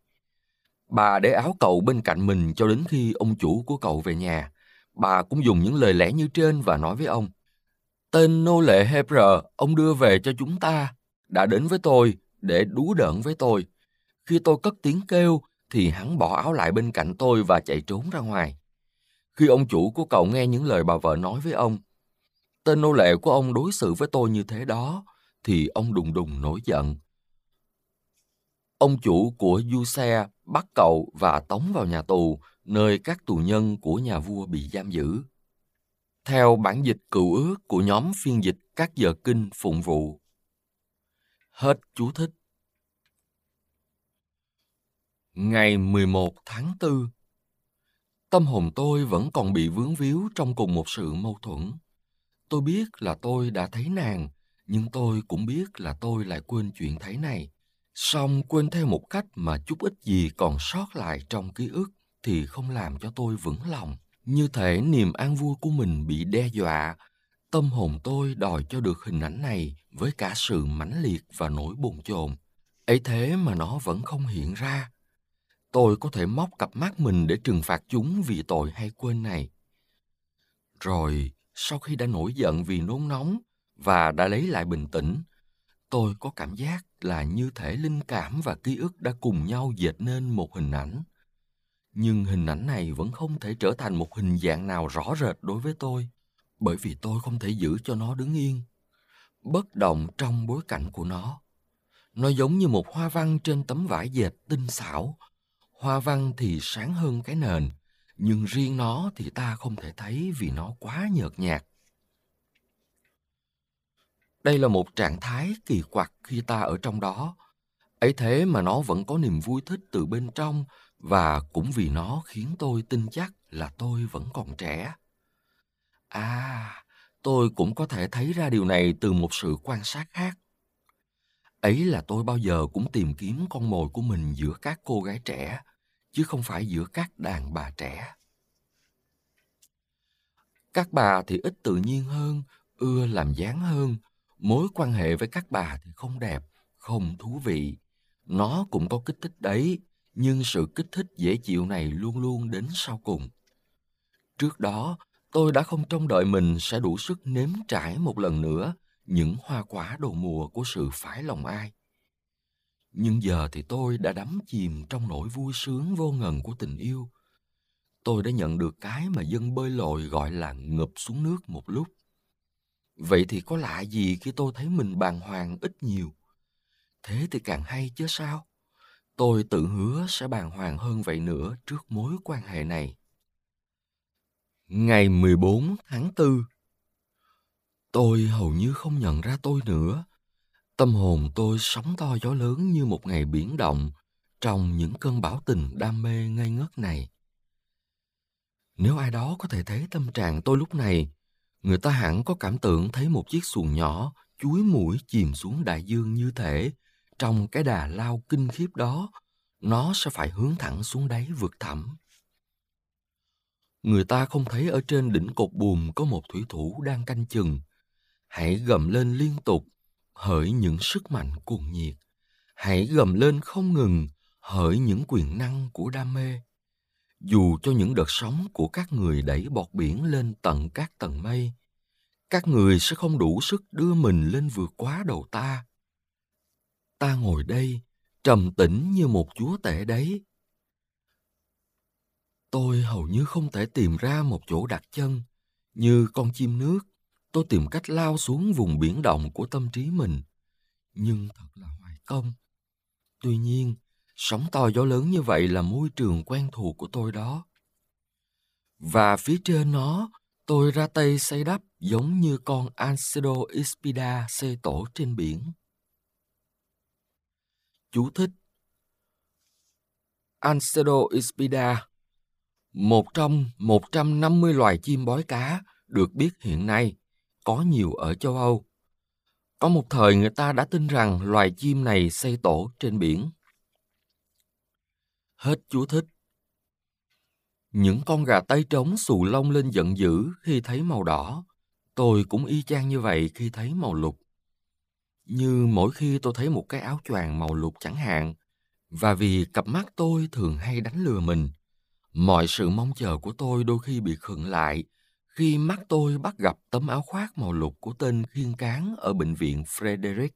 Bà để áo cậu bên cạnh mình cho đến khi ông chủ của cậu về nhà. Bà cũng dùng những lời lẽ như trên và nói với ông: "Tên nô lệ Hebrew ông đưa về cho chúng ta đã đến với tôi để đú đỡn với tôi. Khi tôi cất tiếng kêu thì hắn bỏ áo lại bên cạnh tôi và chạy trốn ra ngoài." Khi ông chủ của cậu nghe những lời bà vợ nói với ông: "Tên nô lệ của ông đối xử với tôi như thế đó", thì ông đùng đùng nổi giận. Ông chủ của Giuse bắt cậu và tống vào nhà tù, nơi các tù nhân của nhà vua bị giam giữ. Theo bản dịch Cựu Ước của nhóm phiên dịch Các Giờ Kinh Phụng Vụ. Hết chú thích. Ngày mười một tháng tư, tâm hồn tôi vẫn còn bị vướng víu trong cùng một sự mâu thuẫn. Tôi biết là tôi đã thấy nàng, nhưng tôi cũng biết là tôi lại quên chuyện thấy này. Song quên theo một cách mà chút ít gì còn sót lại trong ký ức thì không làm cho tôi vững lòng. Như thể niềm an vui của mình bị đe dọa, tâm hồn tôi đòi cho được hình ảnh này với cả sự mãnh liệt và nỗi bồn chồn. Ấy thế mà nó vẫn không hiện ra. tôi có thể móc cặp mắt mình để trừng phạt chúng vì tội hay quên này. Rồi, sau khi đã nổi giận vì nôn nóng và đã lấy lại bình tĩnh, tôi có cảm giác là như thể linh cảm và ký ức đã cùng nhau dệt nên một hình ảnh. Nhưng hình ảnh này vẫn không thể trở thành một hình dạng nào rõ rệt đối với tôi, bởi vì tôi không thể giữ cho nó đứng yên, bất động trong bối cảnh của nó. Nó giống như một hoa văn trên tấm vải dệt tinh xảo. Hoa văn thì sáng hơn cái nền, nhưng riêng nó thì ta không thể thấy vì nó quá nhợt nhạt. Đây là một trạng thái kỳ quặc khi ta ở trong đó. Ấy thế mà nó vẫn có niềm vui thích từ bên trong, và cũng vì nó khiến tôi tin chắc là tôi vẫn còn trẻ. À, tôi cũng có thể thấy ra điều này từ một sự quan sát khác. Ấy là tôi bao giờ cũng tìm kiếm con mồi của mình giữa các cô gái trẻ, chứ không phải giữa các đàn bà trẻ. Các bà thì ít tự nhiên hơn, ưa làm dáng hơn. Mối quan hệ với các bà thì không đẹp, không thú vị. Nó cũng có kích thích đấy, nhưng sự kích thích dễ chịu này luôn luôn đến sau cùng. Trước đó, tôi đã không trông đợi mình sẽ đủ sức nếm trải một lần nữa những hoa quả đầu mùa của sự phải lòng ai. Nhưng giờ thì tôi đã đắm chìm trong nỗi vui sướng vô ngần của tình yêu. Tôi đã nhận được cái mà dân bơi lội gọi là ngụp xuống nước một lúc. Vậy thì có lạ gì khi tôi thấy mình bàng hoàng ít nhiều? Thế thì càng hay chứ sao? Tôi tự hứa sẽ bàng hoàng hơn vậy nữa trước mối quan hệ này. Ngày mười bốn tháng tư, tôi hầu như không nhận ra tôi nữa. Tâm hồn tôi sóng to gió lớn như một ngày biển động trong những cơn bão tình đam mê ngây ngất này. Nếu ai đó có thể thấy tâm trạng tôi lúc này, người ta hẳn có cảm tưởng thấy một chiếc xuồng nhỏ chúi mũi chìm xuống đại dương như thể trong cái đà lao kinh khiếp đó, nó sẽ phải hướng thẳng xuống đáy vực thẳm. Người ta không thấy ở trên đỉnh cột buồm có một thủy thủ đang canh chừng. Hãy gầm lên liên tục, hỡi những sức mạnh cuồng nhiệt. Hãy gầm lên không ngừng, hỡi những quyền năng của đam mê. Dù cho những đợt sóng của các người đẩy bọt biển lên tận các tầng mây, các người sẽ không đủ sức đưa mình lên vượt quá đầu ta. Ta ngồi đây, trầm tĩnh như một chúa tể đấy. Tôi hầu như không thể tìm ra một chỗ đặt chân. Như con chim nước, tôi tìm cách lao xuống vùng biển động của tâm trí mình. Nhưng thật là hoài công. Tuy nhiên, sóng to gió lớn như vậy là môi trường quen thuộc của tôi đó. Và phía trên nó, tôi ra tay xây đắp giống như con Alcedo Ispida xây tổ trên biển. Chú thích: Alcedo Ispida, một trong một trăm năm mươi loài chim bói cá được biết hiện nay, có nhiều ở châu Âu. Có một thời người ta đã tin rằng loài chim này xây tổ trên biển. Hết chú thích. Những con gà tây trống xù lông lên giận dữ khi thấy màu đỏ. Tôi cũng y chang như vậy khi thấy màu lục. Như mỗi khi tôi thấy một cái áo choàng màu lục chẳng hạn, và vì cặp mắt tôi thường hay đánh lừa mình, mọi sự mong chờ của tôi đôi khi bị khựng lại khi mắt tôi bắt gặp tấm áo khoác màu lục của tên khiêng cáng ở bệnh viện Frederick.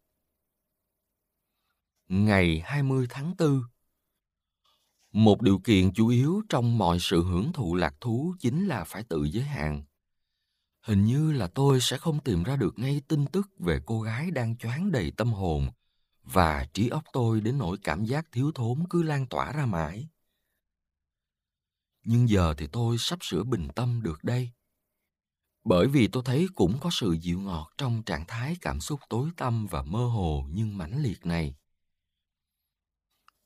Ngày hai mươi tháng tư. Một điều kiện chủ yếu trong mọi sự hưởng thụ lạc thú chính là phải tự giới hạn. Hình như là tôi sẽ không tìm ra được ngay tin tức về cô gái đang choáng đầy tâm hồn, và trí óc tôi đến nỗi cảm giác thiếu thốn cứ lan tỏa ra mãi. Nhưng giờ thì tôi sắp sửa bình tâm được đây. Bởi vì tôi thấy cũng có sự dịu ngọt trong trạng thái cảm xúc tối tăm và mơ hồ nhưng mãnh liệt này.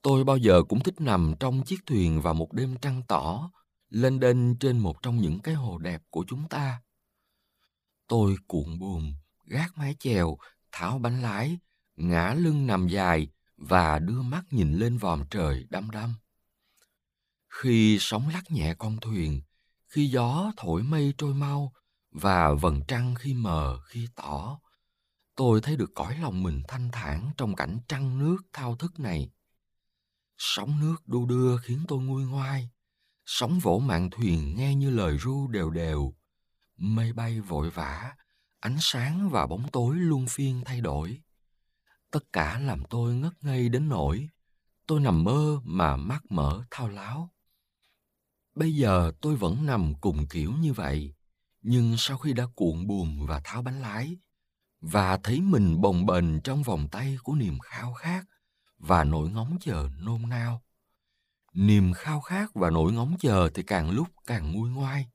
Tôi bao giờ cũng thích nằm trong chiếc thuyền vào một đêm trăng tỏ, lênh đênh trên một trong những cái hồ đẹp của chúng ta. Tôi cuộn buồm, gác mái chèo, tháo bánh lái, ngã lưng nằm dài và đưa mắt nhìn lên vòm trời đăm đăm. Khi sóng lắc nhẹ con thuyền, khi gió thổi mây trôi mau và vầng trăng khi mờ khi tỏ, tôi thấy được cõi lòng mình thanh thản trong cảnh trăng nước thao thức này. Sóng nước đu đưa khiến tôi nguôi ngoai, sóng vỗ mạn thuyền nghe như lời ru đều đều. Mây bay vội vã, ánh sáng và bóng tối luân phiên thay đổi. Tất cả làm tôi ngất ngây đến nỗi tôi nằm mơ mà mắt mở thao láo. Bây giờ tôi vẫn nằm cùng kiểu như vậy, nhưng sau khi đã cuộn buồm và tháo bánh lái, và thấy mình bồng bềnh trong vòng tay của niềm khao khát và nỗi ngóng chờ nôn nao. Niềm khao khát và nỗi ngóng chờ thì càng lúc càng nguôi ngoai,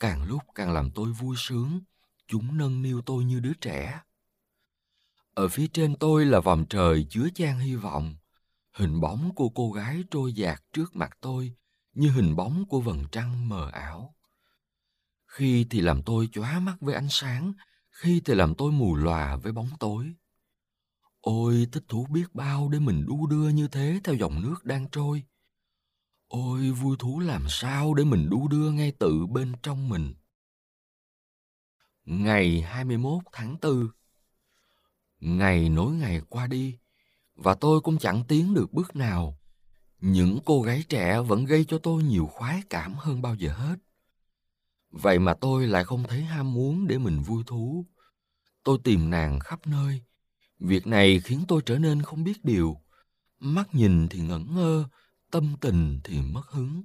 càng lúc càng làm tôi vui sướng, chúng nâng niu tôi như đứa trẻ. Ở phía trên tôi là vòm trời chứa chan hy vọng, hình bóng của cô gái trôi dạt trước mặt tôi như hình bóng của vầng trăng mờ ảo. Khi thì làm tôi chóa mắt với ánh sáng, khi thì làm tôi mù lòa với bóng tối. Ôi, thích thú biết bao để mình đu đưa như thế theo dòng nước đang trôi. Ôi, vui thú làm sao để mình đu đưa ngay tự bên trong mình. Ngày hai mươi mốt tháng tư. Ngày nối ngày qua đi, và tôi cũng chẳng tiến được bước nào. Những cô gái trẻ vẫn gây cho tôi nhiều khoái cảm hơn bao giờ hết. Vậy mà tôi lại không thấy ham muốn để mình vui thú. Tôi tìm nàng khắp nơi. Việc này khiến tôi trở nên không biết điều. Mắt nhìn thì ngẩn ngơ, tâm tình thì mất hứng.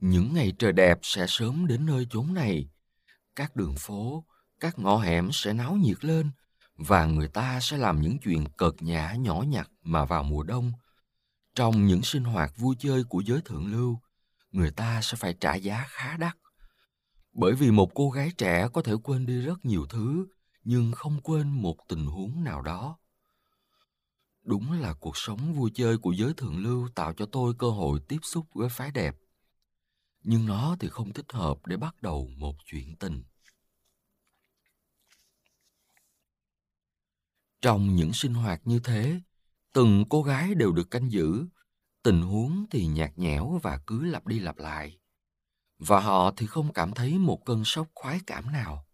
Những ngày trời đẹp sẽ sớm đến nơi chốn này. Các đường phố, các ngõ hẻm sẽ náo nhiệt lên, và người ta sẽ làm những chuyện cợt nhã nhỏ nhặt mà vào mùa đông. Trong những sinh hoạt vui chơi của giới thượng lưu, người ta sẽ phải trả giá khá đắt. Bởi vì một cô gái trẻ có thể quên đi rất nhiều thứ, nhưng không quên một tình huống nào đó. Đúng là cuộc sống vui chơi của giới thượng lưu tạo cho tôi cơ hội tiếp xúc với phái đẹp, nhưng nó thì không thích hợp để bắt đầu một chuyện tình. Trong những sinh hoạt như thế, từng cô gái đều được canh giữ, tình huống thì nhạt nhẽo và cứ lặp đi lặp lại, và họ thì không cảm thấy một cơn sốc khoái cảm nào.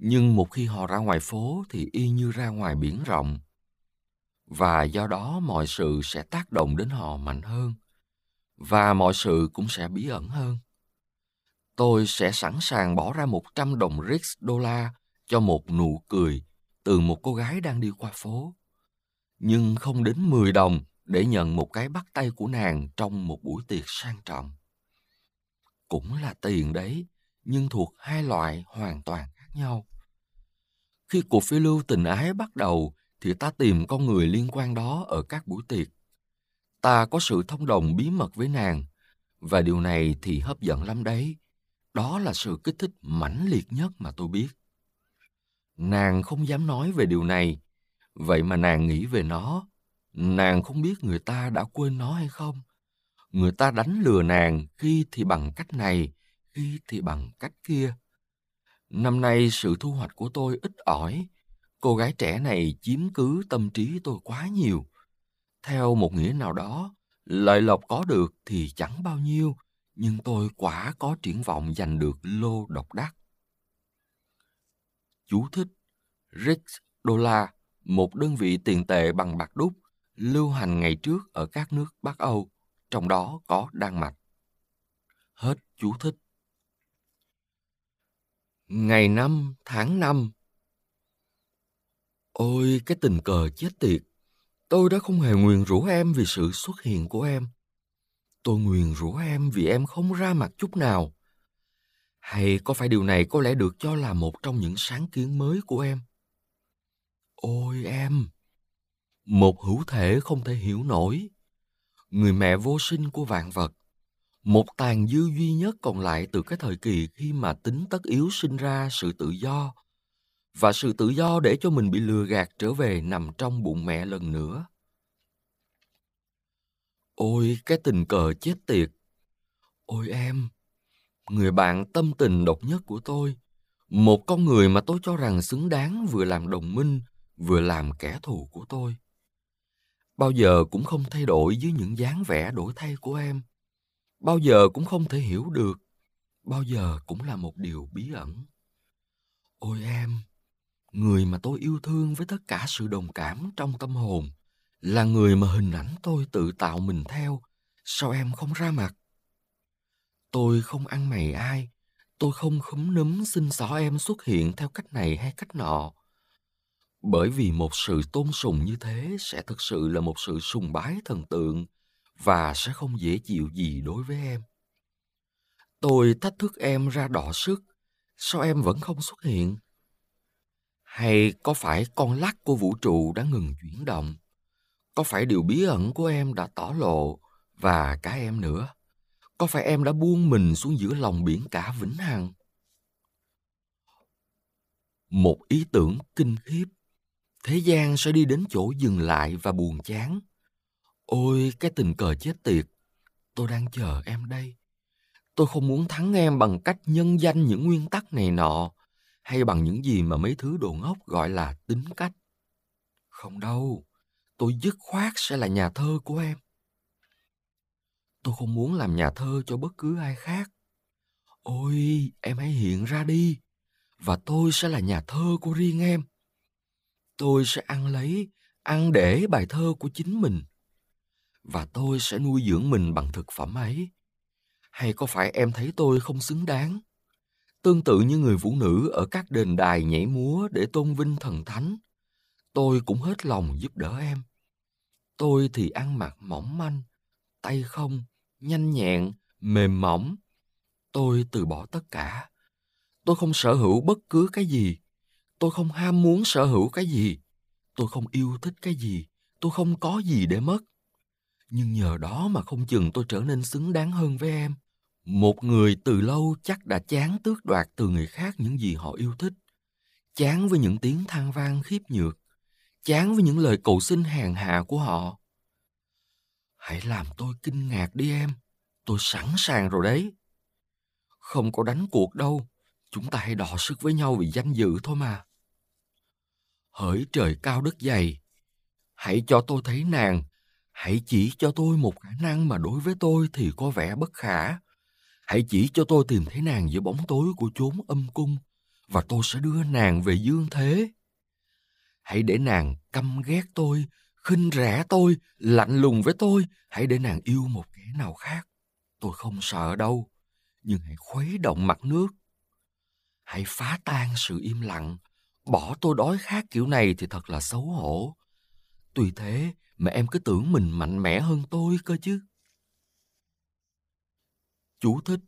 Nhưng một khi họ ra ngoài phố thì y như ra ngoài biển rộng, và do đó mọi sự sẽ tác động đến họ mạnh hơn, và mọi sự cũng sẽ bí ẩn hơn. Tôi sẽ sẵn sàng bỏ ra một trăm đồng rix đô la cho một nụ cười từ một cô gái đang đi qua phố, nhưng không đến mười đồng để nhận một cái bắt tay của nàng trong một buổi tiệc sang trọng. Cũng là tiền đấy, nhưng thuộc hai loại hoàn toàn khác nhau. Khi cuộc phiêu lưu tình ái bắt đầu, thì ta tìm con người liên quan đó ở các buổi tiệc. Ta có sự thông đồng bí mật với nàng, và điều này thì hấp dẫn lắm đấy. Đó là sự kích thích mãnh liệt nhất mà tôi biết. Nàng không dám nói về điều này, vậy mà nàng nghĩ về nó. Nàng không biết người ta đã quên nó hay không. Người ta đánh lừa nàng, khi thì bằng cách này, khi thì bằng cách kia. Năm nay sự thu hoạch của tôi ít ỏi. Cô gái trẻ này chiếm cứ tâm trí tôi quá nhiều. Theo một nghĩa nào đó, lợi lộc có được thì chẳng bao nhiêu, nhưng tôi quả có triển vọng giành được lô độc đắc. Chú thích: Rix đô la, một đơn vị tiền tệ bằng bạc đúc, lưu hành ngày trước ở các nước Bắc Âu, trong đó có Đan Mạch. Hết chú thích. Ngày năm tháng năm. Ôi, cái tình cờ chết tiệt! Tôi đã không hề nguyền rủa em vì sự xuất hiện của em. Tôi nguyền rủa em vì em không ra mặt chút nào. Hay có phải điều này có lẽ được cho là một trong những sáng kiến mới của em? Ôi em! Một hữu thể không thể hiểu nổi, người mẹ vô sinh của vạn vật, một tàn dư duy nhất còn lại từ cái thời kỳ khi mà tính tất yếu sinh ra sự tự do, và sự tự do để cho mình bị lừa gạt trở về nằm trong bụng mẹ lần nữa. Ôi, cái tình cờ chết tiệt! Ôi em! Người bạn tâm tình độc nhất của tôi, một con người mà tôi cho rằng xứng đáng vừa làm đồng minh, vừa làm kẻ thù của tôi. Bao giờ cũng không thay đổi dưới những dáng vẻ đổi thay của em. Bao giờ cũng không thể hiểu được. Bao giờ cũng là một điều bí ẩn. Ôi em! Người mà tôi yêu thương với tất cả sự đồng cảm trong tâm hồn, là người mà hình ảnh tôi tự tạo mình theo, sao em không ra mặt? Tôi không ăn mày ai, tôi không khúm núm xin xỏ em xuất hiện theo cách này hay cách nọ. Bởi vì một sự tôn sùng như thế sẽ thực sự là một sự sùng bái thần tượng và sẽ không dễ chịu gì đối với em. Tôi thách thức em ra đọ sức, sao em vẫn không xuất hiện? Hay có phải con lắc của vũ trụ đã ngừng chuyển động? Có phải điều bí ẩn của em đã tỏ lộ, và cả em nữa? Có phải em đã buông mình xuống giữa lòng biển cả vĩnh hằng? Một ý tưởng kinh khiếp. Thế gian sẽ đi đến chỗ dừng lại và buồn chán. Ôi, cái tình cờ chết tiệt! Tôi đang chờ em đây. Tôi không muốn thắng em bằng cách nhân danh những nguyên tắc này nọ, hay bằng những gì mà mấy thứ đồ ngốc gọi là tính cách. Không đâu, tôi dứt khoát sẽ là nhà thơ của em. Tôi không muốn làm nhà thơ cho bất cứ ai khác. Ôi, em hãy hiện ra đi, và tôi sẽ là nhà thơ của riêng em. Tôi sẽ ăn lấy, ăn để bài thơ của chính mình, và tôi sẽ nuôi dưỡng mình bằng thực phẩm ấy. Hay có phải em thấy tôi không xứng đáng? Tương tự như người phụ nữ ở các đền đài nhảy múa để tôn vinh thần thánh, tôi cũng hết lòng giúp đỡ em. Tôi thì ăn mặc mỏng manh, tay không, nhanh nhẹn, mềm mỏng. Tôi từ bỏ tất cả. Tôi không sở hữu bất cứ cái gì. Tôi không ham muốn sở hữu cái gì. Tôi không yêu thích cái gì. Tôi không có gì để mất. Nhưng nhờ đó mà không chừng tôi trở nên xứng đáng hơn với em. Một người từ lâu chắc đã chán tước đoạt từ người khác những gì họ yêu thích. Chán với những tiếng than vang khiếp nhược. Chán với những lời cầu xin hèn hạ của họ. Hãy làm tôi kinh ngạc đi em. Tôi sẵn sàng rồi đấy. Không có đánh cuộc đâu. Chúng ta hãy đọ sức với nhau vì danh dự thôi mà. Hỡi trời cao đất dày, hãy cho tôi thấy nàng. Hãy chỉ cho tôi một khả năng mà đối với tôi thì có vẻ bất khả. Hãy chỉ cho tôi tìm thấy nàng giữa bóng tối của chốn âm cung, và tôi sẽ đưa nàng về dương thế. Hãy để nàng căm ghét tôi, khinh rẻ tôi, lạnh lùng với tôi. Hãy để nàng yêu một kẻ nào khác. Tôi không sợ đâu, nhưng hãy khuấy động mặt nước. Hãy phá tan sự im lặng. Bỏ tôi đói khát kiểu này thì thật là xấu hổ. Tuy thế mà em cứ tưởng mình mạnh mẽ hơn tôi cơ chứ. Chú thích.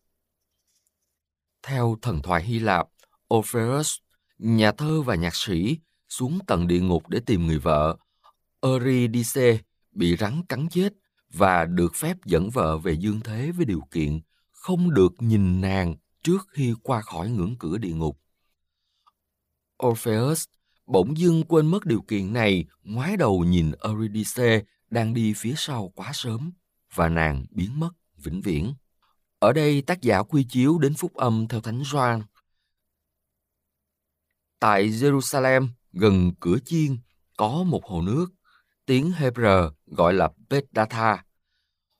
Theo thần thoại Hy Lạp, Orpheus, nhà thơ và nhạc sĩ, xuống tận địa ngục để tìm người vợ Eurydice, bị rắn cắn chết và được phép dẫn vợ về dương thế với điều kiện không được nhìn nàng trước khi qua khỏi ngưỡng cửa địa ngục. Orpheus bỗng dưng quên mất điều kiện này, ngoái đầu nhìn Eurydice đang đi phía sau quá sớm, và nàng biến mất vĩnh viễn. Ở đây tác giả quy chiếu đến phúc âm theo thánh Gioan. Tại Jerusalem, gần cửa chiên, có một hồ nước, tiếng Hebrew gọi là Bethesda.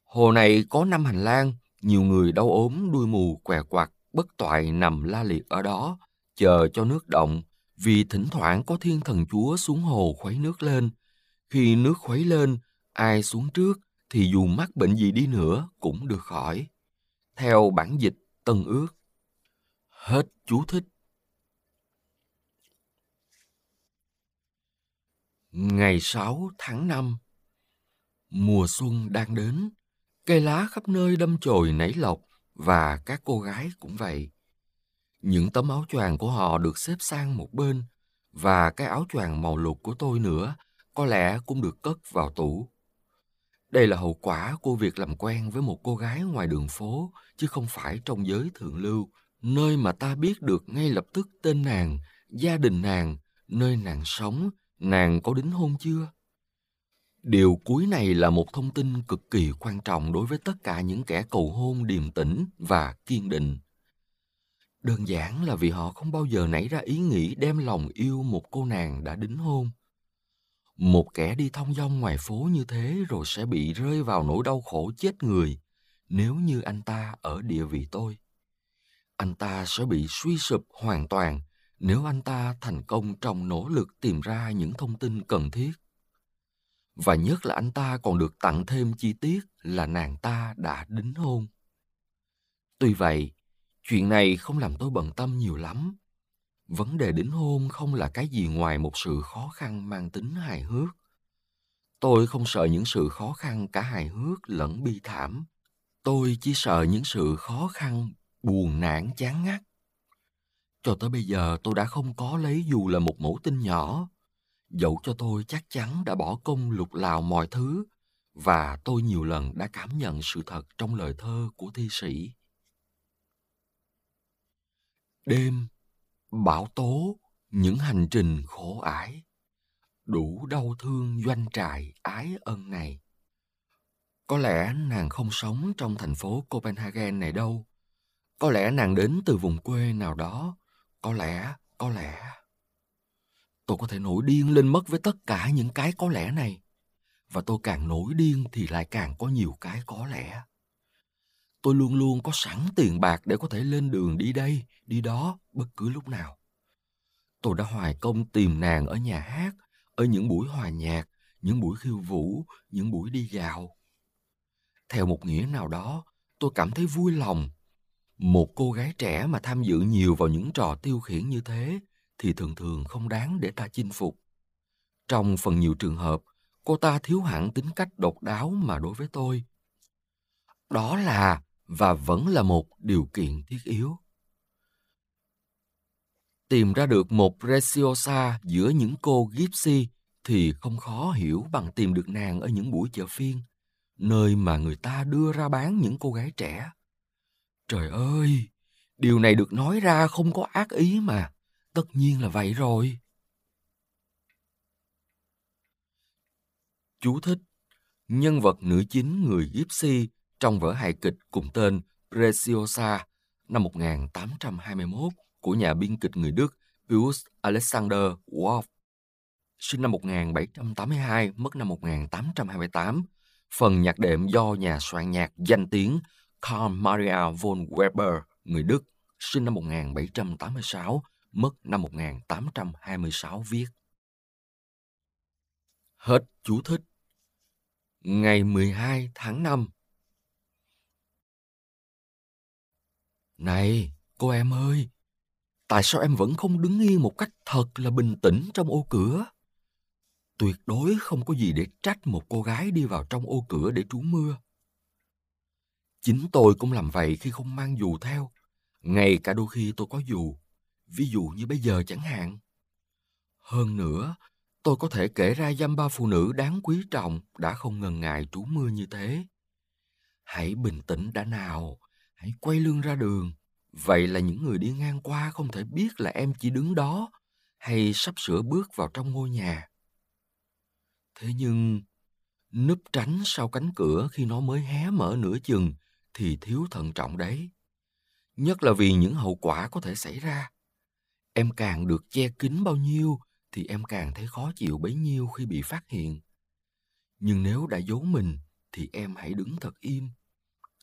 Hồ này có năm hành lang, nhiều người đau ốm, đuôi mù, què quặt, bất toại nằm la liệt ở đó, chờ cho nước động, vì thỉnh thoảng có thiên thần Chúa xuống hồ khuấy nước lên. Khi nước khuấy lên, ai xuống trước thì dù mắc bệnh gì đi nữa cũng được khỏi. Theo bản dịch Tân Ước. Hết chú thích. Ngày sáu tháng năm, mùa xuân đang đến, cây lá khắp nơi đâm chồi nảy lộc, và các cô gái cũng vậy. Những tấm áo choàng của họ được xếp sang một bên, và cái áo choàng màu lục của tôi nữa có lẽ cũng được cất vào tủ. Đây là hậu quả của việc làm quen với một cô gái ngoài đường phố, chứ không phải trong giới thượng lưu, nơi mà ta biết được ngay lập tức tên nàng, gia đình nàng, nơi nàng sống, nàng có đính hôn chưa. Điều cuối này là một thông tin cực kỳ quan trọng đối với tất cả những kẻ cầu hôn điềm tĩnh và kiên định. Đơn giản là vì họ không bao giờ nảy ra ý nghĩ đem lòng yêu một cô nàng đã đính hôn. Một kẻ đi thong dong ngoài phố như thế rồi sẽ bị rơi vào nỗi đau khổ chết người nếu như anh ta ở địa vị tôi. Anh ta sẽ bị suy sụp hoàn toàn nếu anh ta thành công trong nỗ lực tìm ra những thông tin cần thiết. Và nhất là anh ta còn được tặng thêm chi tiết là nàng ta đã đính hôn. Tuy vậy, chuyện này không làm tôi bận tâm nhiều lắm. Vấn đề đính hôn không là cái gì ngoài một sự khó khăn mang tính hài hước. Tôi không sợ những sự khó khăn cả hài hước lẫn bi thảm. Tôi chỉ sợ những sự khó khăn buồn nản chán ngắt. Cho tới bây giờ tôi đã không có lấy dù là một mẩu tin nhỏ. Dẫu cho tôi chắc chắn đã bỏ công lục lạo mọi thứ, và tôi nhiều lần đã cảm nhận sự thật trong lời thơ của thi sĩ. Đêm, bão tố, những hành trình khổ ải, đủ đau thương doanh trại ái ân này. Có lẽ nàng không sống trong thành phố Copenhagen này đâu. Có lẽ nàng đến từ vùng quê nào đó. Có lẽ, có lẽ... Tôi có thể nổi điên lên mất với tất cả những cái có lẽ này. Và tôi càng nổi điên thì lại càng có nhiều cái có lẽ. Tôi luôn luôn có sẵn tiền bạc để có thể lên đường đi đây, đi đó, bất cứ lúc nào. Tôi đã hoài công tìm nàng ở nhà hát, ở những buổi hòa nhạc, những buổi khiêu vũ, những buổi đi dạo. Theo một nghĩa nào đó, tôi cảm thấy vui lòng. Một cô gái trẻ mà tham dự nhiều vào những trò tiêu khiển như thế thì thường thường không đáng để ta chinh phục. Trong phần nhiều trường hợp, cô ta thiếu hẳn tính cách độc đáo mà đối với tôi. Đó là và vẫn là một điều kiện thiết yếu. Tìm ra được một Preciosa giữa những cô Gypsy thì không khó hiểu bằng tìm được nàng ở những buổi chợ phiên, nơi mà người ta đưa ra bán những cô gái trẻ. Trời ơi, điều này được nói ra không có ác ý mà. Tất nhiên là vậy rồi. Chú thích: nhân vật nữ chính người Gypsy trong vở hài kịch cùng tên Preciosa năm một nghìn tám trăm hai mươi mốt của nhà biên kịch người Đức Pius Alexander Wolff, sinh năm một nghìn bảy trăm tám mươi hai, mất năm một nghìn tám trăm hai mươi tám, phần nhạc đệm do nhà soạn nhạc danh tiếng Carl Maria von Weber, người Đức, sinh năm một nghìn bảy trăm tám mươi sáu, mất năm một nghìn tám trăm hai mươi sáu viết. Hết chú thích. Ngày mười hai tháng năm. Này, cô em ơi, tại sao em vẫn không đứng yên một cách thật là bình tĩnh trong ô cửa? Tuyệt đối không có gì để trách một cô gái đi vào trong ô cửa để trú mưa. Chính tôi cũng làm vậy khi không mang dù theo, ngay cả đôi khi tôi có dù, ví dụ như bây giờ chẳng hạn. Hơn nữa, tôi có thể kể ra dăm ba phụ nữ đáng quý trọng đã không ngần ngại trú mưa như thế. Hãy bình tĩnh đã nào, hãy quay lưng ra đường. Vậy là những người đi ngang qua không thể biết là em chỉ đứng đó hay sắp sửa bước vào trong ngôi nhà. Thế nhưng, núp tránh sau cánh cửa khi nó mới hé mở nửa chừng thì thiếu thận trọng đấy. Nhất là vì những hậu quả có thể xảy ra. Em càng được che kín bao nhiêu thì em càng thấy khó chịu bấy nhiêu khi bị phát hiện. Nhưng nếu đã giấu mình thì em hãy đứng thật im,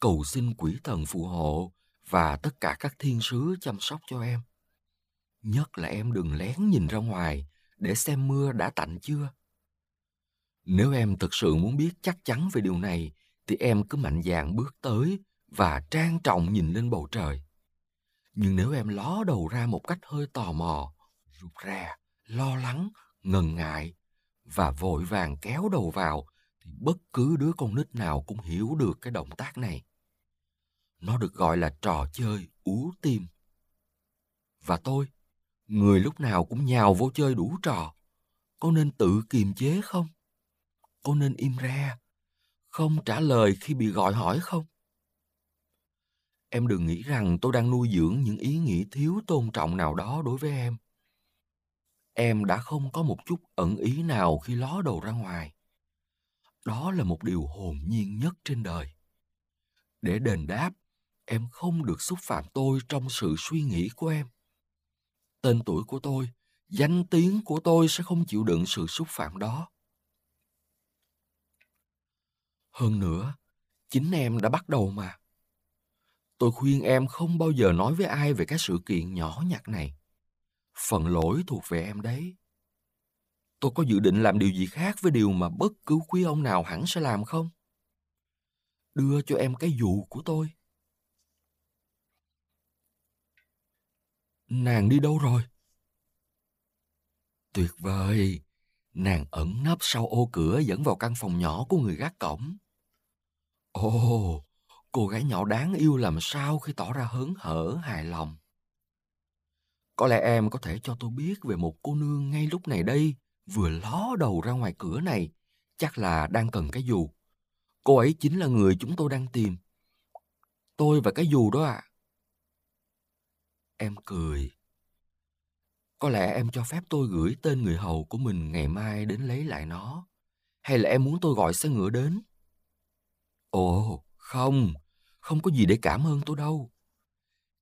cầu xin quỷ thần phù hộ và tất cả các thiên sứ chăm sóc cho em. Nhất là em đừng lén nhìn ra ngoài để xem mưa đã tạnh chưa. Nếu em thực sự muốn biết chắc chắn về điều này thì em cứ mạnh dạn bước tới và trang trọng nhìn lên bầu trời. Nhưng nếu em ló đầu ra một cách hơi tò mò, rụt rè, lo lắng, ngần ngại và vội vàng kéo đầu vào thì bất cứ đứa con nít nào cũng hiểu được cái động tác này. Nó được gọi là trò chơi ú tim. Và tôi, người lúc nào cũng nhào vô chơi đủ trò, có nên tự kiềm chế không? Có nên im re, không trả lời khi bị gọi hỏi không? Em đừng nghĩ rằng tôi đang nuôi dưỡng những ý nghĩ thiếu tôn trọng nào đó đối với em. Em đã không có một chút ẩn ý nào khi ló đầu ra ngoài. Đó là một điều hồn nhiên nhất trên đời. Để đền đáp, em không được xúc phạm tôi trong sự suy nghĩ của em. Tên tuổi của tôi, danh tiếng của tôi sẽ không chịu đựng sự xúc phạm đó. Hơn nữa, chính em đã bắt đầu mà. Tôi khuyên em không bao giờ nói với ai về cái sự kiện nhỏ nhặt này. Phần lỗi thuộc về em đấy. tôi có dự định làm điều gì khác với điều mà bất cứ quý ông nào hẳn sẽ làm không? Đưa cho em cái dù của tôi. Nàng đi đâu rồi? Tuyệt vời! Nàng ẩn nấp sau ô cửa dẫn vào căn phòng nhỏ của người gác cổng. Ồ, cô gái nhỏ đáng yêu làm sao khi tỏ ra hớn hở, hài lòng. Có lẽ em có thể cho tôi biết về một cô nương ngay lúc này đây, vừa ló đầu ra ngoài cửa này, chắc là đang cần cái dù. Cô ấy chính là người chúng tôi đang tìm. Tôi và cái dù đó ạ. À. Em cười. Có lẽ em cho phép tôi gửi tên người hầu của mình ngày mai đến lấy lại nó. Hay là em muốn tôi gọi xe ngựa đến? Ồ, không, không có gì để cảm ơn tôi đâu.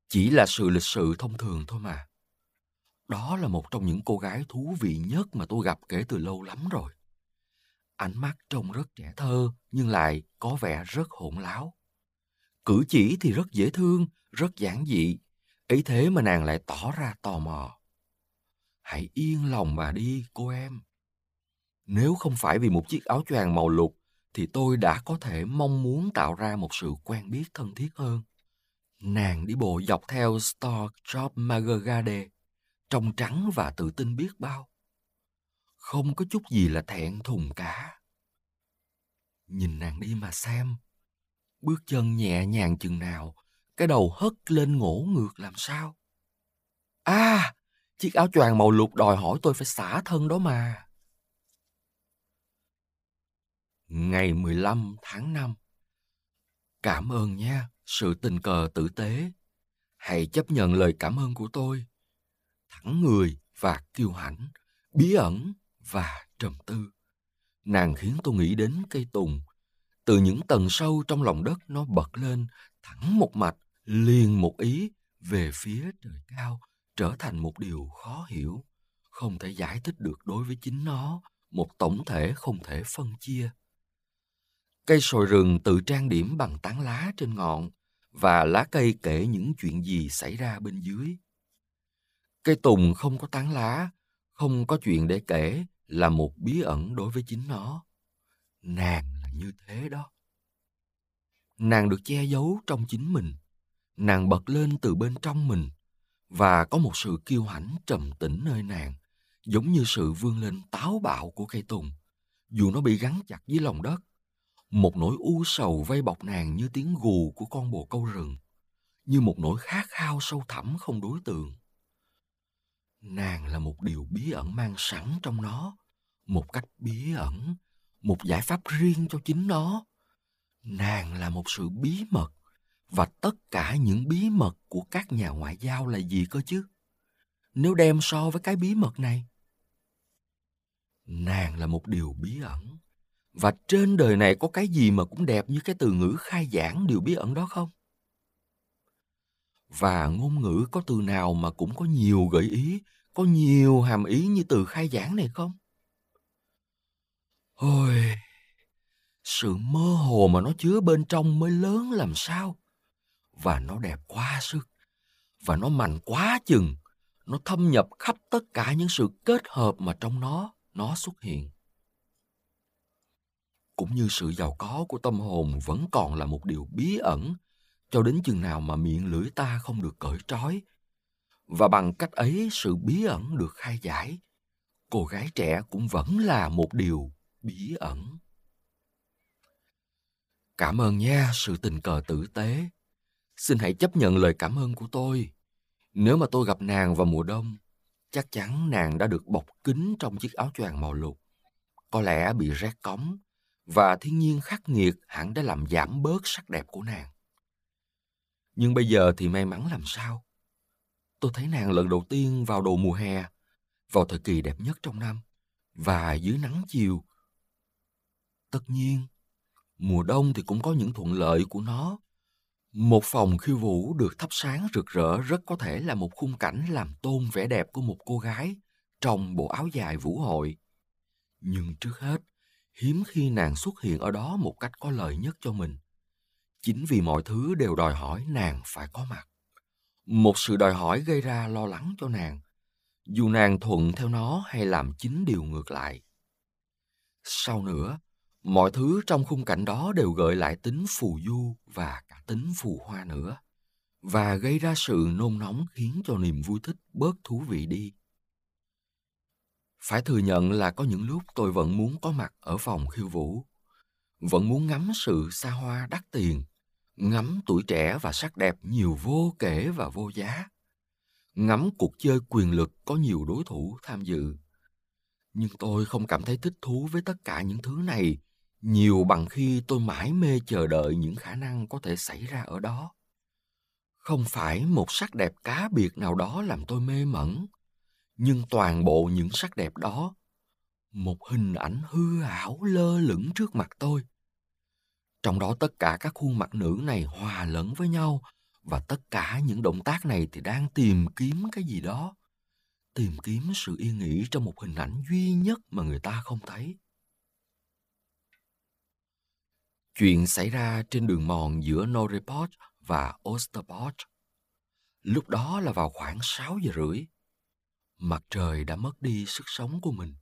Chỉ là sự lịch sự thông thường thôi mà. Đó là một trong những cô gái thú vị nhất mà tôi gặp kể từ lâu lắm rồi. Ánh mắt trông rất trẻ thơ nhưng lại có vẻ rất hỗn láo. Cử chỉ thì rất dễ thương, rất giản dị. Ấy thế mà nàng lại tỏ ra tò mò. Hãy yên lòng mà đi, cô em. Nếu không phải vì một chiếc áo choàng màu lục, thì tôi đã có thể mong muốn tạo ra một sự quen biết thân thiết hơn. Nàng đi bộ dọc theo Ostergade, trong trắng và tự tin biết bao. Không có chút gì là thẹn thùng cả. Nhìn nàng đi mà xem. Bước chân nhẹ nhàng chừng nào, cái đầu hất lên ngổ ngược làm sao. À, chiếc áo choàng màu lục đòi hỏi tôi phải xả thân đó mà. Ngày mười lăm tháng năm. Cảm ơn nha, sự tình cờ tử tế. Hãy chấp nhận lời cảm ơn của tôi. Thẳng người và kiêu hãnh, bí ẩn và trầm tư. Nàng khiến tôi nghĩ đến cây tùng. Từ những tầng sâu trong lòng đất nó bật lên, thẳng một mạch, liền một ý, về phía trời cao, trở thành một điều khó hiểu, không thể giải thích được đối với chính nó, một tổng thể không thể phân chia. Cây sồi rừng tự trang điểm bằng tán lá trên ngọn, và lá cây kể những chuyện gì xảy ra bên dưới. Cây tùng không có tán lá, không có chuyện để kể, là một bí ẩn đối với chính nó. Nàng là như thế đó. Nàng được che giấu trong chính mình, nàng bật lên từ bên trong mình, và có một sự kiêu hãnh trầm tĩnh nơi nàng, giống như sự vươn lên táo bạo của cây tùng, dù nó bị gắn chặt dưới lòng đất. Một nỗi u sầu vây bọc nàng như tiếng gù của con bồ câu rừng, như một nỗi khát khao sâu thẳm không đối tượng. Nàng là một điều bí ẩn mang sẵn trong nó, một cách bí ẩn, một giải pháp riêng cho chính nó. Nàng là một sự bí mật, và tất cả những bí mật của các nhà ngoại giao là gì cơ chứ, nếu đem so với cái bí mật này? Nàng là một điều bí ẩn, và trên đời này có cái gì mà cũng đẹp như cái từ ngữ khai giảng điều bí ẩn đó không? Và ngôn ngữ có từ nào mà cũng có nhiều gợi ý, có nhiều hàm ý như từ khai giảng này không? Ôi, sự mơ hồ mà nó chứa bên trong mới lớn làm sao. Và nó đẹp quá sức, và nó mạnh quá chừng. Nó thâm nhập khắp tất cả những sự kết hợp mà trong nó, nó xuất hiện. Cũng như sự giàu có của tâm hồn vẫn còn là một điều bí ẩn, cho đến chừng nào mà miệng lưỡi ta không được cởi trói. Và bằng cách ấy sự bí ẩn được khai giải. Cô gái trẻ cũng vẫn là một điều bí ẩn. Cảm ơn nha, sự tình cờ tử tế. Xin hãy chấp nhận lời cảm ơn của tôi. Nếu mà tôi gặp nàng vào mùa đông, chắc chắn nàng đã được bọc kín trong chiếc áo choàng màu lục. Có lẽ bị rét cóng, và thiên nhiên khắc nghiệt hẳn đã làm giảm bớt sắc đẹp của nàng. Nhưng bây giờ thì may mắn làm sao. Tôi thấy nàng lần đầu tiên vào đầu mùa hè, vào thời kỳ đẹp nhất trong năm, và dưới nắng chiều. Tất nhiên, mùa đông thì cũng có những thuận lợi của nó. Một phòng khiêu vũ được thắp sáng rực rỡ rất có thể là một khung cảnh làm tôn vẻ đẹp của một cô gái trong bộ áo dài vũ hội. Nhưng trước hết, hiếm khi nàng xuất hiện ở đó một cách có lợi nhất cho mình. Chính vì mọi thứ đều đòi hỏi nàng phải có mặt. Một sự đòi hỏi gây ra lo lắng cho nàng. dù nàng thuận theo nó hay làm chính điều ngược lại. Sau nữa, mọi thứ trong khung cảnh đó đều gợi lại tính phù du và cả tính phù hoa nữa, và gây ra sự nôn nóng khiến cho niềm vui thích bớt thú vị đi. Phải thừa nhận là có những lúc tôi vẫn muốn có mặt ở phòng khiêu vũ, vẫn muốn ngắm sự xa hoa đắt tiền, ngắm tuổi trẻ và sắc đẹp nhiều vô kể và vô giá, ngắm cuộc chơi quyền lực có nhiều đối thủ tham dự. Nhưng tôi không cảm thấy thích thú với tất cả những thứ này nhiều bằng khi tôi mãi mê chờ đợi những khả năng có thể xảy ra ở đó. Không phải một sắc đẹp cá biệt nào đó làm tôi mê mẩn, nhưng toàn bộ những sắc đẹp đó, một hình ảnh hư ảo lơ lửng trước mặt tôi. Trong đó tất cả các khuôn mặt nữ này hòa lẫn với nhau, và tất cả những động tác này thì đang tìm kiếm cái gì đó, tìm kiếm sự yên nghỉ trong một hình ảnh duy nhất mà người ta không thấy. Chuyện xảy ra trên đường mòn giữa Osterport và Osterport. Lúc đó là vào khoảng sáu giờ rưỡi. Mặt trời đã mất đi sức sống của mình.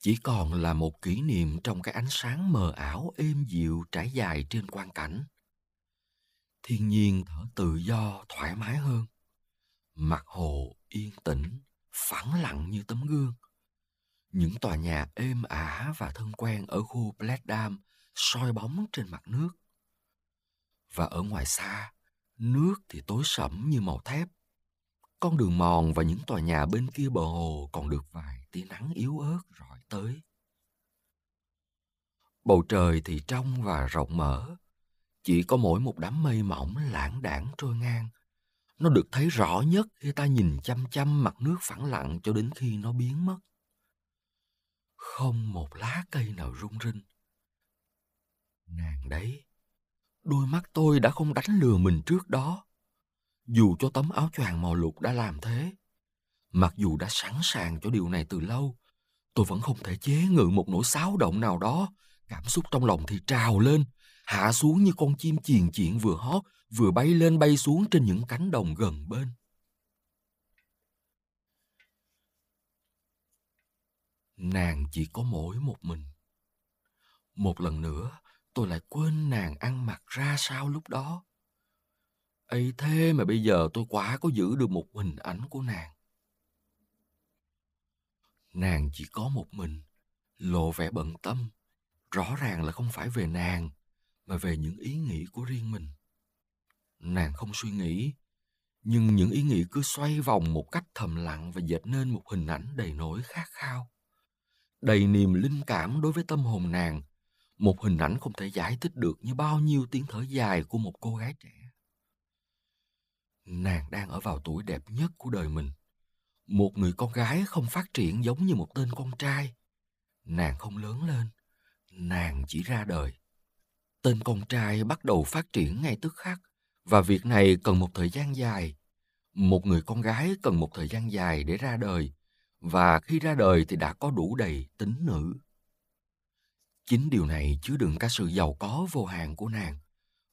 Chỉ còn là một kỷ niệm trong cái ánh sáng mờ ảo êm dịu trải dài trên quang cảnh. Thiên nhiên thở tự do thoải mái hơn. Mặt hồ yên tĩnh, phẳng lặng như tấm gương. Những tòa nhà êm ả và thân quen ở khu Pletdam soi bóng trên mặt nước. Và ở ngoài xa, nước thì tối sẫm như màu thép. Con đường mòn và những tòa nhà bên kia bờ hồ còn được vài tia nắng yếu ớt rọi tới. Bầu trời thì trong và rộng mở. Chỉ có mỗi một đám mây mỏng lãng đãng trôi ngang. Nó được thấy rõ nhất khi ta nhìn chăm chăm mặt nước phẳng lặng cho đến khi nó biến mất. Không một lá cây nào rung rinh. Nàng đấy, đôi mắt tôi đã không đánh lừa mình trước đó. Dù cho tấm áo choàng màu lục đã làm thế, mặc dù đã sẵn sàng cho điều này từ lâu, tôi vẫn không thể chế ngự một nỗi xáo động nào đó. Cảm xúc trong lòng thì trào lên, hạ xuống như con chim chiền chiện vừa hót, vừa bay lên bay xuống trên những cánh đồng gần bên. Nàng chỉ có mỗi một mình. Một lần nữa, tôi lại quên nàng ăn mặc ra sao lúc đó. Ấy thế mà bây giờ tôi quả có giữ được một hình ảnh của nàng. Nàng chỉ có một mình, lộ vẻ bận tâm, rõ ràng là không phải về nàng, mà về những ý nghĩ của riêng mình. Nàng không suy nghĩ, nhưng những ý nghĩ cứ xoay vòng một cách thầm lặng và dệt nên một hình ảnh đầy nỗi khát khao, đầy niềm linh cảm đối với tâm hồn nàng, một hình ảnh không thể giải thích được như bao nhiêu tiếng thở dài của một cô gái trẻ. Nàng đang ở vào tuổi đẹp nhất của đời mình. Một người con gái không phát triển giống như một tên con trai. Nàng không lớn lên, nàng chỉ ra đời. Tên con trai bắt đầu phát triển ngay tức khắc, và việc này cần một thời gian dài. Một người con gái cần một thời gian dài để ra đời, và khi ra đời thì đã có đủ đầy tính nữ. Chính điều này chứa đựng cả sự giàu có vô hạn của nàng.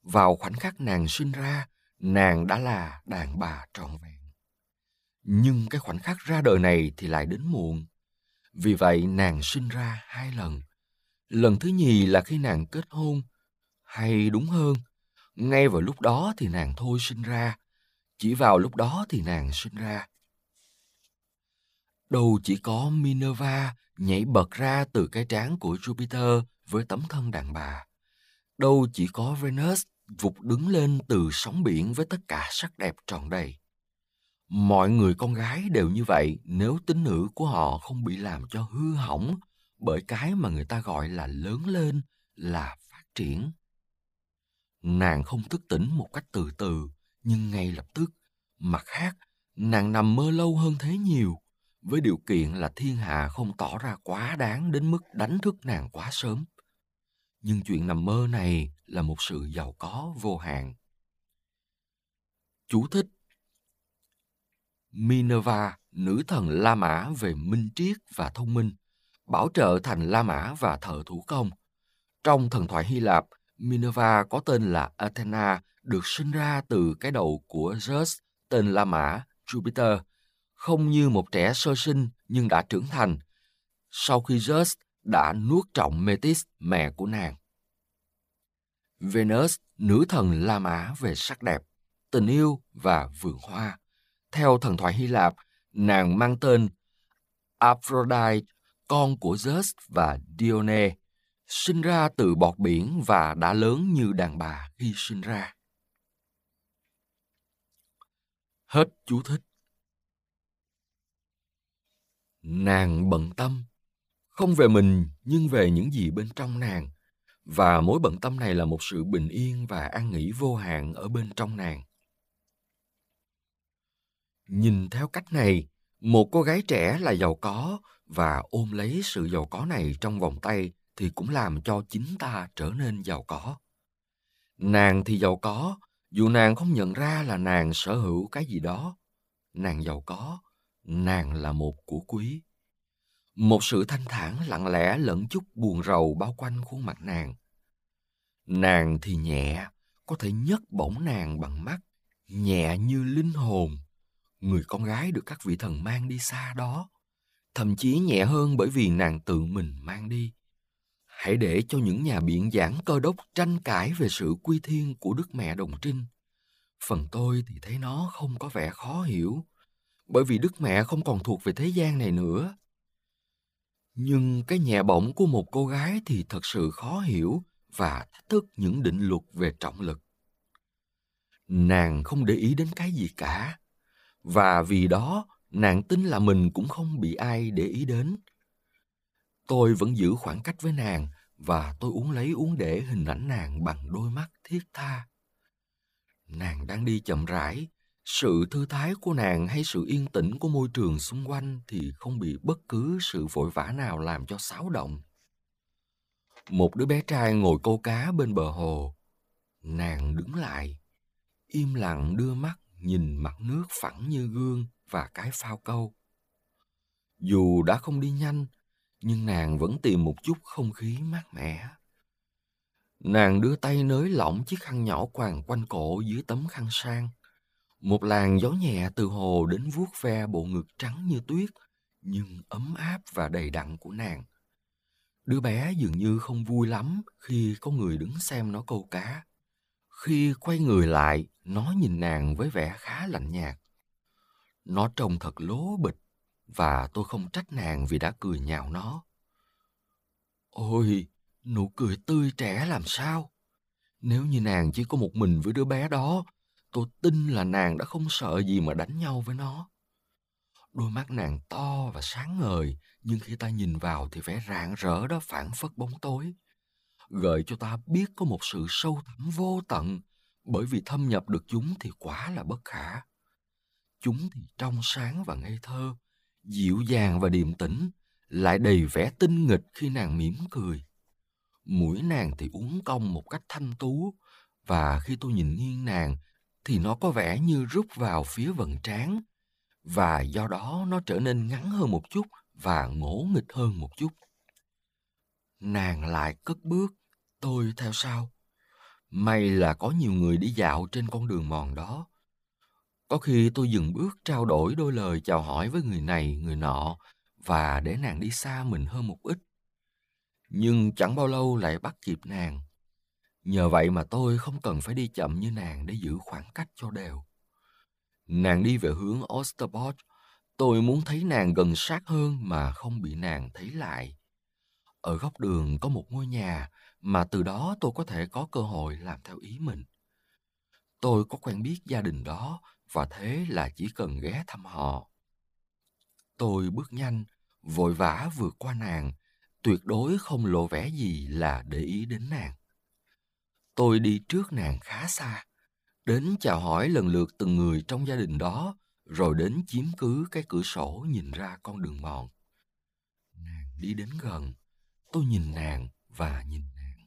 Vào khoảnh khắc nàng sinh ra, nàng đã là đàn bà trọn vẹn. Nhưng cái khoảnh khắc ra đời này thì lại đến muộn. Vì vậy nàng sinh ra hai lần. Lần thứ nhì là khi nàng kết hôn, hay đúng hơn, ngay vào lúc đó thì nàng thôi sinh ra. Chỉ vào lúc đó thì nàng sinh ra. Đâu chỉ có Minerva nhảy bật ra từ cái trán của Jupiter với tấm thân đàn bà. Đâu chỉ có Venus vụt đứng lên từ sóng biển với tất cả sắc đẹp tròn đầy. Mọi người con gái đều như vậy nếu tính nữ của họ không bị làm cho hư hỏng bởi cái mà người ta gọi là lớn lên, là phát triển. Nàng không thức tỉnh một cách từ từ, nhưng ngay lập tức. Mặt khác, nàng nằm mơ lâu hơn thế nhiều, với điều kiện là thiên hạ không tỏ ra quá đáng đến mức đánh thức nàng quá sớm. Nhưng chuyện nằm mơ này là một sự giàu có vô hạn. Chú thích: Minerva, nữ thần La Mã về minh triết và thông minh, bảo trợ thành La Mã và thợ thủ công. Trong thần thoại Hy Lạp, Minerva có tên là Athena, được sinh ra từ cái đầu của Zeus, tên La Mã, Jupiter. không như một trẻ sơ sinh nhưng đã trưởng thành, sau khi Zeus đã nuốt trọn Metis, mẹ của nàng. Venus, nữ thần La Mã về sắc đẹp, tình yêu và vườn hoa. Theo thần thoại Hy Lạp, nàng mang tên Aphrodite, con của Zeus và Dione, sinh ra từ bọt biển và đã lớn như đàn bà khi sinh ra. Hết chú thích. Nàng bận tâm, không về mình nhưng về những gì bên trong nàng, và mối bận tâm này là một sự bình yên và an nghỉ vô hạn ở bên trong nàng. Nhìn theo cách này, một cô gái trẻ là giàu có và ôm lấy sự giàu có này trong vòng tay thì cũng làm cho chính ta trở nên giàu có. Nàng thì giàu có, dù nàng không nhận ra là nàng sở hữu cái gì đó. Nàng giàu có, nàng là một của quý. Một sự thanh thản lặng lẽ lẫn chút buồn rầu bao quanh khuôn mặt nàng. Nàng thì nhẹ, có thể nhấc bổng nàng bằng mắt, nhẹ như linh hồn, người con gái được các vị thần mang đi xa đó, thậm chí nhẹ hơn bởi vì nàng tự mình mang đi. Hãy để cho những nhà biện giảng Cơ Đốc tranh cãi về sự quy thiên của Đức Mẹ Đồng Trinh. Phần tôi thì thấy nó không có vẻ khó hiểu, bởi vì Đức Mẹ không còn thuộc về thế gian này nữa. Nhưng cái nhẹ bổng của một cô gái thì thật sự khó hiểu và thách thức những định luật về trọng lực. Nàng không để ý đến cái gì cả, và vì đó nàng tin là mình cũng không bị ai để ý đến. Tôi vẫn giữ khoảng cách với nàng và tôi uốn lấy uốn để hình ảnh nàng bằng đôi mắt thiết tha. Nàng đang đi chậm rãi, sự thư thái của nàng hay sự yên tĩnh của môi trường xung quanh thì không bị bất cứ sự vội vã nào làm cho xáo động. Một đứa bé trai ngồi câu cá bên bờ hồ. Nàng đứng lại, im lặng đưa mắt nhìn mặt nước phẳng như gương và cái phao câu. Dù đã không đi nhanh, nhưng nàng vẫn tìm một chút không khí mát mẻ. Nàng đưa tay nới lỏng chiếc khăn nhỏ quàng quanh cổ dưới tấm khăn sang. Một làn gió nhẹ từ hồ đến vuốt ve bộ ngực trắng như tuyết, nhưng ấm áp và đầy đặn của nàng. Đứa bé dường như không vui lắm khi có người đứng xem nó câu cá. Khi quay người lại, nó nhìn nàng với vẻ khá lạnh nhạt. Nó trông thật lố bịch, và tôi không trách nàng vì đã cười nhạo nó. Ôi, nụ cười tươi trẻ làm sao! Nếu như nàng chỉ có một mình với đứa bé đó, tôi tin là nàng đã không sợ gì mà đánh nhau với nó. Đôi mắt nàng to và sáng ngời, nhưng khi ta nhìn vào thì vẻ rạng rỡ đó phảng phất bóng tối, gợi cho ta biết có một sự sâu thẳm vô tận, bởi vì thâm nhập được chúng thì quá là bất khả. Chúng thì trong sáng và ngây thơ, dịu dàng và điềm tĩnh, lại đầy vẻ tinh nghịch khi nàng mỉm cười. Mũi nàng thì uốn cong một cách thanh tú, và khi tôi nhìn nghiêng nàng thì nó có vẻ như rút vào phía vầng trán, và do đó nó trở nên ngắn hơn một chút và ngổ nghịch hơn một chút. Nàng lại cất bước, tôi theo sau. May là có nhiều người đi dạo trên con đường mòn đó. Có khi tôi dừng bước trao đổi đôi lời chào hỏi với người này, người nọ, và để nàng đi xa mình hơn một ít. Nhưng chẳng bao lâu lại bắt kịp nàng. Nhờ vậy mà tôi không cần phải đi chậm như nàng để giữ khoảng cách cho đều. Nàng đi về hướng Osterport. Tôi muốn thấy nàng gần sát hơn mà không bị nàng thấy lại. Ở góc đường có một ngôi nhà mà từ đó tôi có thể có cơ hội làm theo ý mình. Tôi có quen biết gia đình đó, và thế là chỉ cần ghé thăm họ. Tôi bước nhanh, vội vã vượt qua nàng, tuyệt đối không lộ vẻ gì là để ý đến nàng. Tôi đi trước nàng khá xa, đến chào hỏi lần lượt từng người trong gia đình đó, rồi đến chiếm cứ cái cửa sổ nhìn ra con đường mòn. Nàng đi đến gần, tôi nhìn nàng và nhìn nàng.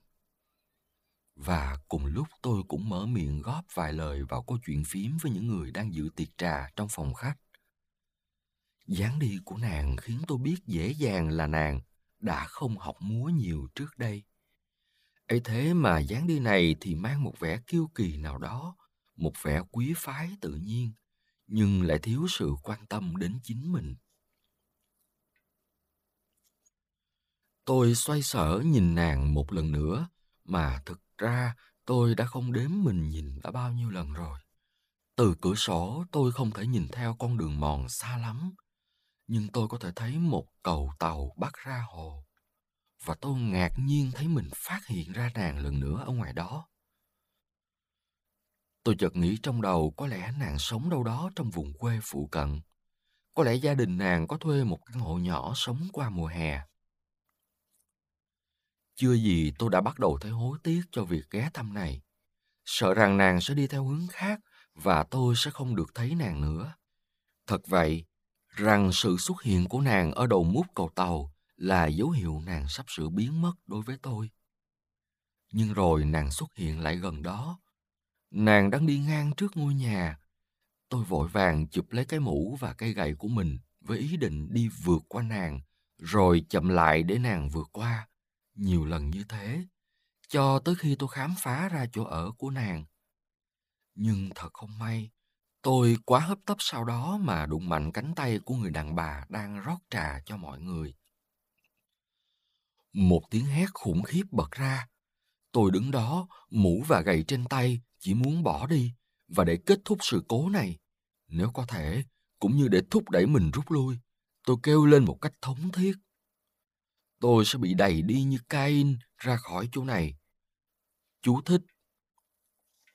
Và cùng lúc tôi cũng mở miệng góp vài lời vào câu chuyện phím với những người đang dự tiệc trà trong phòng khách. Dáng đi của nàng khiến tôi biết dễ dàng là nàng đã không học múa nhiều trước đây. Ấy thế mà dáng đi này thì mang một vẻ kiêu kỳ nào đó, một vẻ quý phái tự nhiên, nhưng lại thiếu sự quan tâm đến chính mình. Tôi xoay sở nhìn nàng một lần nữa, mà thực ra tôi đã không đếm mình nhìn đã bao nhiêu lần rồi. Từ cửa sổ tôi không thể nhìn theo con đường mòn xa lắm, nhưng tôi có thể thấy một cầu tàu bắc ra hồ. Và tôi ngạc nhiên thấy mình phát hiện ra nàng lần nữa ở ngoài đó. Tôi chợt nghĩ trong đầu có lẽ nàng sống đâu đó trong vùng quê phụ cận. Có lẽ gia đình nàng có thuê một căn hộ nhỏ sống qua mùa hè. Chưa gì tôi đã bắt đầu thấy hối tiếc cho việc ghé thăm này. Sợ rằng nàng sẽ đi theo hướng khác và tôi sẽ không được thấy nàng nữa. Thật vậy, rằng sự xuất hiện của nàng ở đầu mút cầu tàu là dấu hiệu nàng sắp sửa biến mất đối với tôi. Nhưng rồi nàng xuất hiện lại gần đó. Nàng đang đi ngang trước ngôi nhà. Tôi vội vàng chụp lấy cái mũ và cây gậy của mình với ý định đi vượt qua nàng, rồi chậm lại để nàng vượt qua. Nhiều lần như thế, cho tới khi tôi khám phá ra chỗ ở của nàng. Nhưng thật không may, tôi quá hấp tấp sau đó mà đụng mạnh cánh tay của người đàn bà đang rót trà cho mọi người. Một tiếng hét khủng khiếp bật ra. Tôi đứng đó, mũ và gậy trên tay, chỉ muốn bỏ đi, và để kết thúc sự cố này, nếu có thể, cũng như để thúc đẩy mình rút lui, tôi kêu lên một cách thống thiết. Tôi sẽ bị đẩy đi như Cain ra khỏi chỗ này. Chú thích: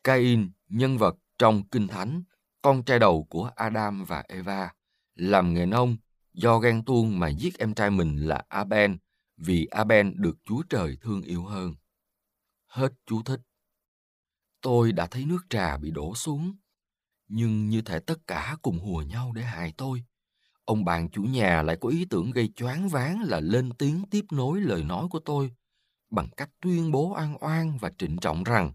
Cain, nhân vật trong Kinh Thánh, con trai đầu của Adam và Eva, làm nghề nông, do ghen tuông mà giết em trai mình là Abel, vì Abel được Chúa Trời thương yêu hơn. Hết chú thích. Tôi đã thấy nước trà bị đổ xuống, nhưng như thể tất cả cùng hùa nhau để hại tôi. Ông bạn chủ nhà lại có ý tưởng gây choáng váng là lên tiếng tiếp nối lời nói của tôi bằng cách tuyên bố oan oan và trịnh trọng rằng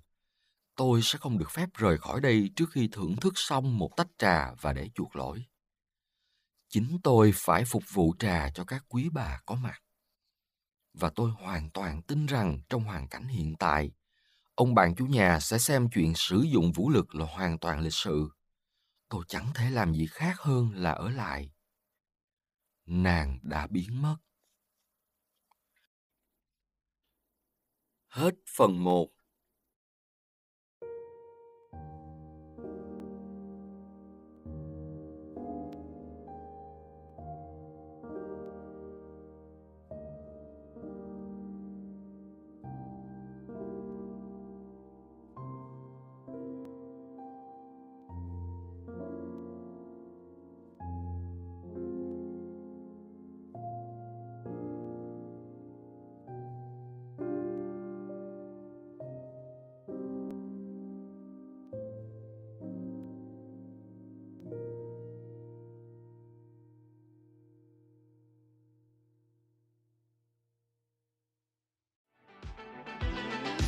tôi sẽ không được phép rời khỏi đây trước khi thưởng thức xong một tách trà và để chuộc lỗi. Chính tôi phải phục vụ trà cho các quý bà có mặt. Và tôi hoàn toàn tin rằng trong hoàn cảnh hiện tại, ông bạn chủ nhà sẽ xem chuyện sử dụng vũ lực là hoàn toàn lịch sự. Tôi chẳng thể làm gì khác hơn là ở lại. Nàng đã biến mất. Hết phần một.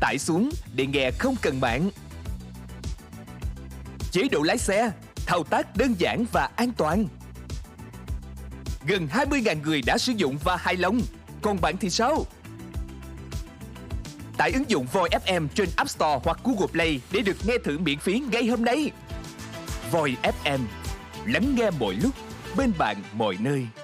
Tải xuống để nghe không cần mạng. Chế độ lái xe, thao tác đơn giản và an toàn. Gần hai mươi nghìn người đã sử dụng và hài lòng. Còn bạn thì sao? Tải ứng dụng Voiz ép em trên App Store hoặc Google Play để được nghe thử miễn phí ngay hôm nay. Voiz ép em, lắng nghe mọi lúc, bên bạn mọi nơi.